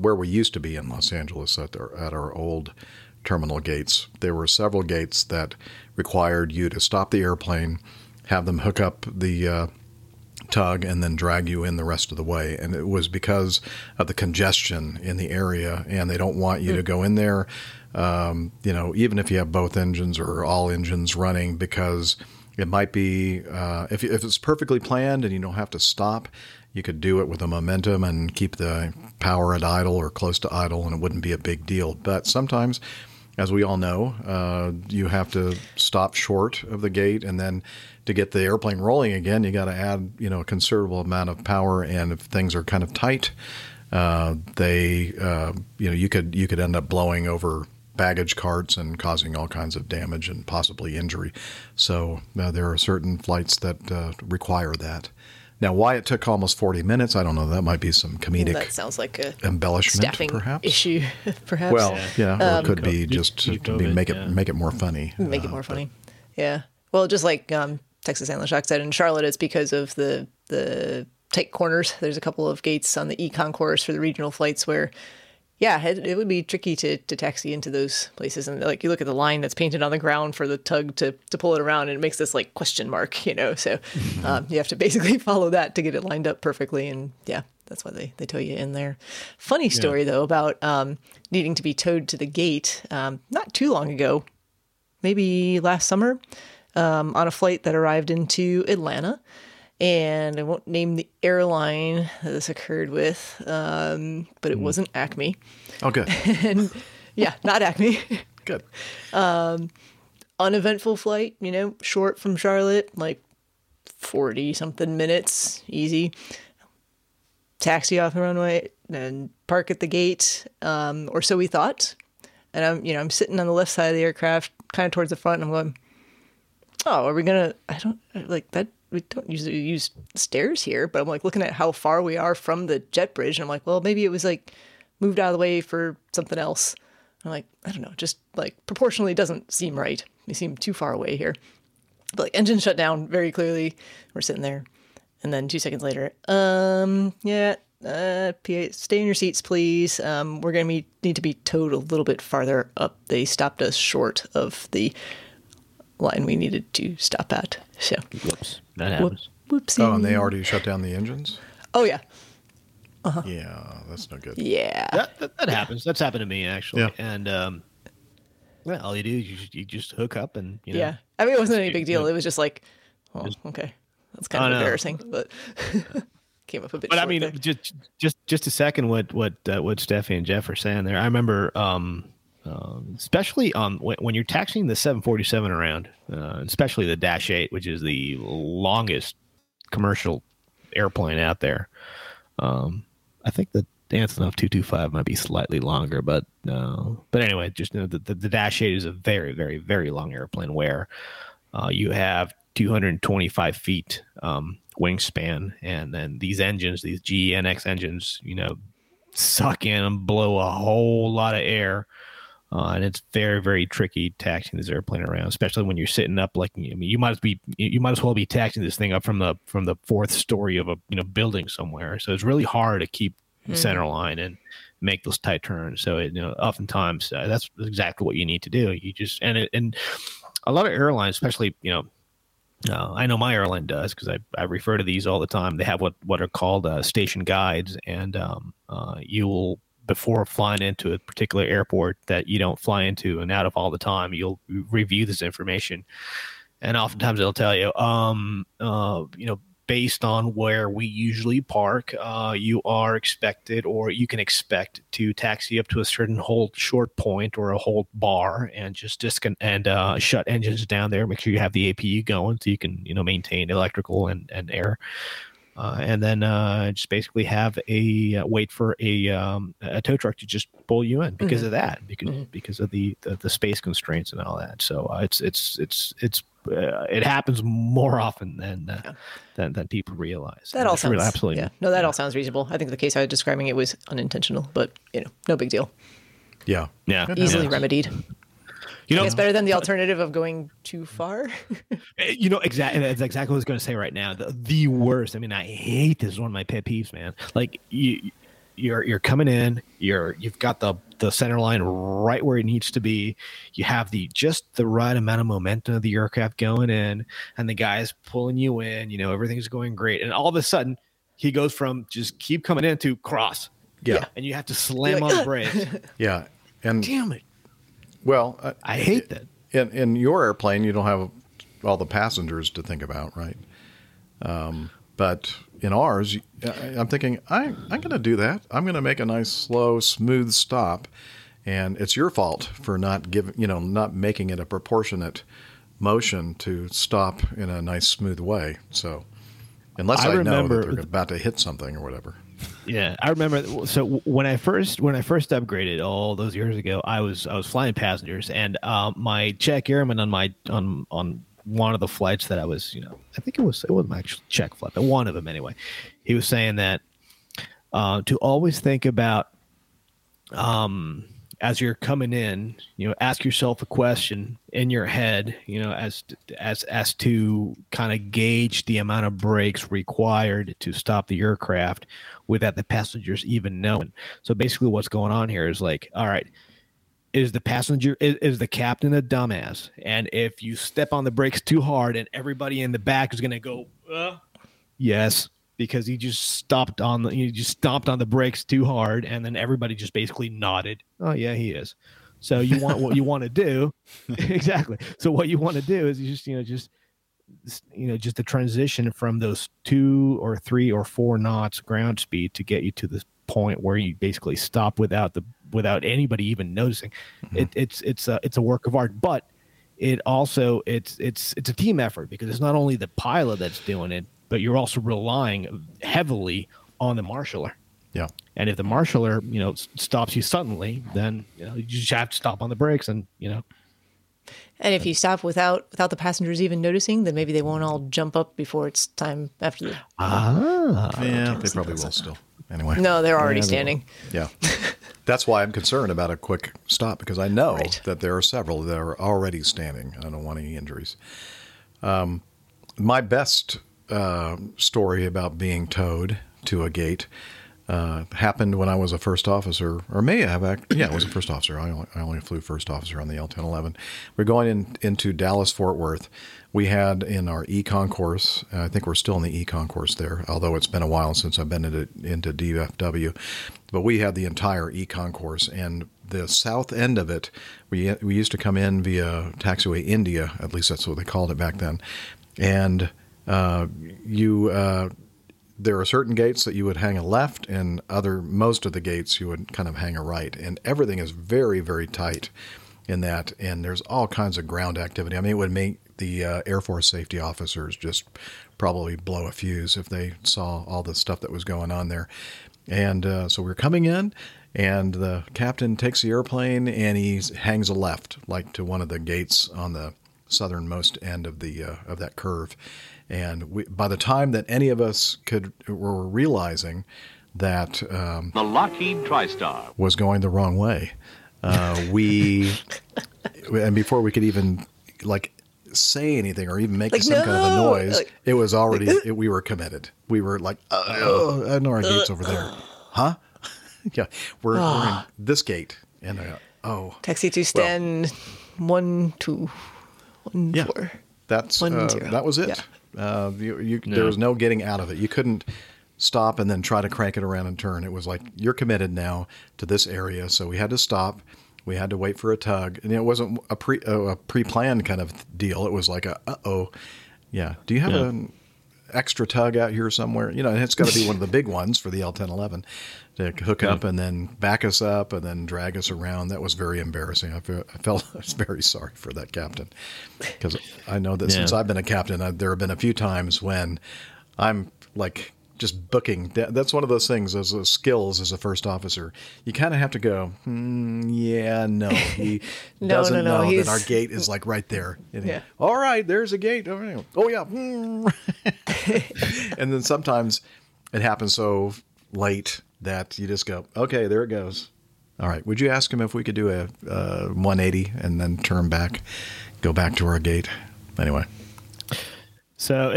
where we used to be in Los Angeles at our old terminal gates, there were several gates that required you to stop the airplane, have them hook up the tug, and then drag you in the rest of the way. And it was because of the congestion in the area, and they don't want you to go in there, even if you have both engines or all engines running, because it might be, if it's perfectly planned and you don't have to stop, you could do it with a momentum and keep the power at idle or close to idle, and it wouldn't be a big deal. But sometimes, as we all know, you have to stop short of the gate, and then to get the airplane rolling again, you got to add a considerable amount of power. And if things are kind of tight, you could end up blowing over baggage carts and causing all kinds of damage and possibly injury. So there are certain flights that require that. Now, why it took almost 40 minutes, I don't know. That might be some comedic that sounds like a embellishment, staffing perhaps. Issue, perhaps. Well, yeah, or it could be just to make it more funny. Make it more funny, yeah. Well, just like Texas Analyst Shock said, in Charlotte, it's because of the tight corners. There's a couple of gates on the e-concourse for the regional flights where, yeah, it would be tricky to taxi into those places. And like you look at the line that's painted on the ground for the tug to pull it around, and it makes this like question mark, So you have to basically follow that to get it lined up perfectly. And yeah, that's why they tow you in there. Funny story, though, about needing to be towed to the gate not too long ago, maybe last summer, on a flight that arrived into Atlanta. And I won't name the airline that this occurred with, but it wasn't Acme. Oh, good. And yeah, not Acme. Good. Uneventful flight, short from Charlotte, like 40-something minutes, easy. Taxi off the runway and park at the gate, or so we thought. And I'm sitting on the left side of the aircraft, kind of towards the front, and I'm going, oh, are we going to, we don't usually use stairs here, but I'm like looking at how far we are from the jet bridge. And I'm like, well, maybe it was like moved out of the way for something else. I'm like, I don't know, just like proportionally doesn't seem right. We seem too far away here. But like engine shut down very clearly. We're sitting there. And then 2 seconds later, stay in your seats, please. We're going to need to be towed a little bit farther up. They stopped us short of the line we needed to stop at. So, whoops, that happens. Whoopsie. Oh, and they already shut down the engines? Oh, yeah. Uh-huh. Yeah, that's no good. Yeah. That happens. That's happened to me, actually. Yeah. And, well, all you do is you just hook up and, you know. Yeah. I mean, it wasn't any big deal. It was just like, oh, okay. That's kind of embarrassing, but came up a bit. But I mean, there. just a second, what Stephanie and Jeff are saying there. I remember, especially when you're taxiing the 747 around, especially the Dash 8, which is the longest commercial airplane out there. I think the Antonov 225 might be slightly longer, but anyway, just know that the Dash 8 is a very, very, very long airplane where you have 225 feet wingspan, and then these engines, these GEnx engines, you know, suck in and blow a whole lot of air, and it's very, very tricky taxiing this airplane around, especially when you're sitting up. Like, I mean, you might as well be taxiing this thing up from the fourth story of a building somewhere. So it's really hard to keep center line and make those tight turns. So it, oftentimes that's exactly what you need to do. You just and a lot of airlines, especially I know my airline does, because I refer to these all the time. They have what are called station guides, and you will, before flying into a particular airport that you don't fly into and out of all the time, you'll review this information. And oftentimes they'll tell you, based on where we usually park, you are expected, or you can expect, to taxi up to a certain hold short point or a hold bar, and just shut engines down there. Make sure you have the APU going so you can maintain electrical and air, and then just basically have wait for a tow truck to just pull you in because of that, because of the space constraints and all that. So it's. It happens more often than people realize. That all sounds absolutely. Yeah. No, that all sounds reasonable. I think the case I was describing, it was unintentional, but no big deal. Yeah, yeah, easily remedied. It's better than the alternative of going too far. Exactly. That's exactly what I was going to say right now. The worst. I mean, I hate this. One of my pet peeves, man. Like you're coming in. You've got the center line right where it needs to be. You have the right amount of momentum of the aircraft going in, and the guy's pulling you in, everything's going great. And all of a sudden he goes from just keep coming in to cross. Yeah. And you have to slam on the brakes. Yeah. And damn it. Well, I hate that. In your airplane, you don't have all the passengers to think about. Right. But in ours, I'm thinking, I'm going to do that. I'm going to make a nice, slow, smooth stop. And it's your fault for not not making it a proportionate motion to stop in a nice, smooth way. So unless I know that they're about to hit something or whatever. Yeah, I remember. So when I first upgraded all those years ago, I was flying passengers, and my Czech airman on one of the flights that I was, I think it wasn't my actual check flight, but one of them anyway. He was saying that to always think about, as you're coming in, ask yourself a question in your head, as to kind of gauge the amount of brakes required to stop the aircraft without the passengers even knowing. So basically, what's going on here is like, all right. Is the passenger, is the captain a dumbass? And if you step on the brakes too hard, and everybody in the back is going to go, yes, because he just stomped on the brakes too hard, and then everybody just basically nodded. Oh yeah, he is. So you want what you want to do, exactly. So what you want to do is just the transition from those 2 or 3 or 4 knots ground speed to get you to the point where you basically stop without anybody even noticing. It's a work of art, but it also it's a team effort, because it's not only the pilot that's doing it, but you're also relying heavily on the marshaller. Yeah. And if the marshaller, stops you suddenly, then you just have to stop on the brakes, and And if you stop without the passengers even noticing, then maybe they won't all jump up before it's time after you. Yeah, they probably will still. Anyway. No, they're already standing. Yeah. That's why I'm concerned about a quick stop, because I know that there are several that are already standing. I don't want any injuries. My best story about being towed to a gate happened when I was a first officer, or may have, I was a first officer. I only flew first officer on the L-1011. We're going into Dallas-Fort Worth. We had in our econ course, I think we're still in the econ course there, although it's been a while since I've been into DFW, but we had the entire econ course, and the south end of it, we used to come in via Taxiway India, at least that's what they called it back then, and there are certain gates that you would hang a left, and most of the gates you would kind of hang a right, and everything is very, very tight in that, and there's all kinds of ground activity. I mean, it would make the Air Force safety officers just probably blow a fuse if they saw all the stuff that was going on there. And so we're coming in, and the captain takes the airplane and he hangs a left, like to one of the gates on the southernmost end of the of that curve. And by the time that any of us were realizing that the Lockheed TriStar was going the wrong way, and before we could even say anything or even make kind of a noise, it was already, we were committed. We were like, I know our gate's over there. Huh? Yeah. We're in this gate. And Taxi to stand 1, 2, 1, 4. That's, 1, 0. That was it. Yeah. There was no getting out of it. You couldn't stop and then try to crank it around and turn. It was like, you're committed now to this area. So we had to stop. We had to wait for a tug, and it wasn't a pre-planned kind of deal. It was like do you have an extra tug out here somewhere? You know, and it's got to be one of the big ones for the L-1011 to hook up and then back us up and then drag us around. That was very embarrassing. I was very sorry for that captain, because I know that since I've been a captain, there have been a few times when I'm like just booking. That's one of those things as a skills as a first officer. You kind of have to go, he doesn't know that our gate is like right there. And all right, there's a gate. Oh, yeah. And then sometimes it happens so late that you just go, okay, there it goes. All right. Would you ask him if we could do a 180 and then turn back, go back to our gate? Anyway. So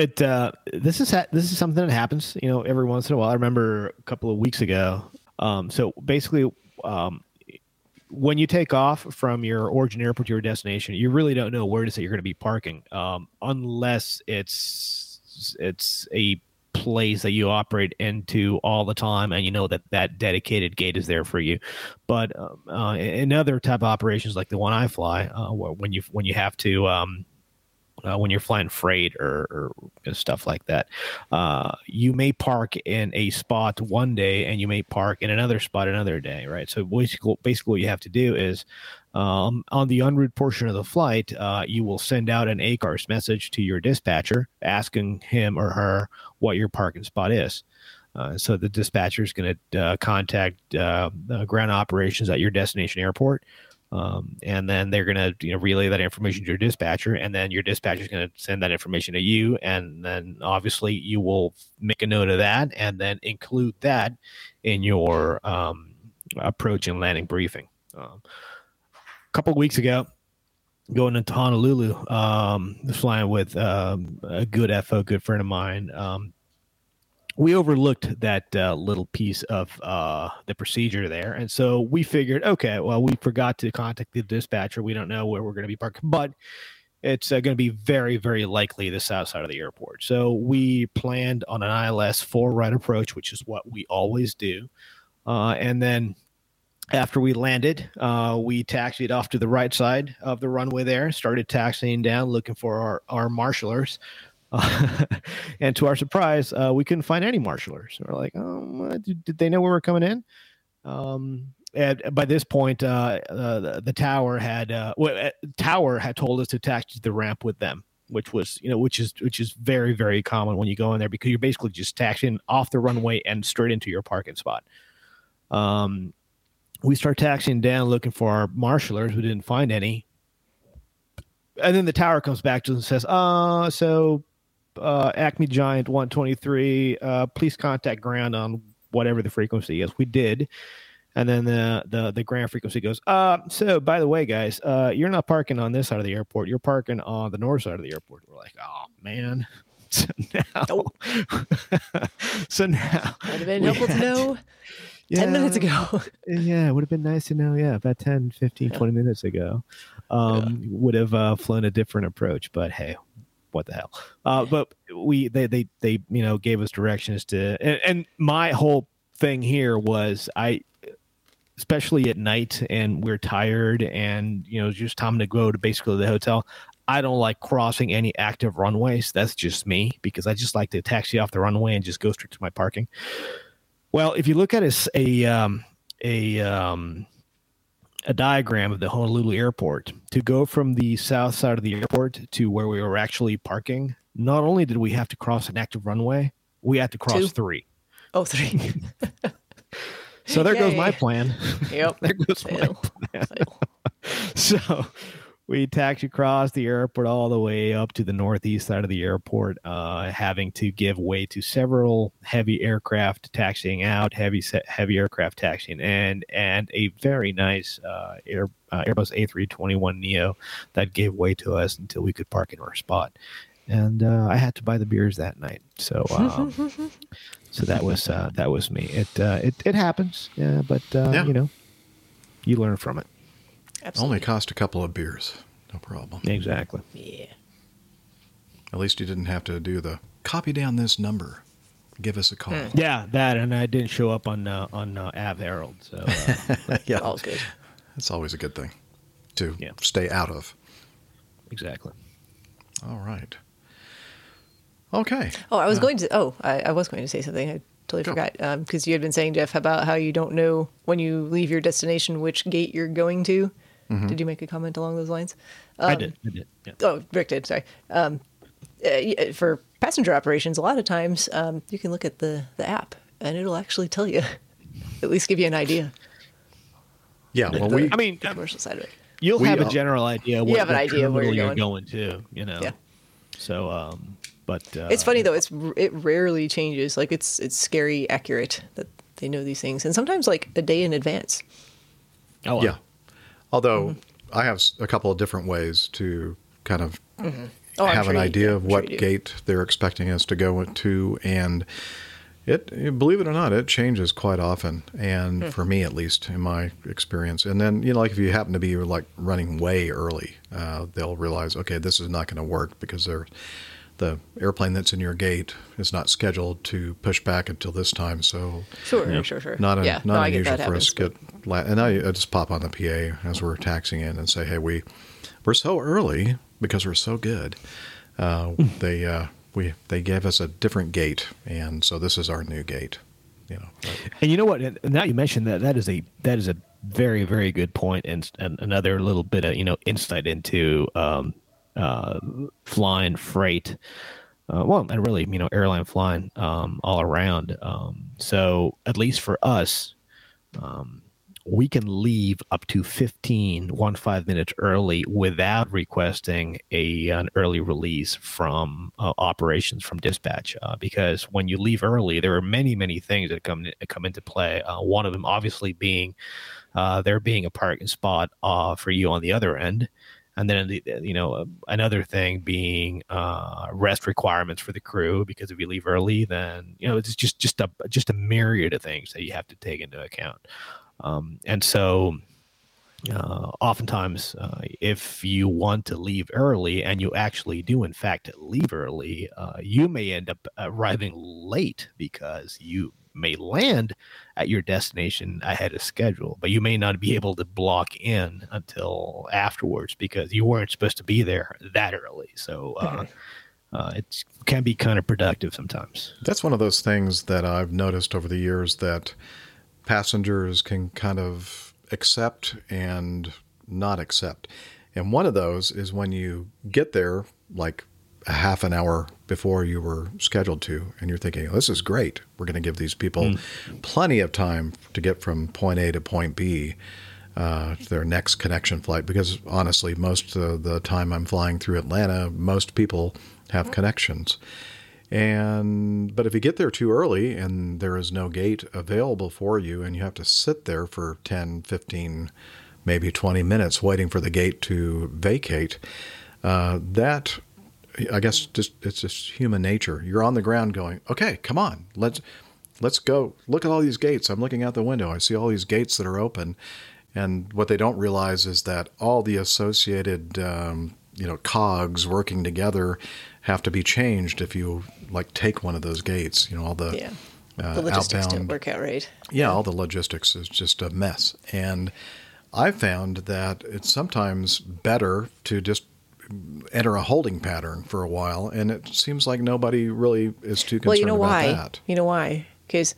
this is something that happens, every once in a while. I remember a couple of weeks ago. So basically, when you take off from your origin airport to your destination, you really don't know where it is that you're going to be parking, unless it's a place that you operate into all the time, and you know that dedicated gate is there for you. But in other type of operations, like the one I fly, when you have to. When you're flying freight or stuff like that, you may park in a spot one day and you may park in another spot another day, right? So basically what you have to do is on the en route portion of the flight, you will send out an ACARS message to your dispatcher asking him or her what your parking spot is. So the dispatcher is going to contact the ground operations at your destination airport. And then they're going to relay that information to your dispatcher, and then your dispatcher is going to send that information to you. And then obviously you will make a note of that and then include that in your approach and landing briefing. A couple of weeks ago, going into Honolulu, flying with a good friend of mine, we overlooked that little piece of the procedure there. And so we figured, okay, well, we forgot to contact the dispatcher. We don't know where we're going to be parked, but it's going to be very, very likely the south side of the airport. So we planned on an ILS 4-right approach, which is what we always do. And then after we landed, we taxied off to the right side of the runway there, started taxiing down, looking for our marshalers. And to our surprise, we couldn't find any marshalers. We're like, oh, did they know where we're coming in? And by this point, the tower had told us to taxi the ramp with them, which was, which is very, very common when you go in there, because you're basically just taxiing off the runway and straight into your parking spot. We start taxiing down looking for our marshalers. We didn't find any. And then the tower comes back to us and says, Acme Giant 123, please contact ground on whatever the frequency is. We did. And then the ground frequency goes, so by the way, guys, you're not parking on this side of the airport. You're parking on the north side of the airport. We're like, oh, man. So now, would have been helpful to know 10 minutes ago. Yeah, it would have been nice to know, about 10, 15, 20 minutes ago. Would have flown a different approach, but hey, what the hell? But they gave us directions to, and my whole thing here was especially at night, and we're tired, and it's just time to go to basically the hotel. I don't like crossing any active runways. That's just me, because I just like to taxi off the runway and just go straight to my parking. Well, if you look at a diagram of the Honolulu airport, to go from the south side of the airport to where we were actually parking, not only did we have to cross an active runway, we had to cross three. Oh, three. So there goes my plan. Yep. There goes my plan. So we taxi across the airport all the way up to the northeast side of the airport, having to give way to several heavy aircraft taxiing out, heavy aircraft taxiing, and a very nice Airbus A321neo that gave way to us until we could park in our spot. And I had to buy the beers that night. So so that was me. It happens, but you learn from it. Absolutely. Only cost a couple of beers. No problem. Exactly. Yeah. At least you didn't have to do the copy down this number. Give us a call. Yeah, that, and I didn't show up on Av Herald. So yeah, all good. That's always a good thing to stay out of. Exactly. All right. Okay. Oh, I was going to. Oh, I was going to say something. I totally forgot because you had been saying, Jeff, about how you don't know when you leave your destination which gate you're going to. Mm-hmm. Did you make a comment along those lines? I did. Yeah. Oh, Rick did. Sorry. For passenger operations, a lot of times you can look at the app and it'll actually tell you, at least give you an idea. Yeah. Well, the commercial side of it. You'll have a general idea. You have an idea where you're going to. Yeah. So. But it's funny though; it rarely changes. Like it's scary accurate that they know these things, and sometimes like a day in advance. Oh wow. Yeah. Although I have a couple of different ways to kind of have an idea of what gate they're expecting us to go to, and it believe it or not, it changes quite often. And for me, at least in my experience, and then like if you happen to be like running way early, they'll realize okay, this is not going to work because the airplane that's in your gate is not scheduled to push back until this time. So sure. Not unusual for us to get. And I just pop on the PA as we're taxiing in and say, hey, we're so early because we're so good. They gave us a different gate. And so this is our new gate, And you know what? Now you mentioned that is a very, very good point. And another little bit of, insight into, flying freight, and really, airline flying all around. So at least for us, we can leave up to 15 minutes early without requesting an early release from operations, from dispatch, because when you leave early, there are many, many things that come into play. One of them, obviously, being there being a parking spot for you on the other end. And then, another thing being rest requirements for the crew, because if you leave early, then, it's just a myriad of things that you have to take into account. And so oftentimes, if you want to leave early and you actually do, in fact, leave early, you may end up arriving late because you may land at your destination ahead of schedule, but you may not be able to block in until afterwards because you weren't supposed to be there that early. So it can be kind of productive sometimes. That's one of those things that I've noticed over the years that passengers can kind of accept and not accept. And one of those is when you get there, like a half an hour before you were scheduled to, and you're thinking, oh, this is great. We're going to give these people plenty of time to get from point A to point B, to their next connection flight. Because honestly, most of the time I'm flying through Atlanta, most people have connections. But if you get there too early and there is no gate available for you and you have to sit there for 10, 15, maybe 20 minutes waiting for the gate to vacate, that I guess just, it's just human nature. You're on the ground going, okay, come on, let's go. Look at all these gates. I'm looking out the window. I see all these gates that are open. And what they don't realize is that all the associated, cogs working together have to be changed if you take one of those gates, all the, the logistics outbound, didn't work out right. Yeah. All the logistics is just a mess. And I found that it's sometimes better to just enter a holding pattern for a while. And it seems like nobody really is too concerned about that. You know why? Because,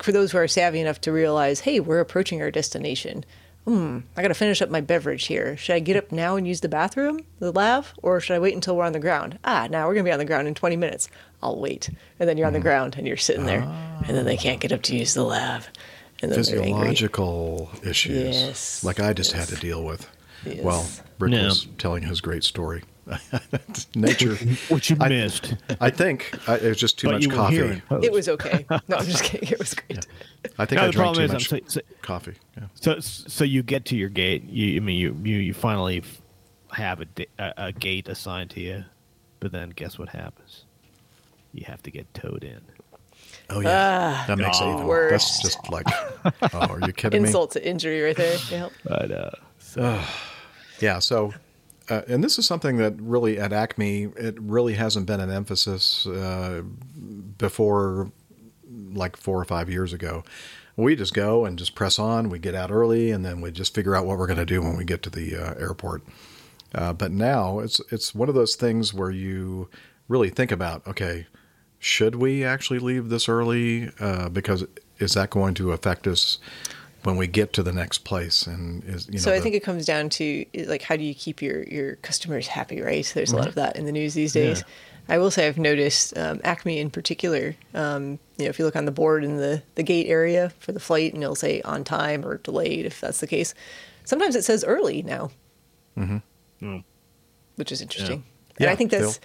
for those who are savvy enough to realize, hey, we're approaching our destination. I got to finish up my beverage here. Should I get up now and use the bathroom, the lav, or should I wait until we're on the ground? Now we're going to be on the ground in 20 minutes. I'll wait. And then you're on the ground and you're sitting there. And then they can't get up to use the lav. And physiological issues. Yes. Like I just had to deal with. Yes. Well, Rick was telling his great story. Nature. What you missed. I think it was just too much coffee. It was okay. No, I'm just kidding. It was great. Yeah. I think I drank too much coffee. Yeah. So you get to your gate. You finally have a gate assigned to you, but then guess what happens? You have to get towed in. Oh, yeah. That makes it even worse. That's just like, are you kidding me? Insult to injury right there. Yep. I know. And this is something that really at Acme, it really hasn't been an emphasis before like 4 or 5 years ago. We just go and just press on. We get out early and then we just figure out what we're going to do when we get to the airport. But now it's one of those things where you really think about, okay, should we actually leave this early? Because is that going to affect us when we get to the next place? And I think it comes down to how do you keep your customers happy, right? There's a lot of that in the news these days. Yeah. I will say I've noticed Acme in particular, if you look on the board in the gate area for the flight and it'll say on time or delayed, if that's the case. Sometimes it says early now, which is interesting. Yeah. And I think that's,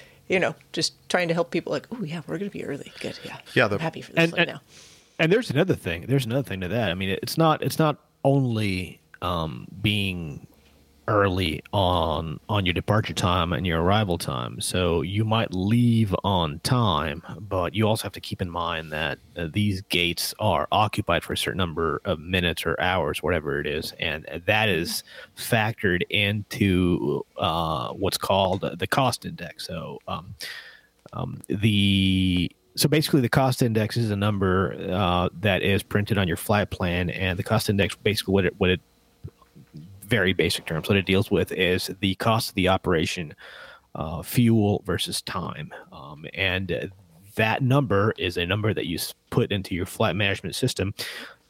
just trying to help people we're going to be early. Good. Yeah. I'm happy for this flight now. And there's another thing. There's another thing to that. I mean, it's not only being early on your departure time and your arrival time. So you might leave on time, but you also have to keep in mind that these gates are occupied for a certain number of minutes or hours, whatever it is, and that is factored into what's called the cost index. So So basically the cost index is a number that is printed on your flight plan, and the cost index, basically what it very basic terms, what it deals with is the cost of the operation, fuel versus time. And that number is a number that you put into your flight management system,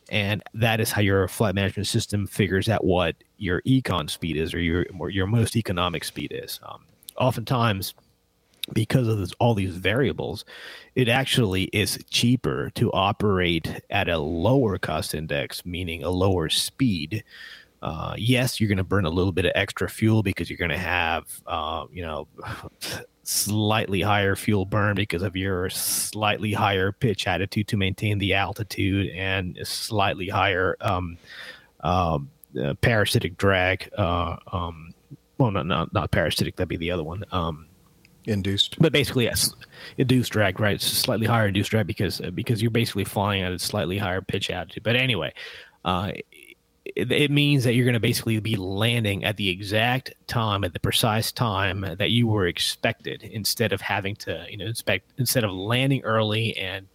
and that is how your flight management system figures out what your econ speed is, or your most economic speed is. Oftentimes, because of all these variables, it actually is cheaper to operate at a lower cost index, meaning a lower speed. Yes, you're going to burn a little bit of extra fuel because you're going to have, slightly higher fuel burn because of your slightly higher pitch attitude to maintain the altitude, and slightly higher parasitic drag. Not parasitic. That'd be the other one. Induced, but basically yes, induced drag, right? It's slightly higher induced drag because you're basically flying at a slightly higher pitch altitude. But anyway, it means that you're going to basically be landing at the exact time, at the precise time that you were expected, instead of having to instead of landing early and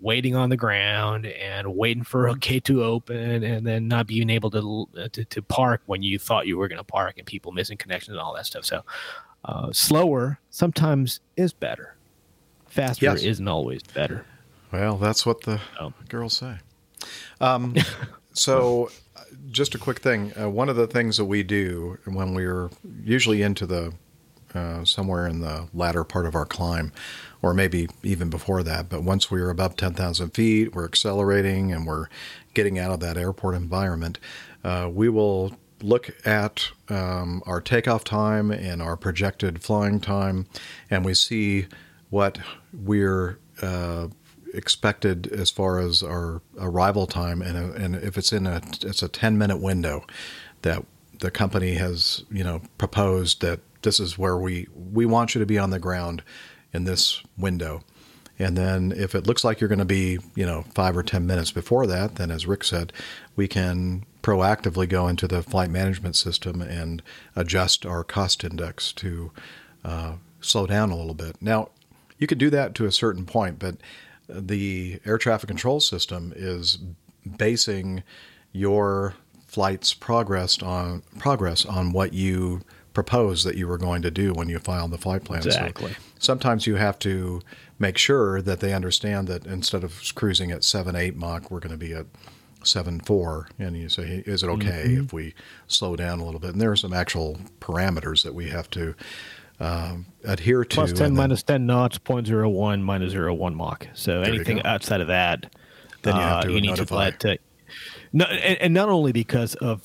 waiting on the ground and waiting for a gate to open and then not being able to park when you thought you were going to park, and people missing connections and all that stuff. So. Slower sometimes is better. Faster isn't always better. Well, that's what the girls say. So just a quick thing. One of the things that we do when we're usually into the somewhere in the latter part of our climb, or maybe even before that, but once we're above 10,000 feet, we're accelerating and we're getting out of that airport environment, we will look at our takeoff time and our projected flying time, and we see what we're expected as far as our arrival time, and if it's a 10-minute window that the company has proposed that this is where we want you to be on the ground in this window. And then if it looks like you're going to be, 5 or 10 minutes before that, then as Rick said, we can proactively go into the flight management system and adjust our cost index to slow down a little bit. Now, you could do that to a certain point, but the air traffic control system is basing your flight's progress on what you propose that you were going to do when you filed the flight plan. Exactly. So sometimes you have to make sure that they understand that instead of cruising at 7.8 Mach, we're going to be at 7.4. And you say, is it okay if we slow down a little bit? And there are some actual parameters that we have to adhere to. Plus 10 minus 10 knots, 0.01 minus 0.01 Mach. So anything outside of that, then you have to notify. No, and not only because of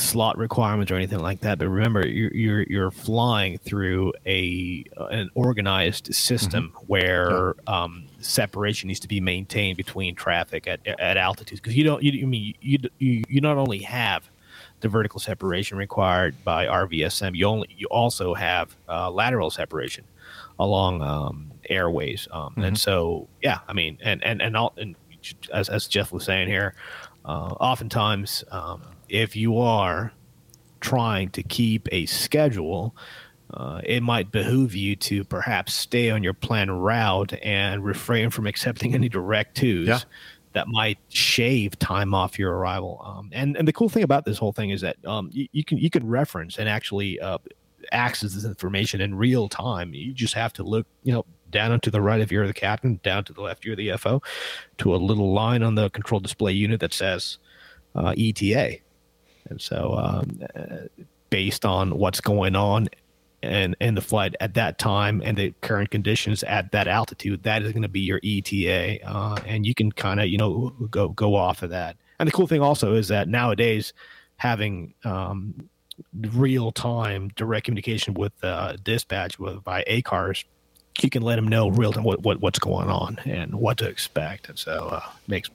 slot requirements or anything like that, but remember you're flying through an organized system where separation needs to be maintained between traffic at altitudes, because you not only have the vertical separation required by RVSM, you also have lateral separation along airways, and so and as Jeff was saying here. Oftentimes, if you are trying to keep a schedule, it might behoove you to perhaps stay on your planned route and refrain from accepting any direct twos that might shave time off your arrival. And the cool thing about this whole thing is that you can reference and actually access this information in real time. You just have to look, down and to the right if you're the captain, down to the left you're the FO, to a little line on the control display unit that says ETA. And so based on what's going on and the flight at that time and the current conditions at that altitude, that is going to be your ETA. And you can kind of, go off of that. And the cool thing also is that nowadays having real-time direct communication with dispatch by ACARS, you can let them know real time what's going on and what to expect, and so makes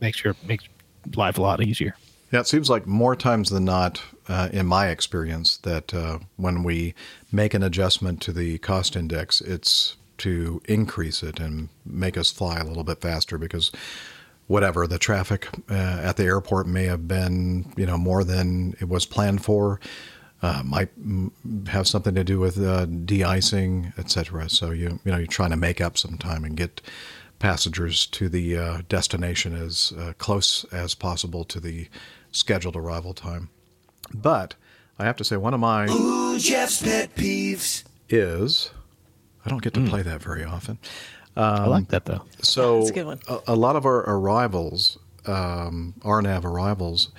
life a lot easier. Yeah, it seems like more times than not, in my experience, that when we make an adjustment to the cost index, it's to increase it and make us fly a little bit faster because whatever the traffic at the airport may have been, more than it was planned for. Might have something to do with de-icing, etc. So you're trying to make up some time and get passengers to the destination as close as possible to the scheduled arrival time. But I have to say, one of my Jeff's pet peeves is I don't get to play that very often. I like that though. So that's a good one. A lot of our arrivals, RNAV arrivals,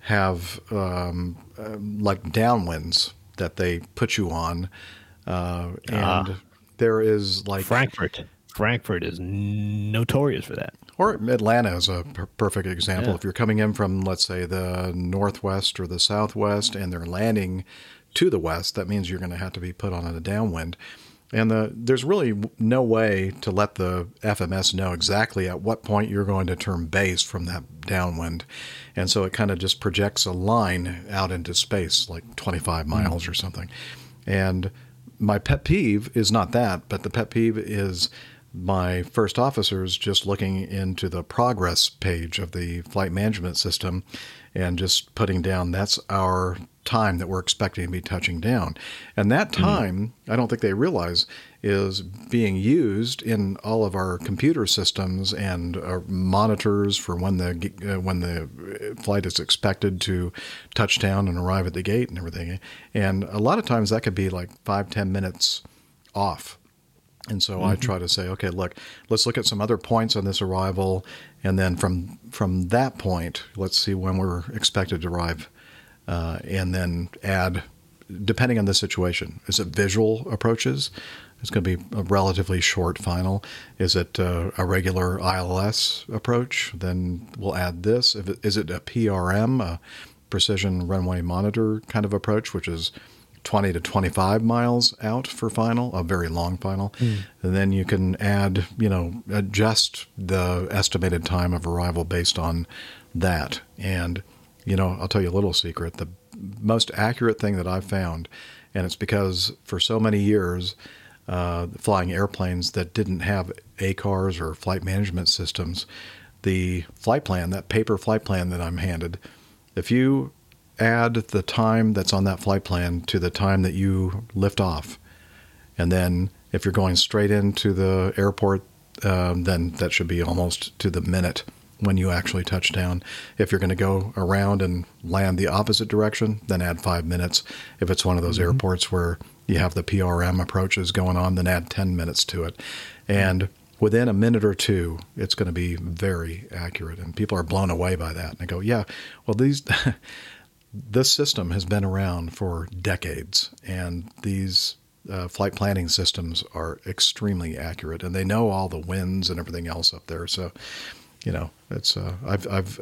have like downwinds that they put you on, and there is like Frankfurt. Frankfurt is notorious for that. Or Atlanta is a perfect example. Yeah. If you're coming in from, let's say, the northwest or the southwest, and they're landing to the west, that means you're going to have to be put on a downwind. And there's really no way to let the FMS know exactly at what point you're going to turn base from that downwind. And so it kind of just projects a line out into space, like 25 miles or something. And my pet peeve is not that, but the pet peeve is my first officers just looking into the progress page of the flight management system and just putting down, that's our time that we're expecting to be touching down. And that time, I don't think they realize, is being used in all of our computer systems and our monitors for when the flight is expected to touch down and arrive at the gate and everything. And a lot of times that could be like 5-10 minutes off. And so I try to say, okay, let's look at some other points on this arrival. And then from that point, let's see when we're expected to arrive. And then add, depending on the situation, is it visual approaches? It's going to be a relatively short final. Is it a regular ILS approach? Then we'll add this. Is it a PRM, a precision runway monitor kind of approach, which is 20 to 25 miles out for final, a very long final. And then you can add, adjust the estimated time of arrival based on that. And I'll tell you a little secret. The most accurate thing that I've found And it's because for so many years, flying airplanes that didn't have ACARS or flight management systems, the flight plan, that paper flight plan that I'm handed, if you add the time that's on that flight plan to the time that you lift off, and then if you're going straight into the airport, then that should be almost to the minute when you actually touch down. If you're going to go around and land the opposite direction, then add 5 minutes. If it's one of those airports where you have the PRM approaches going on, then add 10 minutes to it. And within a minute or two, it's going to be very accurate. And people are blown away by that. And they go, yeah, well, this system has been around for decades. And these flight planning systems are extremely accurate. And they know all the winds and everything else up there. So, you know, it's I've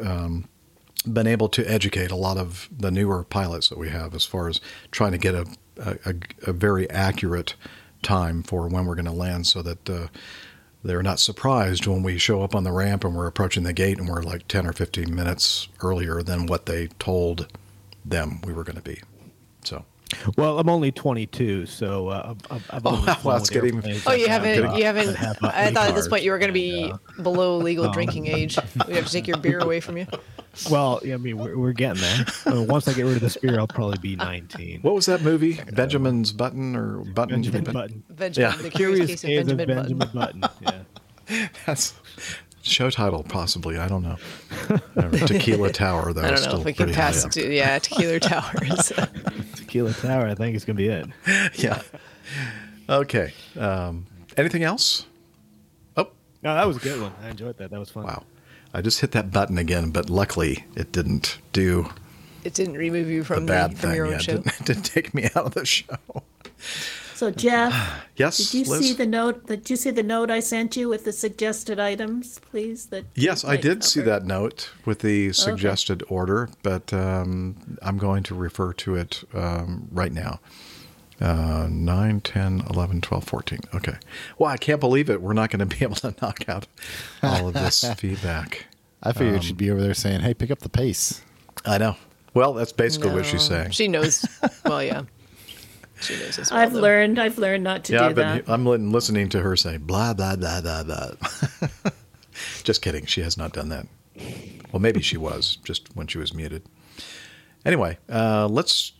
been able to educate a lot of the newer pilots that we have as far as trying to get a very accurate time for when we're going to land, so that they're not surprised when we show up on the ramp and we're approaching the gate and we're like 10 or 15 minutes earlier than what they told them we were going to be. So. Well, I'm only 22, so I've only you haven't. I thought at this point you were going to be below legal drinking age. We have to take your beer away from you. Well, I mean, we're getting there. Once I get rid of this beer, I'll probably be 19. What was that movie? Benjamin's Button or Button? Benjamin Button. The Curious Case of Benjamin Button. Yeah. That's show title, possibly. I don't know. Tequila Tower, though. I don't know if we can pass it to, Tequila Tower. Tequila Tower, I think it's going to be it. Yeah. Okay. Anything else? Oh. No, that was a good one. I enjoyed that. That was fun. Wow. I just hit that button again, but luckily it didn't do. It didn't remove you from your own show. It didn't take me out of the show. So Jeff, yes, did you see the note? Did you see the note I sent you with the suggested items, please? Yes, I did see that note with the suggested order, but I'm going to refer to it right now. 9, 10, 11, 12, 14. Okay. Well, I can't believe it. We're not going to be able to knock out all of this feedback. I figured she'd be over there saying, hey, pick up the pace. I know. Well, that's basically what she's saying. She knows. Well, yeah. She knows as well. I've learned not to do that. I'm listening to her say, blah, blah, blah, blah, blah. Just kidding. She has not done that. Well, maybe she was, just when she was muted. Anyway, let's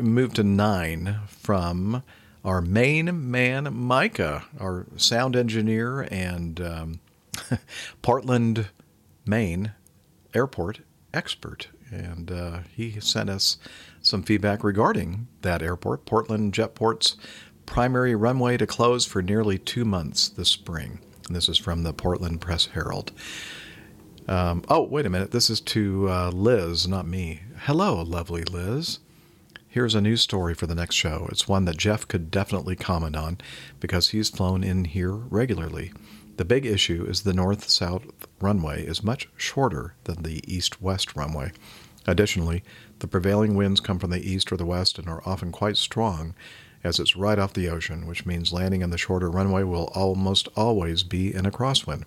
move to 9 from our main man, Micah, our sound engineer and Portland, Maine airport expert. And he sent us some feedback regarding that airport, Portland Jetport's primary runway to close for nearly 2 months this spring. And this is from the Portland Press Herald. Wait a minute. This is to Liz, not me. Hello, lovely Liz. Here's a news story for the next show. It's one that Jeff could definitely comment on because he's flown in here regularly. The big issue is the north-south runway is much shorter than the east-west runway. Additionally, the prevailing winds come from the east or the west and are often quite strong as it's right off the ocean, which means landing on the shorter runway will almost always be in a crosswind.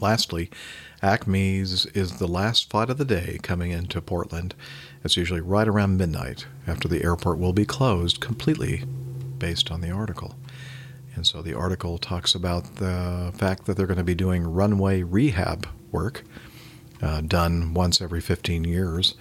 Lastly, Acme's is the last flight of the day coming into Portland. It's usually right around midnight after the airport will be closed completely based on the article. And so the article talks about the fact that they're going to be doing runway rehab work done once every 15 years.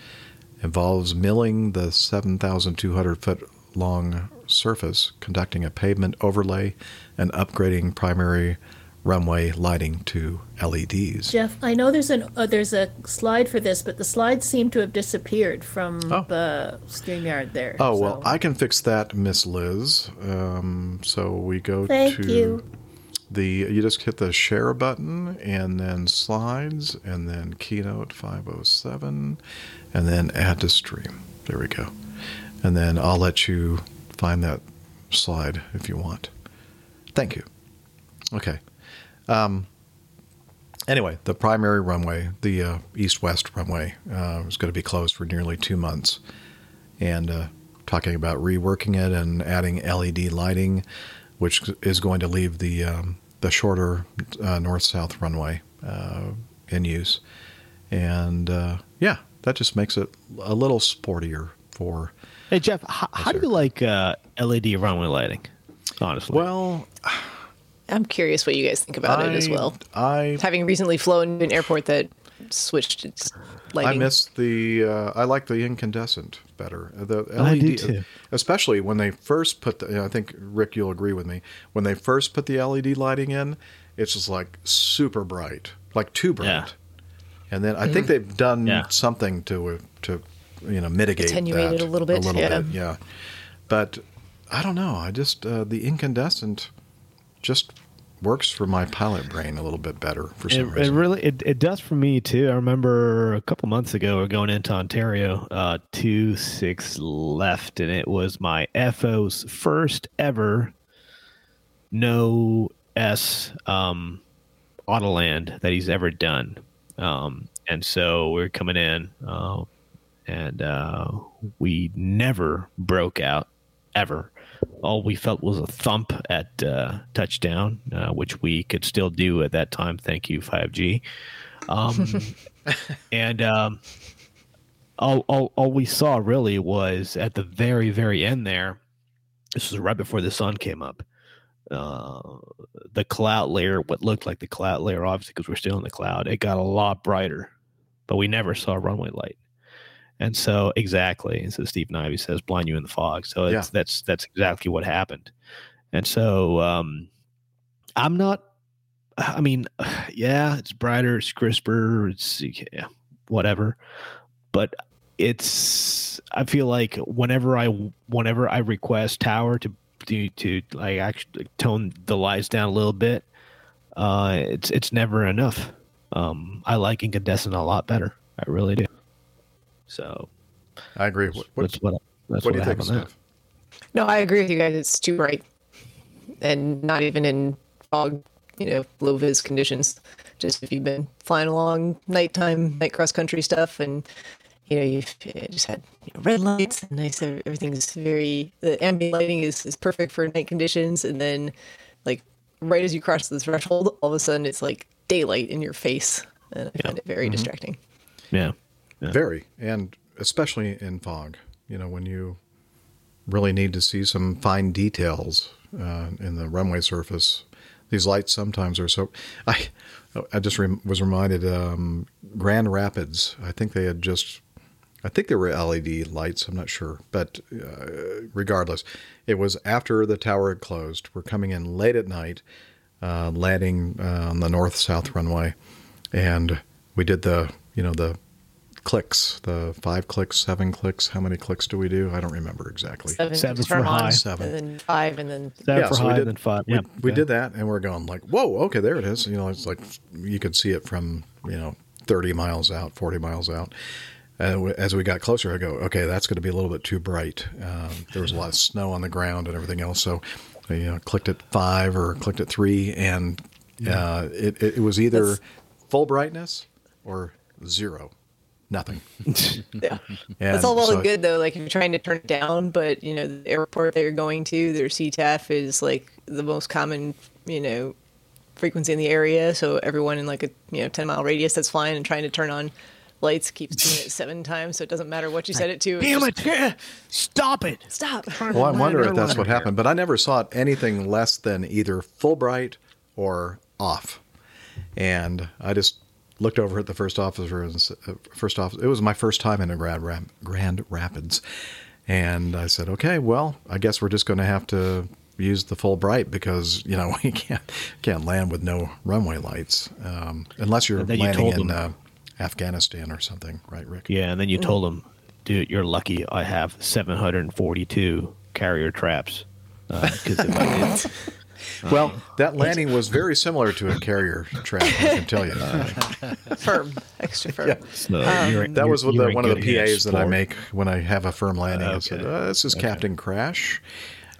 Involves milling the 7,200-foot long surface, conducting a pavement overlay, and upgrading primary runway lighting to LEDs. Jeff, I know there's a slide for this, but the slides seem to have disappeared from the StreamYard there. Well, I can fix that, Miss Liz. So we go you just hit the share button and then slides and then Keynote 507 and then add to stream. There we go. And then I'll let you find that slide if you want. Thank you. Okay. Anyway, the primary runway, the east-west runway, is going to be closed for nearly 2 months. And talking about reworking it and adding LED lighting, which is going to leave the shorter north-south runway in use. And that just makes it a little sportier for Hey, Jeff, how do you like LED runway lighting, honestly? Well, I'm curious what you guys think about it as well. Having recently flown an airport that switched its lighting. I miss the, I like the incandescent better. The LED, I do too. Especially when they first put the, I think, Rick, you'll agree with me, when they first put the LED lighting in, it's just like super bright, like too bright. Yeah. And then I think they've done something to mitigate attenuated that a little bit. A little bit. But I don't know. I just the incandescent just works for my pilot brain a little bit better for some reason. It really does for me too. I remember a couple months ago we were going into Ontario, 26 left, and it was my FO's first ever no S Autoland that he's ever done. And so we're coming in, and we never broke out, ever. All we felt was a thump at touchdown, which we could still do at that time. Thank you, 5G. And all we saw really was at the very, very end there, this was right before the sun came up, the cloud layer, what looked like the cloud layer, obviously because we're still in the cloud, it got a lot brighter, but we never saw runway light. And so exactly, and so Steve Nivey says, "Blind you in the fog." So that's exactly what happened. And so I'm not. I mean, yeah, it's brighter, it's crisper, it's whatever. But it's. I feel like whenever I request tower to like actually tone the lights down a little bit, it's never enough. I like incandescent a lot better. I really do. So I agree. What do you think, Steph? No, I agree with you guys. It's too bright, and not even in fog, low vis conditions. Just if you've been flying along nighttime, night cross country stuff, and you've just had red lights, and nice everything's very. The ambient lighting is perfect for night conditions, and then like right as you cross the threshold, all of a sudden it's like daylight in your face, and I find it very distracting. Yeah. Yeah. Very, and especially in fog, when you really need to see some fine details in the runway surface, these lights sometimes are so. I just was reminded Grand Rapids. I think there were LED lights. I'm not sure, but regardless, it was after the tower had closed. We're coming in late at night, landing on the north-south runway, and we did the clicks, the 5 clicks, 7 clicks. How many clicks do we do? I don't remember exactly. 7 for high, 7, and then 5, and then 7 for high, and then 5. We did that, and we're going like, whoa, okay, there it is. It's like you could see it from 30 miles out, 40 miles out. As we got closer, I go, okay, that's going to be a little bit too bright. There was a lot of snow on the ground and everything else, so clicked at 5 or clicked at 3, and it was either full brightness or zero. Nothing. Yeah. That's all well and good, though. Like, if you're trying to turn it down, but, the airport that you're going to, their CTAF is, like, the most common, frequency in the area. So everyone in, like, a 10-mile radius that's flying and trying to turn on lights keeps doing it 7 times. So it doesn't matter what you set it to. Damn it. Stop it. Stop. Well, I wonder if that's what happened. But I never saw it anything less than either full bright or off. And I just looked over at the first officer. It was my first time in a Grand Rapids. And I said, okay, well, I guess we're just going to have to use the full bright because, we can't land with no runway lights. Unless you're landing in Afghanistan or something. Right, Rick? Yeah, and then you told them, dude, you're lucky I have 742 carrier traps. Because if I did... Well, that landing was very similar to a carrier trap, I can tell you. Firm, extra firm. Yeah. So that was one of the PAs that I make when I have a firm landing. Okay. I said, this is Captain Crash.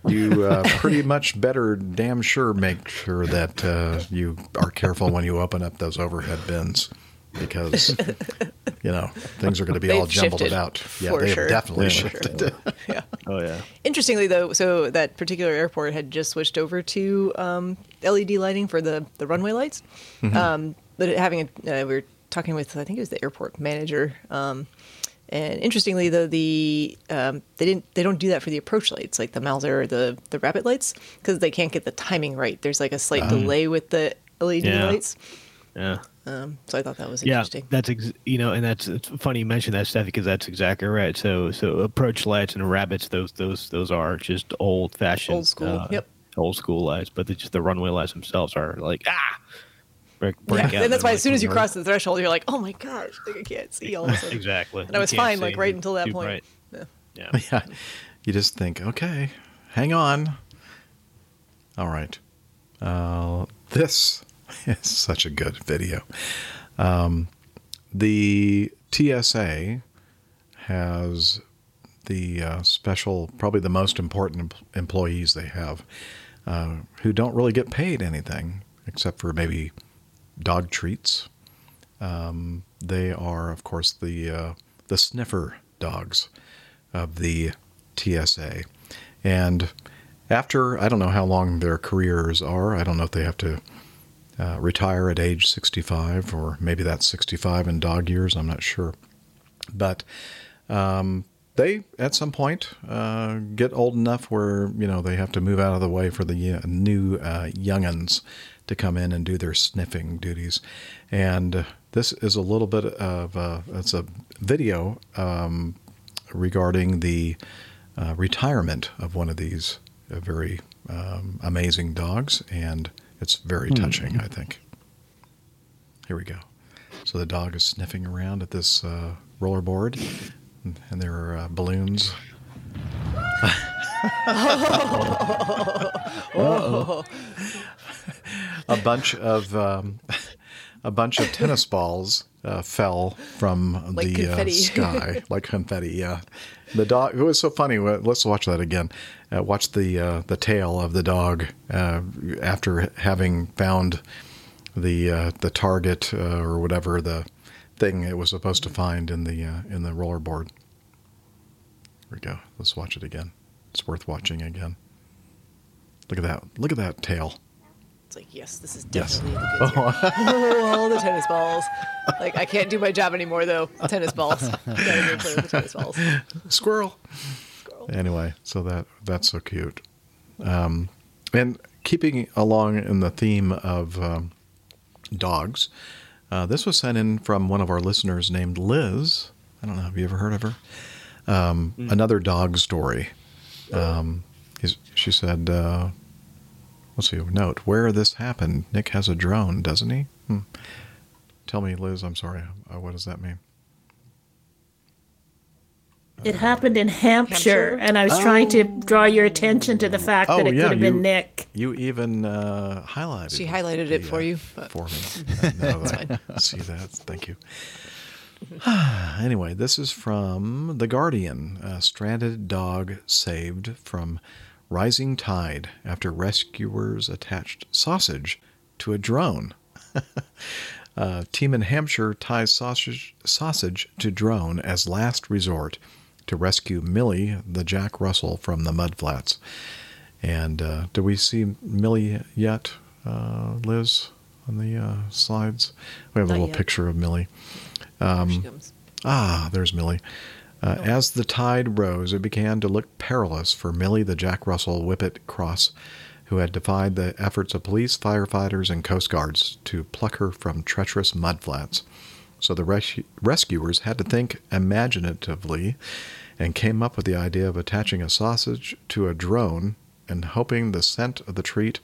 You pretty much better damn sure make sure that you are careful when you open up those overhead bins because, things are going to be all jumbled about. Yeah, they have definitely shifted. Yeah. Oh, yeah. Interestingly, though, so that particular airport had just switched over to LED lighting for the runway lights. Mm-hmm. But we were talking with, I think it was the airport manager And interestingly, though, they don't do that for the approach lights, like the Mauser or the Rapid lights, because they can't get the timing right. There's like a slight delay with the LED lights. Yeah. So I thought that was interesting. Yeah, that's it's funny you mentioned that stuff because that's exactly right. So approach lights and rabbits, those are just old school lights, but just the runway lights themselves are like break out. And that's why as soon as you cross the threshold, you're like, oh my gosh, I can't see all of a sudden. Exactly. And I was fine right until that point. Right. Yeah. You just think, okay, hang on. All right. This is such a good video. The TSA has the special, probably the most important employees they have, who don't really get paid anything except for maybe dog treats. They are, of course, the sniffer dogs of the TSA. And after, I don't know how long their careers are. I don't know if they have to retire at age 65, or maybe that's 65 in dog years. I'm not sure. But they, at some point, get old enough where, they have to move out of the way for the new young'uns to come in and do their sniffing duties. And this is a little bit of it's a video regarding the retirement of one of these very amazing dogs. And it's very touching, I think. Here we go. So the dog is sniffing around at this rollerboard, and there are balloons. Uh-oh. A bunch of tennis balls fell from the sky like confetti. Yeah, the dog. It was so funny. Let's watch that again. Watch the tail of the dog after having found the target or whatever the thing it was supposed to find in the rollerboard. Here we go. Let's watch it again. It's worth watching again. Look at that. Look at that tail. It's like, yes, this is definitely the good year. Oh, the tennis balls. Like, I can't do my job anymore, though. Tennis balls. You gotta go play with the tennis balls. Squirrel. Anyway, so that's so cute. And keeping along in the theme of dogs, this was sent in from one of our listeners named Liz. I don't know. Have you ever heard of her? Another dog story. She said... let's see a note. Where this happened, Nick has a drone, doesn't he? Tell me, Liz, I'm sorry. What does that mean? It happened in Hampshire, and I was trying to draw your attention to the fact that it could have been Nick. You even highlighted it. She highlighted it for you. For me. No, that's fine. I see that. Thank you. Anyway, this is from The Guardian. Stranded dog saved from... rising tide after rescuers attached sausage to a drone. Team in Hampshire ties sausage to drone as last resort to rescue Millie, the Jack Russell, from the mudflats. And do we see Millie yet, Liz, on the slides? We have a little picture of Millie. She comes. There's Millie. As the tide rose, it began to look perilous for Millie the Jack Russell Whippet Cross, who had defied the efforts of police, firefighters, and Coast Guards to pluck her from treacherous mudflats. So the rescuers had to think imaginatively and came up with the idea of attaching a sausage to a drone and hoping the scent of the treat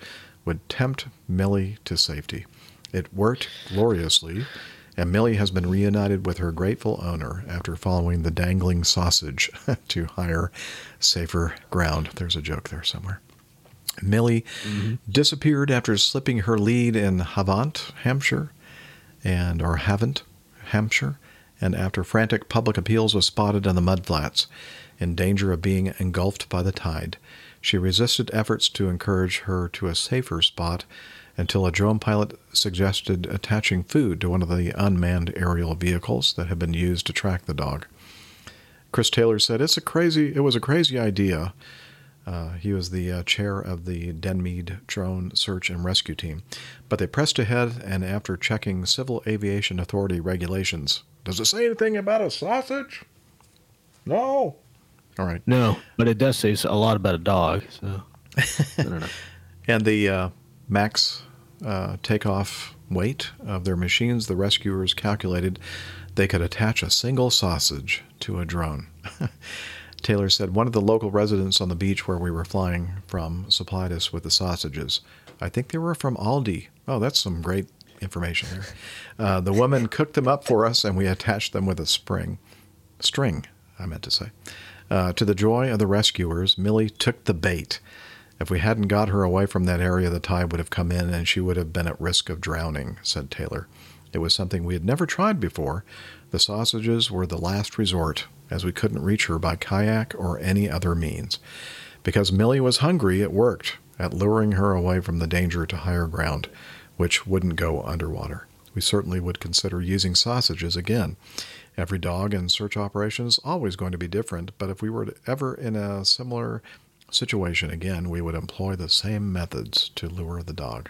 would tempt Millie to safety. It worked gloriously. And Millie has been reunited with her grateful owner after following the dangling sausage to higher, safer ground. There's a joke there somewhere. Millie disappeared after slipping her lead in Havant, Hampshire, and after frantic public appeals was spotted on the mudflats, in danger of being engulfed by the tide. She resisted efforts to encourage her to a safer spot, until a drone pilot suggested attaching food to one of the unmanned aerial vehicles that had been used to track the dog. Chris Taylor said, it was a crazy idea. He was the chair of the Denmead Drone Search and Rescue Team. But they pressed ahead, and after checking Civil Aviation Authority regulations, does it say anything about a sausage? No. All right. No, but it does say a lot about a dog. So I don't know. And the max takeoff weight of their machines, the rescuers calculated they could attach a single sausage to a drone. Taylor said, one of the local residents on the beach where we were flying from supplied us with the sausages. I think they were from Aldi. Oh, that's some great information there. The woman cooked them up for us, and we attached them with a string, I meant to say. To the joy of the rescuers, Millie took the bait. If we hadn't got her away from that area, the tide would have come in, and she would have been at risk of drowning, said Taylor. It was something we had never tried before. The sausages were the last resort, as we couldn't reach her by kayak or any other means. Because Millie was hungry, it worked at luring her away from the danger to higher ground, which wouldn't go underwater. We certainly would consider using sausages again. Every dog in search operation is always going to be different, but if we were ever in a similar situation again, we would employ the same methods to lure the dog.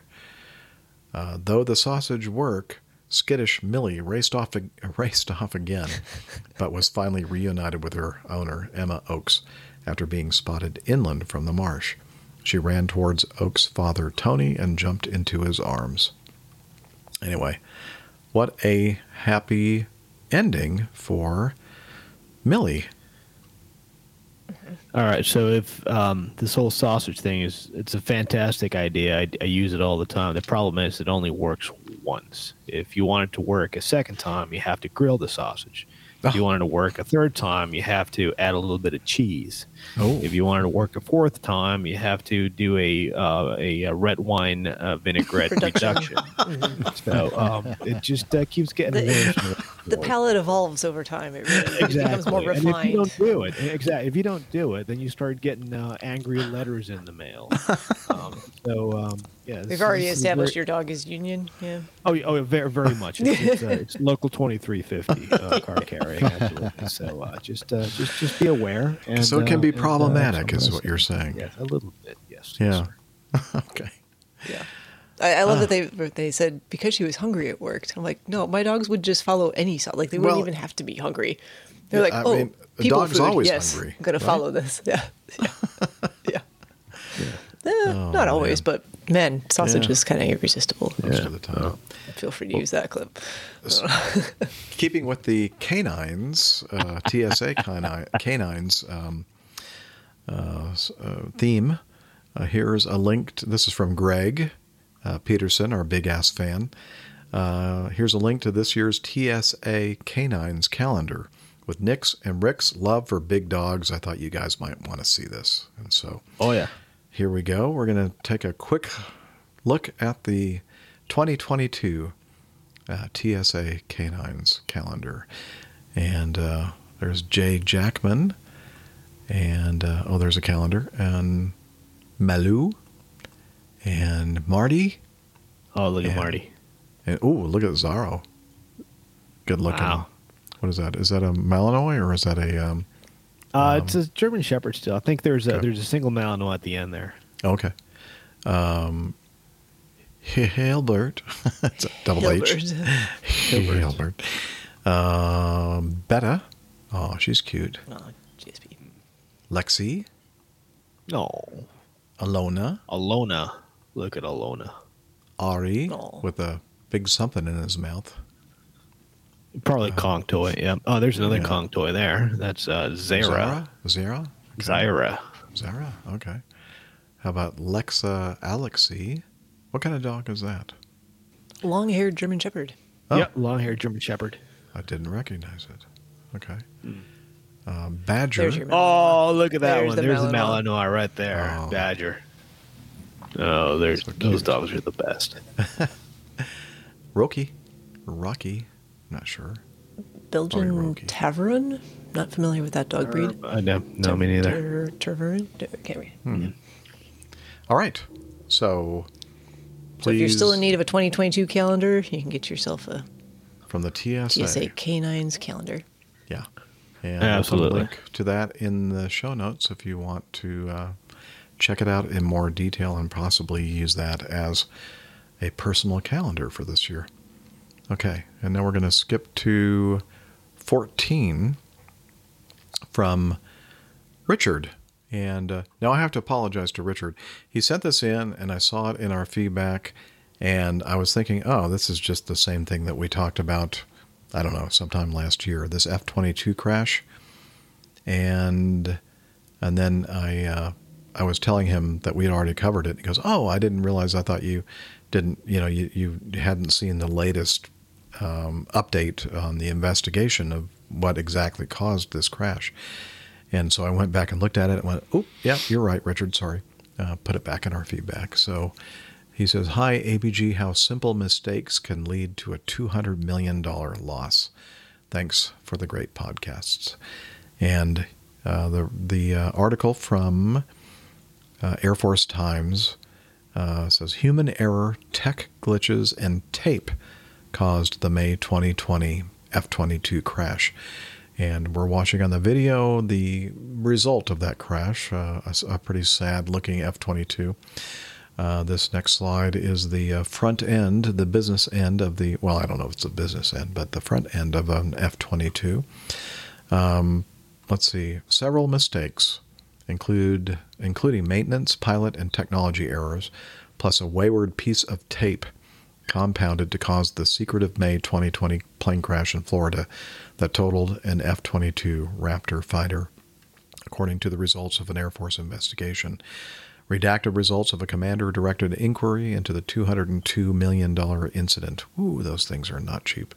Though the sausage work, skittish Millie raced off again, but was finally reunited with her owner, Emma Oakes, after being spotted inland from the marsh. She ran towards Oakes' father, Tony, and jumped into his arms. Anyway, what a happy ending for Millie. All right, so if this whole sausage thing it's a fantastic idea. I use it all the time. The problem is it only works once. If you want it to work a second time, you have to grill the sausage. If you want it to work a third time, you have to add a little bit of cheese. Oh. If you want it to work a fourth time, you have to do a red wine vinaigrette reduction. So it just keeps getting worse. The palate evolves over time. It really becomes more refined. And if you don't do it, if you don't do it, then you start getting angry letters in the mail. We've already established your dog is union. Yeah. Oh, very, very much. It's local 2350 car carrying. Absolutely. So just be aware. And, so it can be problematic, is what you're saying. Yes, a little bit. Yes. Yeah. Yes, okay. Yeah. I love that they said because she was hungry it worked. I'm like, no, my dogs would just follow any salt. Like they wouldn't even have to be hungry. They're dog's food, always hungry. I'm gonna follow this. Yeah. Not always, but man, sausage is kind of irresistible. Most of the time. Oh. Feel free to use that clip. Keeping with the canines, TSA canines theme. Here's a link. This is from Greg Peterson, our big ass fan. Here's a link to this year's TSA Canines calendar. With Nick's and Rick's love for big dogs, I thought you guys might want to see this. And so, here we go. We're going to take a quick look at the 2022 TSA Canines calendar. And there's Jay Jackman. And there's a calendar. And Malou. And Marty. Oh, look at Marty. And look at Zorro. Good looking. Wow. What is that? Is that a Malinois or is that a... it's a German Shepherd still. I think there's a single Malinois at the end there. Okay. Hilbert. It's a double Hilbert. H. Hilbert. Betta. Oh, she's cute. Oh, GSP. Lexi. No. Alona. Look at Alona. Ari with a big something in his mouth. Probably Kong toy, yeah. Oh, there's another Kong toy there. That's Zara. Zara, okay. How about Lexa Alexi? What kind of dog is that? Long-haired German Shepherd. Oh. Yep, long-haired German Shepherd. I didn't recognize it. Okay. Mm. Badger. Oh, look at that one. There's the Malinois right there. Oh. Badger. Oh, those dogs are the best. Rocky, not sure. Belgian Tavern. Not familiar with that dog breed. No, me neither. Tavern. Can't read. Yeah. All right. So, if you're still in need of a 2022 calendar, you can get yourself a from the TSA Canines calendar. Yeah. And absolutely. We'll put a link to that in the show notes if you want to check it out in more detail and possibly use that as a personal calendar for this year. Okay, and now we're going to skip to 14, from Richard. And now I have to apologize to Richard. He sent this in, and I saw it in our feedback, and I was thinking, oh, this is just the same thing that we talked about, I don't know, sometime last year, this F-22 crash. And then I was telling him that we had already covered it. He goes, oh, I didn't realize. I thought you didn't, you know, you hadn't seen the latest update on the investigation of what exactly caused this crash. And so I went back and looked at it and went, oh, yeah, you're right, Richard. Sorry. Put it back in our feedback. So he says, hi, ABG, how simple mistakes can lead to a $200 million loss. Thanks for the great podcasts. And the article from Air Force Times says, human error, tech glitches, and tape caused the May 2020 F-22 crash. And we're watching on the video the result of that crash, a pretty sad-looking F-22. This next slide is the front end, the business end of the, well, I don't know if it's the business end, but the front end of an F-22. Let's see. Several mistakes, including maintenance, pilot, and technology errors, plus a wayward piece of tape compounded to cause the secretive May 2020 plane crash in Florida that totaled an F-22 Raptor fighter, according to the results of an Air Force investigation. Redacted results of a commander-directed inquiry into the $202 million incident. Ooh, those things are not cheap.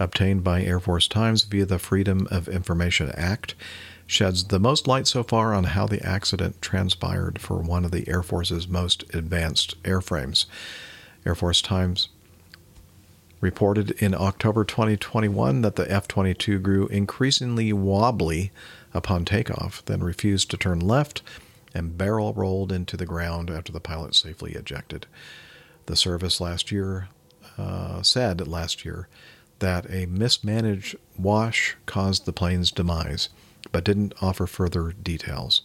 Obtained by Air Force Times via the Freedom of Information Act, sheds the most light so far on how the accident transpired for one of the Air Force's most advanced airframes. Air Force Times reported in October 2021 that the F-22 grew increasingly wobbly upon takeoff, then refused to turn left and barrel rolled into the ground after the pilot safely ejected. The service said last year that a mismanaged wash caused the plane's demise, but didn't offer further details.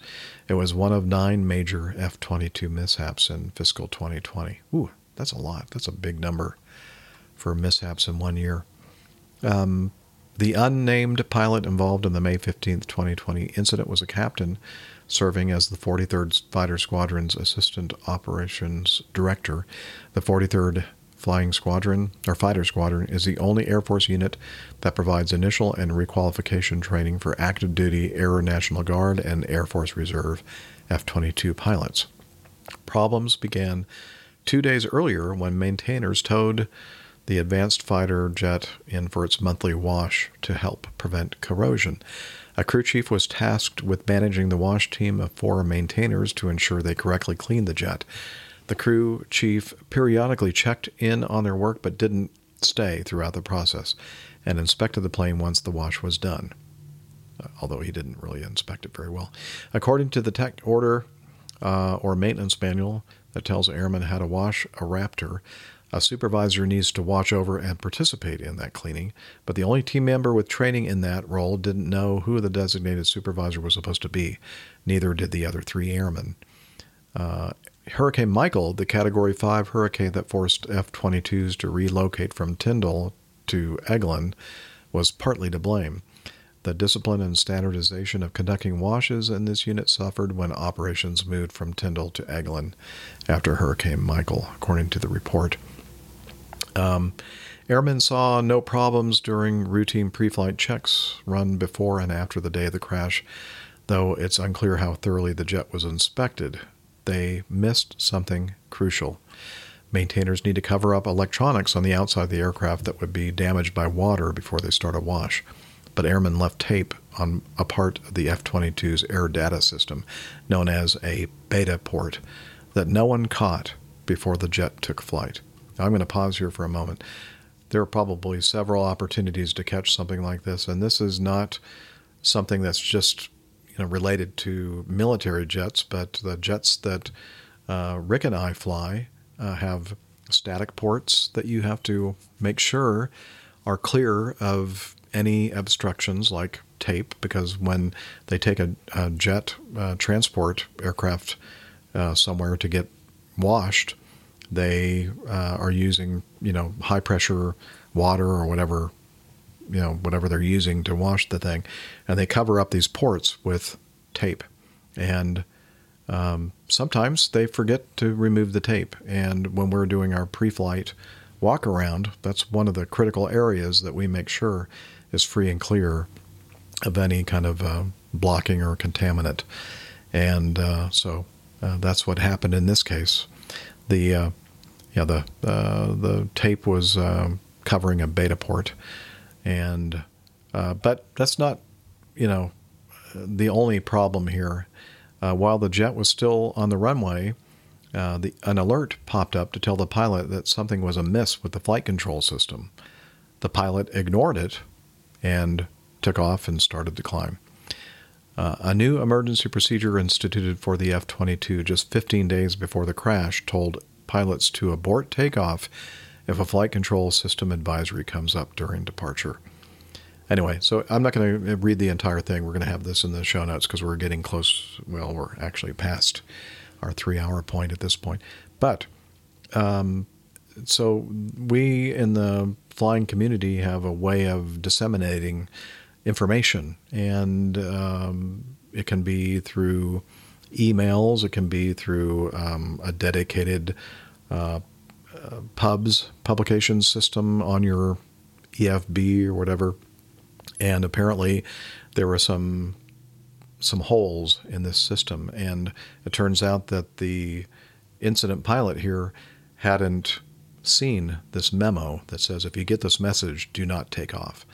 It was one of 9 major F-22 mishaps in fiscal 2020. Ooh, that's a lot. That's a big number for mishaps in one year. The unnamed pilot involved in the May 15th, 2020 incident was a captain serving as the 43rd Fighter Squadron's Assistant Operations Director. The 43rd Flying Squadron, or Fighter Squadron, is the only Air Force unit that provides initial and requalification training for active duty Air National Guard and Air Force Reserve F-22 pilots. Problems began 2 days earlier when maintainers towed the advanced fighter jet in for its monthly wash to help prevent corrosion. A crew chief was tasked with managing the wash team of 4 maintainers to ensure they correctly cleaned the jet. The crew chief periodically checked in on their work but didn't stay throughout the process and inspected the plane once the wash was done, although he didn't really inspect it very well. According to the tech order or maintenance manual that tells airmen how to wash a Raptor, a supervisor needs to watch over and participate in that cleaning, but the only team member with training in that role didn't know who the designated supervisor was supposed to be. Neither did the other 3 airmen. Hurricane Michael, the Category 5 hurricane that forced F-22s to relocate from Tyndall to Eglin, was partly to blame. The discipline and standardization of conducting washes in this unit suffered when operations moved from Tyndall to Eglin after Hurricane Michael, according to the report. Airmen saw no problems during routine pre-flight checks run before and after the day of the crash, though it's unclear how thoroughly the jet was inspected. They missed something crucial. Maintainers need to cover up electronics on the outside of the aircraft that would be damaged by water before they start a wash. But airmen left tape on a part of the F-22's air data system, known as a beta port, that no one caught before the jet took flight. Now, I'm going to pause here for a moment. There are probably several opportunities to catch something like this, and this is not something that's just related to military jets, but the jets that Rick and I fly have static ports that you have to make sure are clear of any obstructions like tape, because when they take a jet transport aircraft somewhere to get washed, they are using, high pressure water or whatever you know, whatever they're using to wash the thing. And they cover up these ports with tape. And sometimes they forget to remove the tape. And when we're doing our pre-flight walk around, that's one of the critical areas that we make sure is free and clear of any kind of blocking or contaminant. And so that's what happened in this case. The tape was covering a beta port, and but that's not, you know, the only problem here. While the jet was still on the runway, an alert popped up to tell the pilot that something was amiss with the flight control system. The pilot ignored it and took off and started to climb. A new emergency procedure instituted for the F-22 just 15 days before the crash told pilots to abort takeoff if a flight control system advisory comes up during departure. Anyway, so I'm not going to read the entire thing. We're going to have this in the show notes because we're getting close. Well, we're actually past our 3-hour point at this point. But so we in the flying community have a way of disseminating information, and it can be through emails, it can be through a dedicated PUBS publication system on your EFB or whatever. And apparently there were some holes in this system, and it turns out that the incident pilot here hadn't seen this memo that says, if you get this message, do not take off.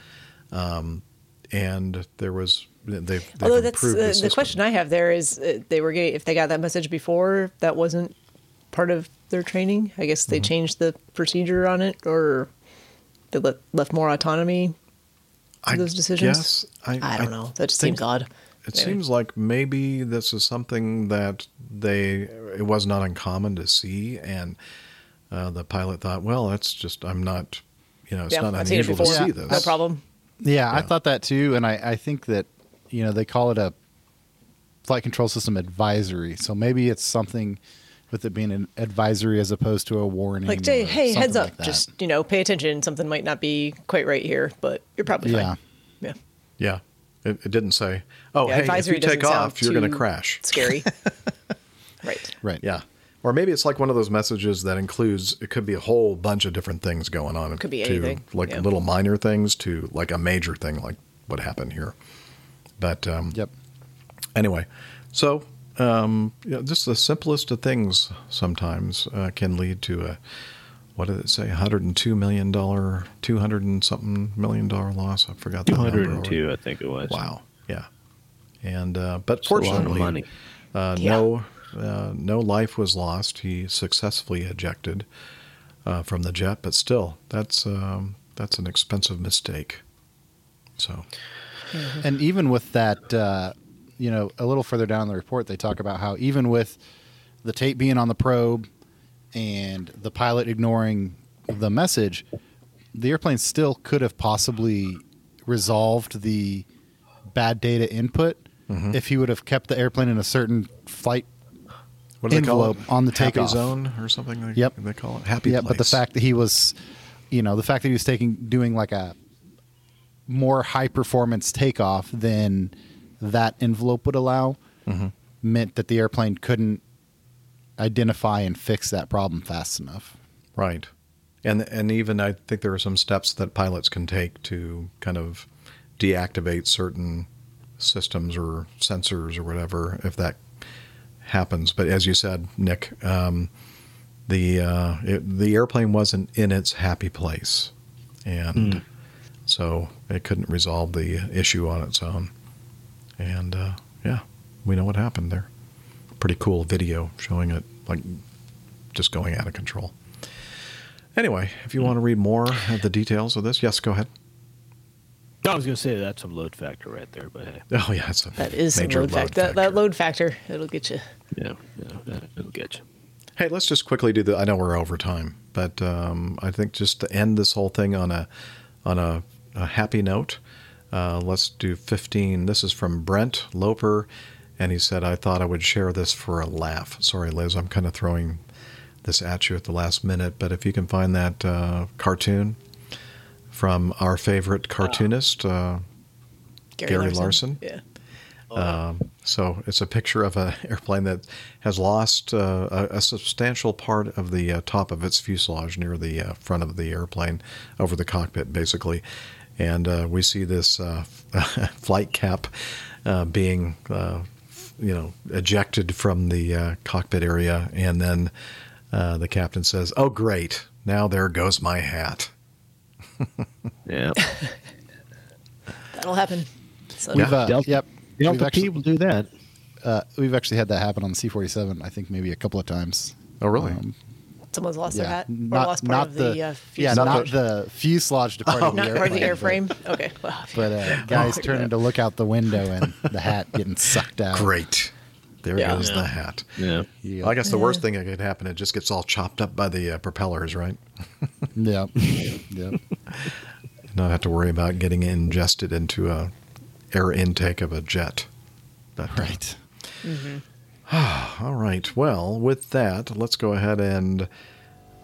And there was, they've although that's the question I have there is they were getting, if they got that message before, that wasn't part of their training. I guess they changed the procedure on it, or they left more autonomy to those decisions. Yes, I don't know. That just seems odd. It seems like maybe this is something that it was not uncommon to see, and the pilot thought, well, that's just, I'm not, you know, it's not unusual to see this. No problem. Yeah, I thought that too, and I think that, you know, they call it a flight control system advisory, so maybe it's something with it being an advisory as opposed to a warning. Like, hey, heads up, like just, you know, pay attention, something might not be quite right here, but you're probably fine. Yeah. It didn't say, oh, yeah, hey, if you take off, you're going to crash. Scary. Right. Yeah. Or maybe it's like one of those messages that includes, it could be a whole bunch of different things going on. It could be anything. Like little minor things to like a major thing like what happened here. But anyway, so just the simplest of things sometimes can lead to a, what did it say, $102 million, $200 and something million dollar loss? I forgot the number. 202, I think it was. Wow. Yeah. And but fortunately, no life was lost. He successfully ejected from the jet, but still, that's an expensive mistake. So, and even with that, you know, a little further down in the report, they talk about how even with the tape being on the probe and the pilot ignoring the message, the airplane still could have possibly resolved the bad data input if he would have kept the airplane in a certain flight envelope on the takeoff. Happy zone or something like they call it. Happy place. But the fact that he was, you know, the fact that he was doing like a more high performance takeoff than that envelope would allow meant that the airplane couldn't identify and fix that problem fast enough. Right. And even I think there are some steps that pilots can take to kind of deactivate certain systems or sensors or whatever if that happens. But as you said, Nick, the airplane wasn't in its happy place. And so it couldn't resolve the issue on its own. And we know what happened there. Pretty cool video showing it like just going out of control. Anyway, if you want to read more of the details of this, yes, go ahead. I was going to say that's a load factor right there, but hey. Oh yeah, that is a major load factor. That load factor, it'll get you. Yeah, it'll get you. Hey, let's just quickly do the. I know we're over time, but I think just to end this whole thing on a happy note, let's do 15. This is from Brent Loper. And he said, I thought I would share this for a laugh. Sorry, Liz, I'm kind of throwing this at you at the last minute. But if you can find that cartoon from our favorite cartoonist, Gary Larson. Yeah. So it's a picture of an airplane that has lost a substantial part of the top of its fuselage near the front of the airplane over the cockpit, basically. And we see this flight cap being, ejected from the cockpit area. And then the captain says, "Oh, great. Now there goes my hat." Yeah. That'll happen. So people do that. We've actually had that happen on the C-47, I think maybe a couple of times. Oh, really? Someone's lost their hat? Or lost part of the fuselage? Yeah, not the fuselage departing the airplane. Not part of the airframe? Okay. Wow. But guys turning to look out the window and the hat getting sucked out. Great. There goes the hat. Yeah. Well, I guess the worst thing that could happen, it just gets all chopped up by the propellers, right? Yeah. Yeah. Not have to worry about getting ingested into a air intake of a jet. But, right. Mm-hmm. All right. Well, with that, let's go ahead and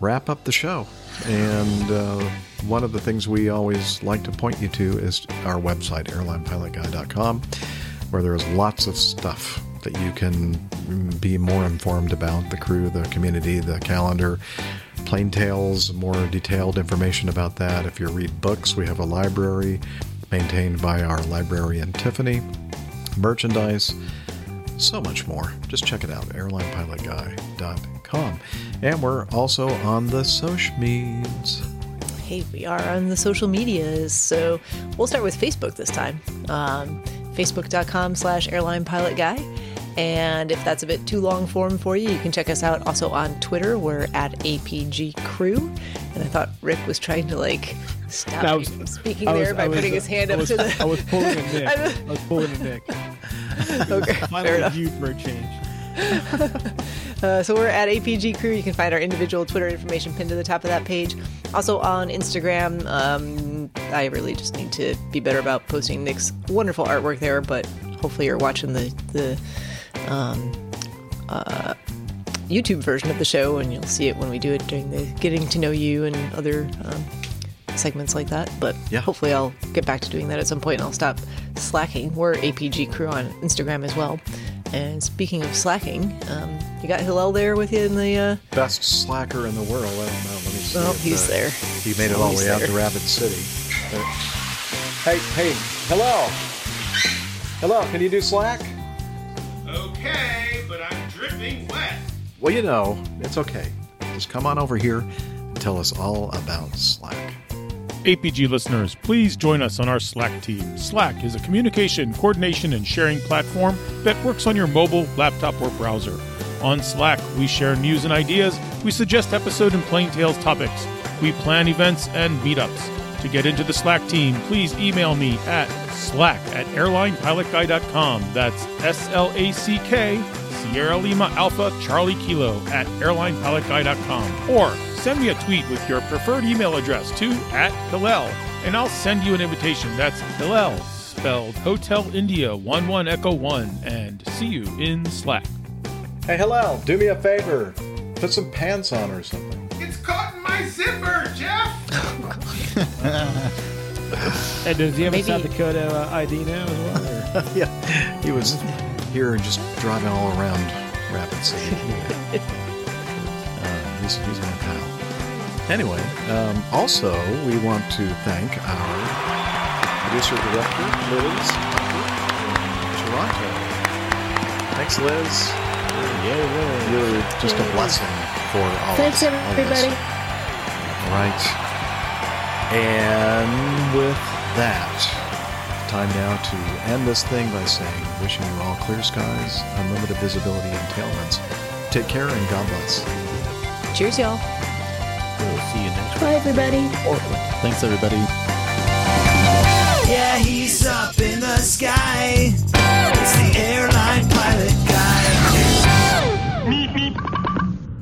wrap up the show. And one of the things we always like to point you to is our website, airlinepilotguy.com, where there is lots of stuff that you can be more informed about the crew, the community, the calendar, plane tales, more detailed information about that. If you read books, we have a library maintained by our librarian Tiffany, merchandise, so much more. Just check it out, airlinepilotguy.com. And we're also on the social medias. Hey, we are on the social medias. So we'll start with Facebook this time. Facebook.com/airlinepilotguy. And if that's a bit too long form for you, you can check us out also on Twitter. We're at APG Crew. And I thought Rick was trying to stop speaking there by putting his hand up to the... I was pulling a Nick. Okay, fair enough. You for a change. So we're at APG Crew. You can find our individual Twitter information pinned to the top of that page. Also on Instagram, I really just need to be better about posting Nick's wonderful artwork there, but hopefully you're watching the YouTube version of the show, and you'll see it when we do it during the Getting to Know You and other segments like that. But hopefully I'll get back to doing that at some point, and I'll stop slacking. We're APG Crew on Instagram as well. And speaking of slacking, you got Hillel there with you in the... best slacker in the world. I don't know. Let me see. Well, he's there. He made it all the way out to Rapid City. But... Hey, hello. Hello, can you do Slack? Okay, but I'm dripping wet. Well, it's okay. Just come on over here and tell us all about Slack. APG listeners, please join us on our Slack team. Slack is a communication, coordination, and sharing platform that works on your mobile, laptop, or browser. On Slack, we share news and ideas, we suggest episode and plain tales topics, we plan events and meetups. To get into the Slack team, please email me at slack@airlinepilotguy.com. That's SLACK, Sierra Lima Alpha Charlie Kilo @airlinepilotguy.com. Or send me a tweet with your preferred email address to @Hillel, and I'll send you an invitation. That's Hillel, spelled Hotel India 11 Echo 1, and see you in Slack. Hey, Hillel, do me a favor. Put some pants on or something. It's caught in my zipper, Jeff! And does he have a South Dakota ID now as well? Yeah, he was here and just driving all around Rapid City. He's my pal. Anyway, also we want to thank our producer director, Liz, in Toronto. Thanks, Liz. Yeah. You're just a blessing for all. Thanks, everybody. All right. And with that, time now to end this thing by saying, wishing you all clear skies, unlimited visibility, and tailwinds. Take care and God bless. Cheers, y'all. We'll see you next week. Bye, everybody. Thanks, everybody. Yeah, he's up in the sky. It's the airline pilot guy. Meep, meep.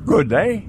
Good day.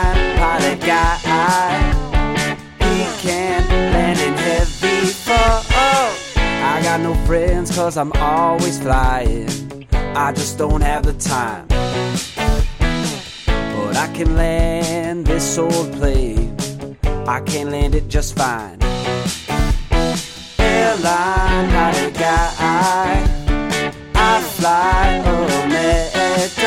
Pilot Guy, he can't land in heavy fall. I got no friends cause I'm always flying. I just don't have the time. But I can land this old plane. I can land it just fine. Airline Pilot Guy, I fly America.